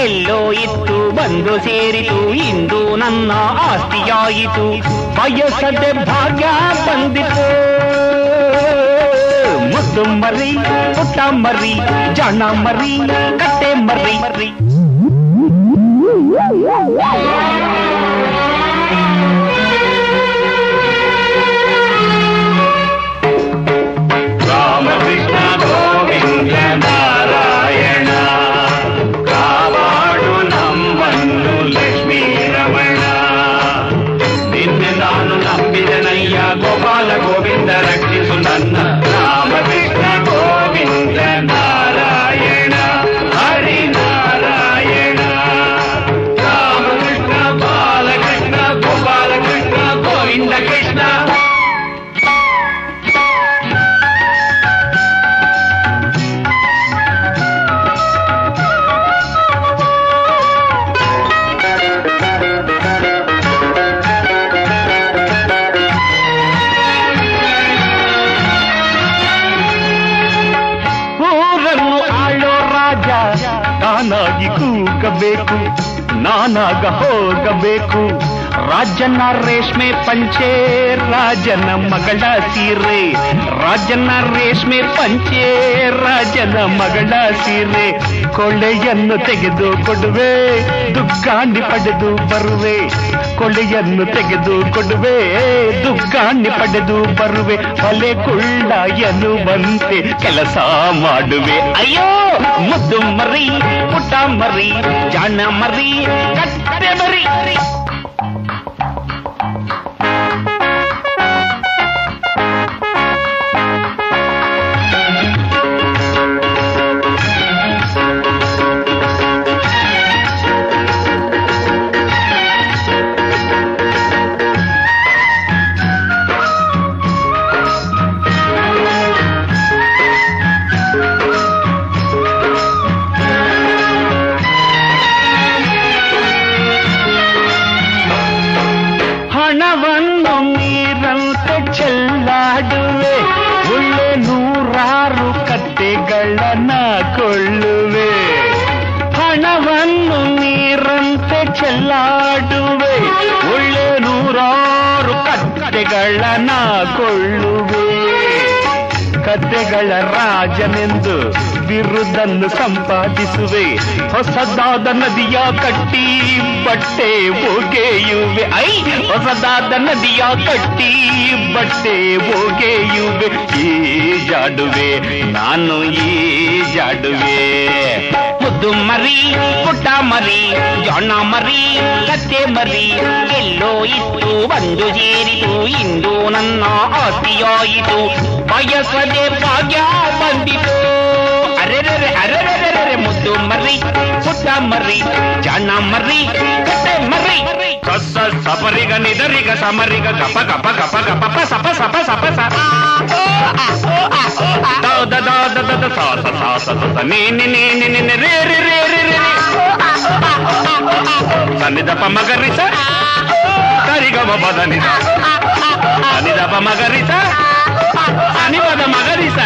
ಎಲ್ಲೋ ಇತ್ತು ಬಂದು ಸೇರಿತು, ಇಂದು ನನ್ನ ಆಸ್ತಿಯಾಯಿತು. ಬಯಸದೆ ಭಾಗ್ಯ ಬಂದಿತು. ಮುದ್ದು ಮರಿ, ಪುಟ್ಟ ಮರಿ, ಜನ ಮರಿ, ಕತ್ತೆ ಮರಿ ಮರಿ. ನಾನಾಗ ಹೋಗಬೇಕು ರಾಜನ ರೇಷ್ಮೆ ಪಂಚೆ, ರಾಜನ ಮಗಳ ಸೀರೆ, ರಾಜನ ರೇಷ್ಮೆ ಪಂಚೆ, ರಾಜನ ಮಗಳ ಸೀರೆ. ಕೊಳ್ಳೆಯನ್ನು ತೆಗೆದು ಕೊಡುವೆ, ದುಗ್ಗಾಣಿ ಪಡೆದು ಬರುವೆ. ಕೊಳ್ಳೆಯನ್ನು ತೆಗೆದು ಕೊಡುವೆ, ದುಗ್ಗಾಣಿ ಪಡೆದು ಬರುವೆ. ಒಲೆ ಕುಳ್ಳ ಎನ್ನುವಂತೆ ಕೆಲಸ ಮಾಡುವೆ. ಅಯ್ಯೋ ಮುದ್ದು ಮರಿ, ಪುಟ್ಟ ಮರಿ, ಜಾಣ ಮರಿ, ಕತ್ತೆ ಮರಿ. ಕಥೆಗಳ ರಾಜನೆಂದು ಬಿರುದನ್ನು ಸಂಪಾದಿಸುವೆ. ಹೊಸದಾದ ನದಿಯ ಕಟ್ಟಿ ಬಟ್ಟೆ ಒಗೆಯುವೆ. ಐ ಹೊಸದಾದ ನದಿಯ ಕಟ್ಟಿ ಬಟ್ಟೆ ಒಗೆಯುವೆ. ಈಜಾಡುವೆ ನಾನು ಈಜಾಡುವೆ. ಮುದ್ದು ಮರಿ, ಪುಟ್ಟ ಮರಿ, ಜೊಣ್ಣ ಮರಿ, ಕತ್ತೆ ಮರಿ ಎಲ್ಲೋ ಇತ್ತು ಬಂದು ಸೇರಿತು. ಇಂದು ನನ್ನ ಆಸ್ತಿಯಾಯಿತು, ಬಯಸದೆ ಭಾಗ್ಯ ಬಂದಿತು. ಅರೆರೆರೆ ಅರೆರೆರೆರೆ ಮುದ್ದು ಮರಿ, ಪುಟ್ಟ ಮರಿ, ಜನ ಮರಿ, ಕತೆ ಮರಿ. ಸಸ ಸಪರಿಗ ನಿದರಿಗ ಸಮರಿಗ ಕಪ ಕಪ ಕಪ ಕಪ ಸಪ ಸಪ ಸಪ ಸದ ದ ಸಾಸ ಸಾಸ ಸಸ ನೇನೆ ನೇನೆ ನೇನೆ ರೇ ರೇ ರೇ ರೇ ರೇ ಸನಿದ ಪ ಮಗರಿಸ ಸರಿಗ ಬದ ನಿದ ಸನಿದ ಪ ಮಗರಿಸ ಸನಿಪದ ಮಗರಿಸ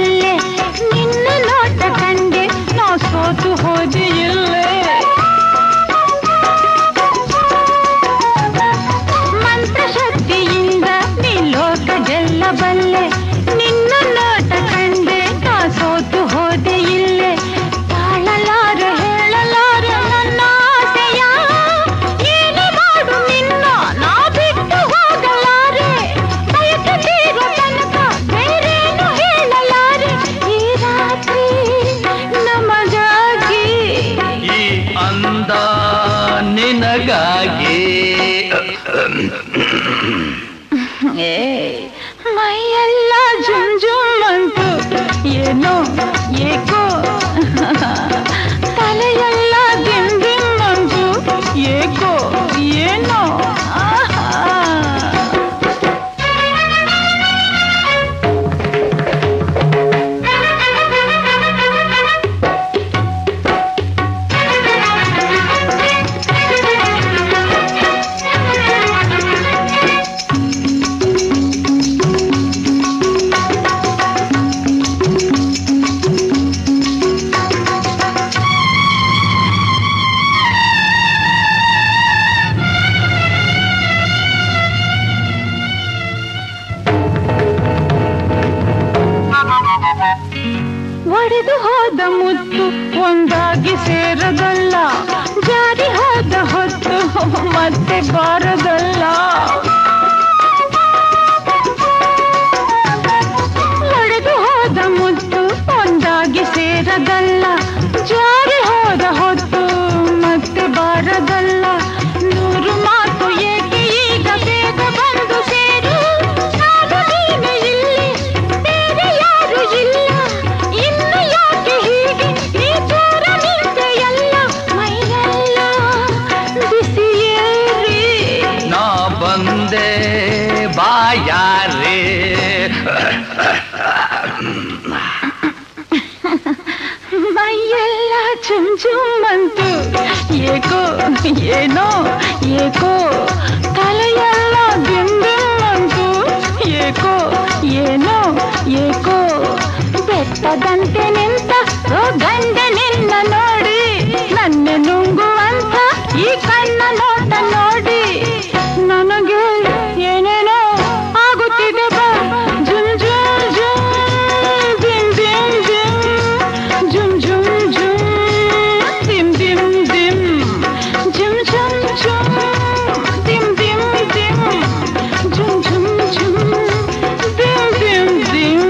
ಕಲ್ಲೇ ನಿನ್ನ ನೋಟ ಕಂಡೆ ನಾ ಸೋತು ಹೋದೆ ಇಲ್ಲೇ. ಮಂತ್ರಶಕ್ತಿಯಿಂದ ನೀ ಲೋಕ ಗೆಲ್ಲಬಲ್ಲೆ, ನಿನ್ನ ನೋಟ ಕಂಡೆ ನಾ ಸೋತು ಹೋದೆ ಇಲ್ಲೇ. ತಾಳಲಾರ ಹೇಳಲಾರ ನನ್ನ ಆಸೆಯ, ಏನು ಮಾಡು ನಿನ್ನ ನಾ ಬಿಟ್ಟು ಹೋಗಲಾರೆ. ಬಯಕೆ ತೀರೋ ತನಕ ಬೇರೇನು ಹೇಳಲಾರೆ, ಈ ರಾತ್ರಿ ನಮಗಾಗಿ, ಈ ಅಂದ ನಿನಗಾಗಿ. ಮೈಯೆಲ್ಲ ಜುಂಜುಮಂತು ಏನೋ ಏಕೋ, ತಲೆಯೆಲ್ಲ ದಿಂಬಿಂಬಂತು ಏಕೋ ಏನೋ. ಒಡೆದು ಹೋದ ಮುತ್ತು ಒಂದಾಗಿ ಸೇರದಲ್ಲ, ಜಾರಿ ಹೋದ ಹೊತ್ತು ಮತ್ತೆ ಬಾರದಲ್ಲ. ಒಡೆದು ಹೋದ ಮುತ್ತು ಒಂದಾಗಿ ಸೇರದಲ್ಲ, ಜಾರಿ ಹೋದ ಹೊತ್ತು ಮತ್ತೆ ಬಾರದಲ್ಲ. ನೂರು ಮಾತು ಏಕೆ ಈಗ ಬೇಗ ಬಂದು ಸೇರು, ಬಾಯಾರೆ. ಮೈಯೆಲ್ಲ ಚುಂಚುಮಂತು ಏಕೋ ಏನೋ ಏಕೋ, ತಲೆಯೆಲ್ಲ ದಿಂಬಿಂಬಂತು ಏಕೋ ಏನೋ ಏಕೋ. ಬೆಟ್ಟದಂತೆ ನಿಂತ ಗಂಡ ನಿನ್ನ ನೋಡಿ, ನನ್ನ ನುಂಗುವಂತ ಈ ಕಣ್ಣ ನೋಟ ನೋಡಿ, ನನಗೆ ಏನೇನೋ ಆಗುತ್ತಿದೆ ಬಾ. ಜುಂ ಜುಂ ಜುಂ ಜಿಂ ಜಿಂ ಜಿಂ, ಜುಂ ಜುಂ ಜುಂ ಜಿಂ ಜಿಂ ಜಿಂ, ಜುಂ ಜುಂ ಜುಂ ಜಿಂ ಜಿಂ ಜಿಂ, ಜುಂ ಜುಂ ಜುಂ ಜಿಂ ಜಿಂ ಜಿಂ.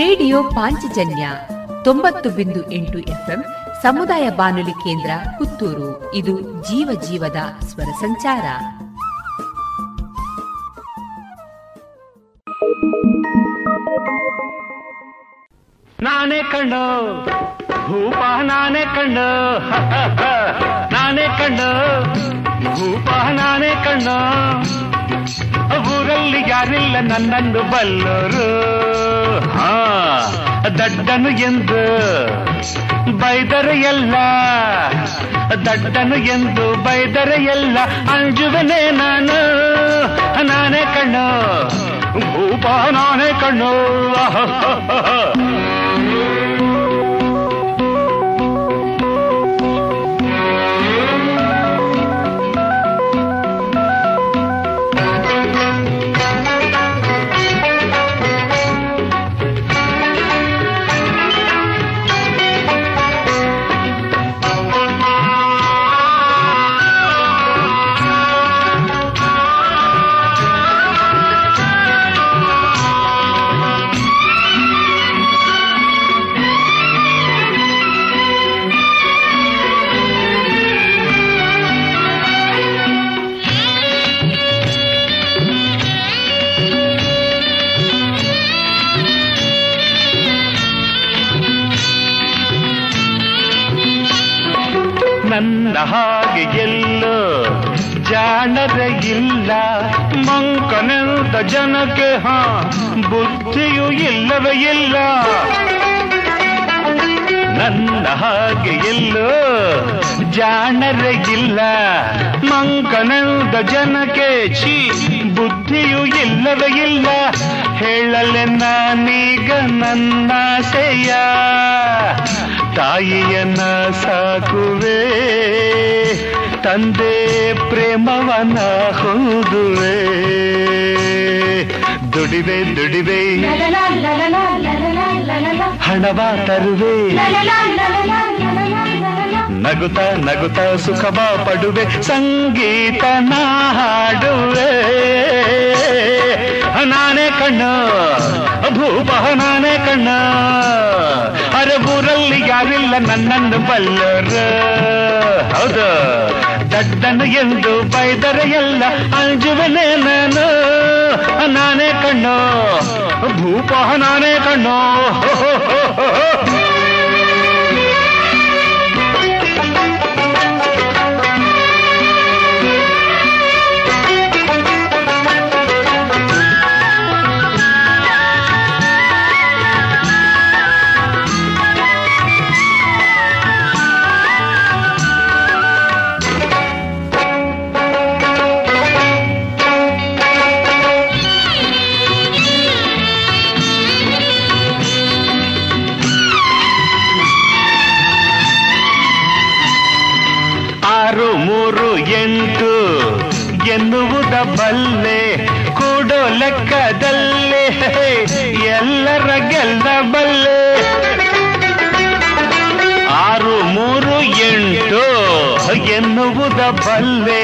ರೇಡಿಯೋ ಪಾಂಚಜನ್ಯ 90.8 FM ಸಮುದಾಯ ಬಾನುಲಿ ಕೇಂದ್ರ ಪುತ್ತೂರು. ಇದು ಜೀವ ಜೀವದ ಸ್ವರ ಸಂಚಾರ. ನಾನೇ ಕಂಡು ಭೂಪ, ನಾನೇ ಕಂಡು ನಾನೇ ಕಂಡು ಭೂಪ, ನಾನೇ ಕಂಡು ಊರಲ್ಲಿ ಯಾರಿಲ್ಲ ನನ್ನನ್ನು ಬಲ್ಲರು. ಹಾ ದಡ್ಡನು ಎಂದು ಬೈದರೆ ಎಲ್ಲ, ದಡ್ಡನು ಎಂದು ಬೈದರೆ ಎಲ್ಲ ಅಂಜುವನೇ ನಾನು. ನಾನೇ ಕಣ್ಣು ಭೂಪ, ನಾನೇ ಕಣ್ಣು. ನನ್ನ ಹಾಗೆ ಎಲ್ಲೋ ಜಾಣರೆ ಇಲ್ಲ, ಮಂಕನೆಂದ ಜನಕ್ಕೆ ಹಾ ಬುದ್ಧಿಯೂ ಇಲ್ಲವೇ ಇಲ್ಲ. ನನ್ನ ಹಾಗೆ ಎಲ್ಲೋ ಜಾಣರಿಗಿಲ್ಲ, ಮಂಕನದ ಜನಕ್ಕೆ ಛೀ ಬುದ್ಧಿಯೂ ಇಲ್ಲವೇ ಇಲ್ಲ. ಹೇಳಲೆ ನಾನೀಗ ನನ್ನಾಸೆಯ ತಾಯಿಯನ್ನ ಸಾಕುವೆ, ತಂದೆ ಪ್ರೇಮವನ ಹೊಂದುವೆ. ದುಡಿವೆ ದುಡಿವೆ ಹಣವ ತರುವೆ, ನಗುತ ನಗುತ ಸುಖವ ಪಡುವೆ, ಸಂಗೀತ ನಾ ಹಾಡುವೆ. ನಾನೇ ಕಣ್ಣ ಭೂಪಹ ನಾನೇ ಕಣ್ಣ, ಅರಬೂರಲ್ಲಿ ಯಾರಿಲ್ಲ ನನ್ನನ್ನು ಬಲ್ಲರ. ಹೌದು ದಡ್ಡನು ಎಂದು ಬೈದರೆ ಎಲ್ಲ ಅಂಜುವನೆ ನಾನು. ನಾನೇ ಕಣ್ಣೋ ಭೂಪಹ ನಾನೇ ಕಣ್ಣೋ. ಎನ್ನುವುದ ಬಲ್ಲೆ ಕೂಡೋ ಲೆಕ್ಕದಲ್ಲೇ ಎಲ್ಲರ ಗೆಲ್ಲ ಬಲ್ಲೆ. 6, 3, 8 ಎನ್ನುವುದ ಬಲ್ಲೆ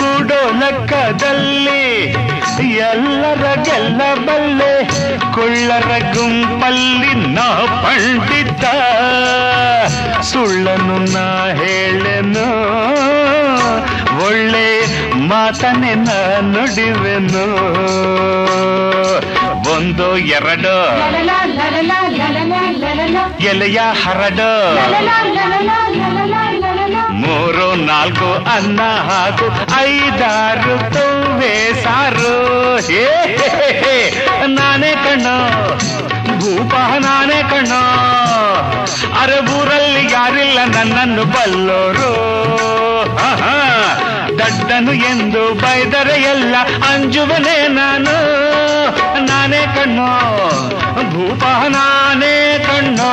ಕೂಡೋ ಲೆಕ್ಕದಲ್ಲಿ ಎಲ್ಲರ ಗೆಲ್ಲ ಬಲ್ಲೆ. ಕುಳ್ಳರ ಗುಂಪಲ್ಲಿ ನಾ ಪಂಡಿತ, ಸುಳ್ಳನ್ನು ನಾ ಹೇಳೆನು, ಒಳ್ಳೆ ಮಾತನೆ ನಾ ನುಡಿವೆನು. 1, 2 ಎಲೆಯ ಹರಡು, 3, 4 ಅನ್ನ ಹಾಕು, 5, 6 ತುಂಬೆ ಸಾರು. ನಾನೇ ಕಣ್ಣು ಭೂಪಹ ನಾನೇ ಕಣ್ಣು, ಅರಬೂರಲ್ಲಿ ಯಾರಿಲ್ಲ ನನ್ನನ್ನು ಬಲ್ಲೋರು. ದಡ್ಡನು ಎಂದು ಬೈದರೆ ಎಲ್ಲ ಅಂಜುವನೆ ನಾನು. ನಾನೇ ಕಣ್ಣೋ ಭೂಪಹ ನಾನೇ ಕಣ್ಣೋ.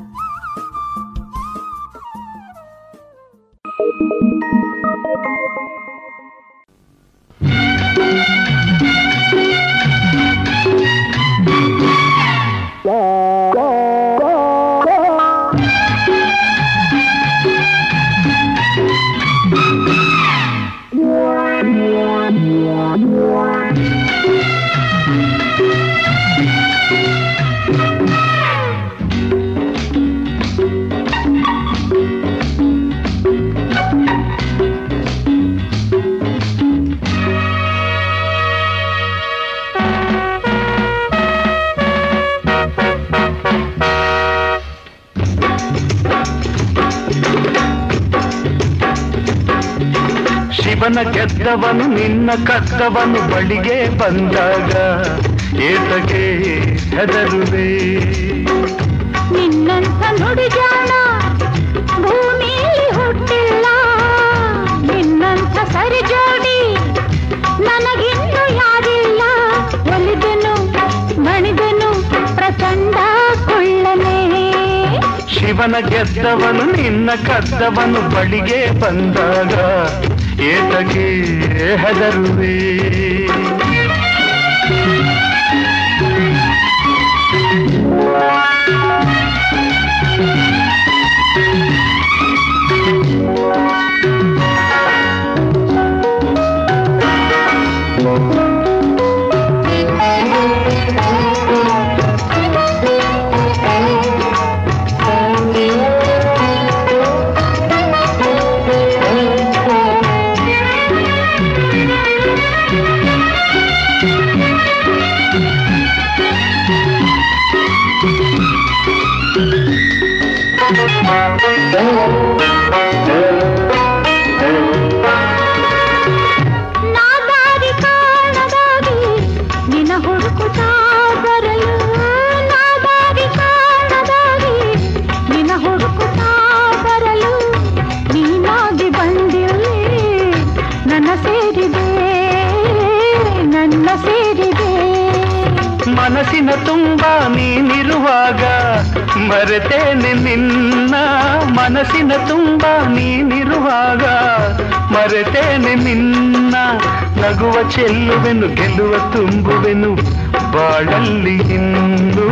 ಶಿವನ ಗೆದ್ದವನು ನಿನ್ನ ಕದ್ದವನು ಬಳಿಗೆ ಬಂದಾಗ ಏತಕ್ಕೆ ಹೆದರುವೆ? ನಿನ್ನಂಥ ನುಡಿಗಾಣ ಭೂಮಿಯಲ್ಲಿ ಹುಟ್ಟಿಲ್ಲ, ನಿನ್ನಂಥ ಸರಿ ಜೋಡಿ ನನಗಿನ್ನು ಯಾರಿಲ್ಲ. ಒಲಿದೆನು ಮಣಿದೆನು ಪ್ರಚಂಡ ಕೊಳ್ಳನೆ. ಶಿವನ ಗೆದ್ದವನು ನಿನ್ನ ಕದ್ದವನು ಬಳಿಗೆ ಬಂದಾಗ ಏತಕ್ಕೆ ಹೆದರುವೆ? ಮನಸ್ಸಿನ ತುಂಬ ನೀನಿರುವಾಗ ಮರೆತೇನೆ ನಿನ್ನ, ಮನಸ್ಸಿನ ತುಂಬ ನೀನಿರುವಾಗ ಮರೆತೇನೆ ನಿನ್ನ. ನಗುವ ಚೆಲ್ಲುವೆನು, ಗೆಲ್ಲುವ ತುಂಬುವೆನು, ಬಾಳಲ್ಲಿ ಇನ್ನು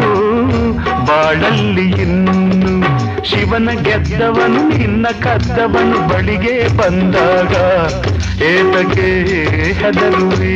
ಬಾಳಲ್ಲಿ ಇನ್ನು. ಶಿವನ ಗೆದ್ದವನು ನಿನ್ನ ಕದ್ದವನು ಬಳಿಗೆ ಬಂದಾಗ ಏತಕ್ಕೆ ಹೆದರುವೆ.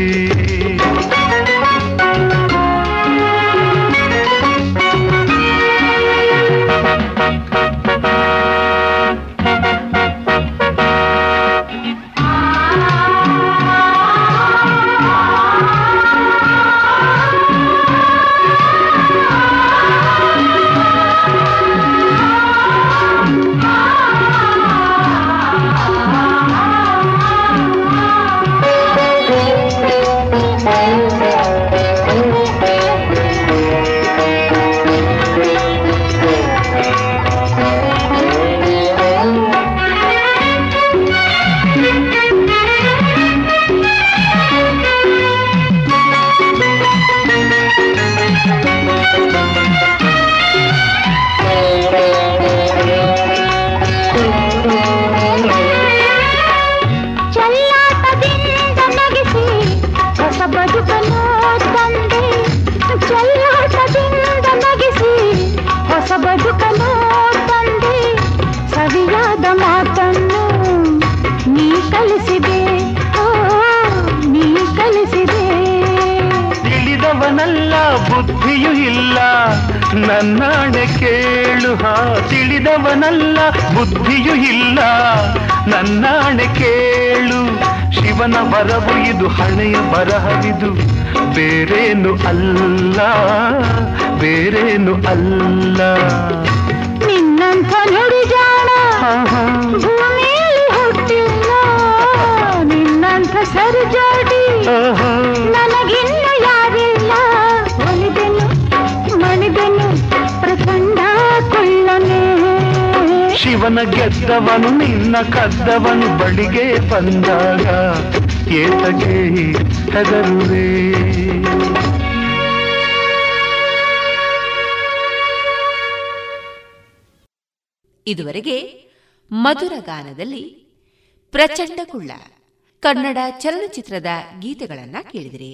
ಬುದ್ಧಿಯೂ ಇಲ್ಲ ನನ್ನಾಣೆ ಕೇಳು ಹಾ, ತಿಳಿದವನಲ್ಲ ಬುದ್ಧಿಯೂ ಇಲ್ಲ ನನ್ನಾಣೆ ಕೇಳು. ಶಿವನ ಬರವು ಇದು, ಹಣೆಯ ಬರಹವಿದು, ಬೇರೇನು ಅಲ್ಲ ಬೇರೇನು ಅಲ್ಲ. ನಿನ್ನಂಥ ನುಡಿಗಾಣ ಭೂಮಿಯಲ್ಲಿ ಹುಟ್ಟಿಲ್ಲ, ನಿನ್ನಂಥ ಸರಿಜೋಡಿ ನನಗಿನ್ನು ಯಾರಿಲ್ಲ. ಶಿವನ ಗೆದ್ದವನು ನಿನ್ನ ಕದ್ದವನು ಬಳಿಗೆ ಬಂದಾಗ ಏತಕ್ಕೆ ಹೆದರುವೆ. ಇದುವರೆಗೆ ಮಧುರ ಗಾನದಲ್ಲಿ ಪ್ರಚಂಡ ಕುಳ್ಳ ಕನ್ನಡ ಚಲನಚಿತ್ರದ ಗೀತೆಗಳನ್ನ ಕೇಳಿದಿರಿ.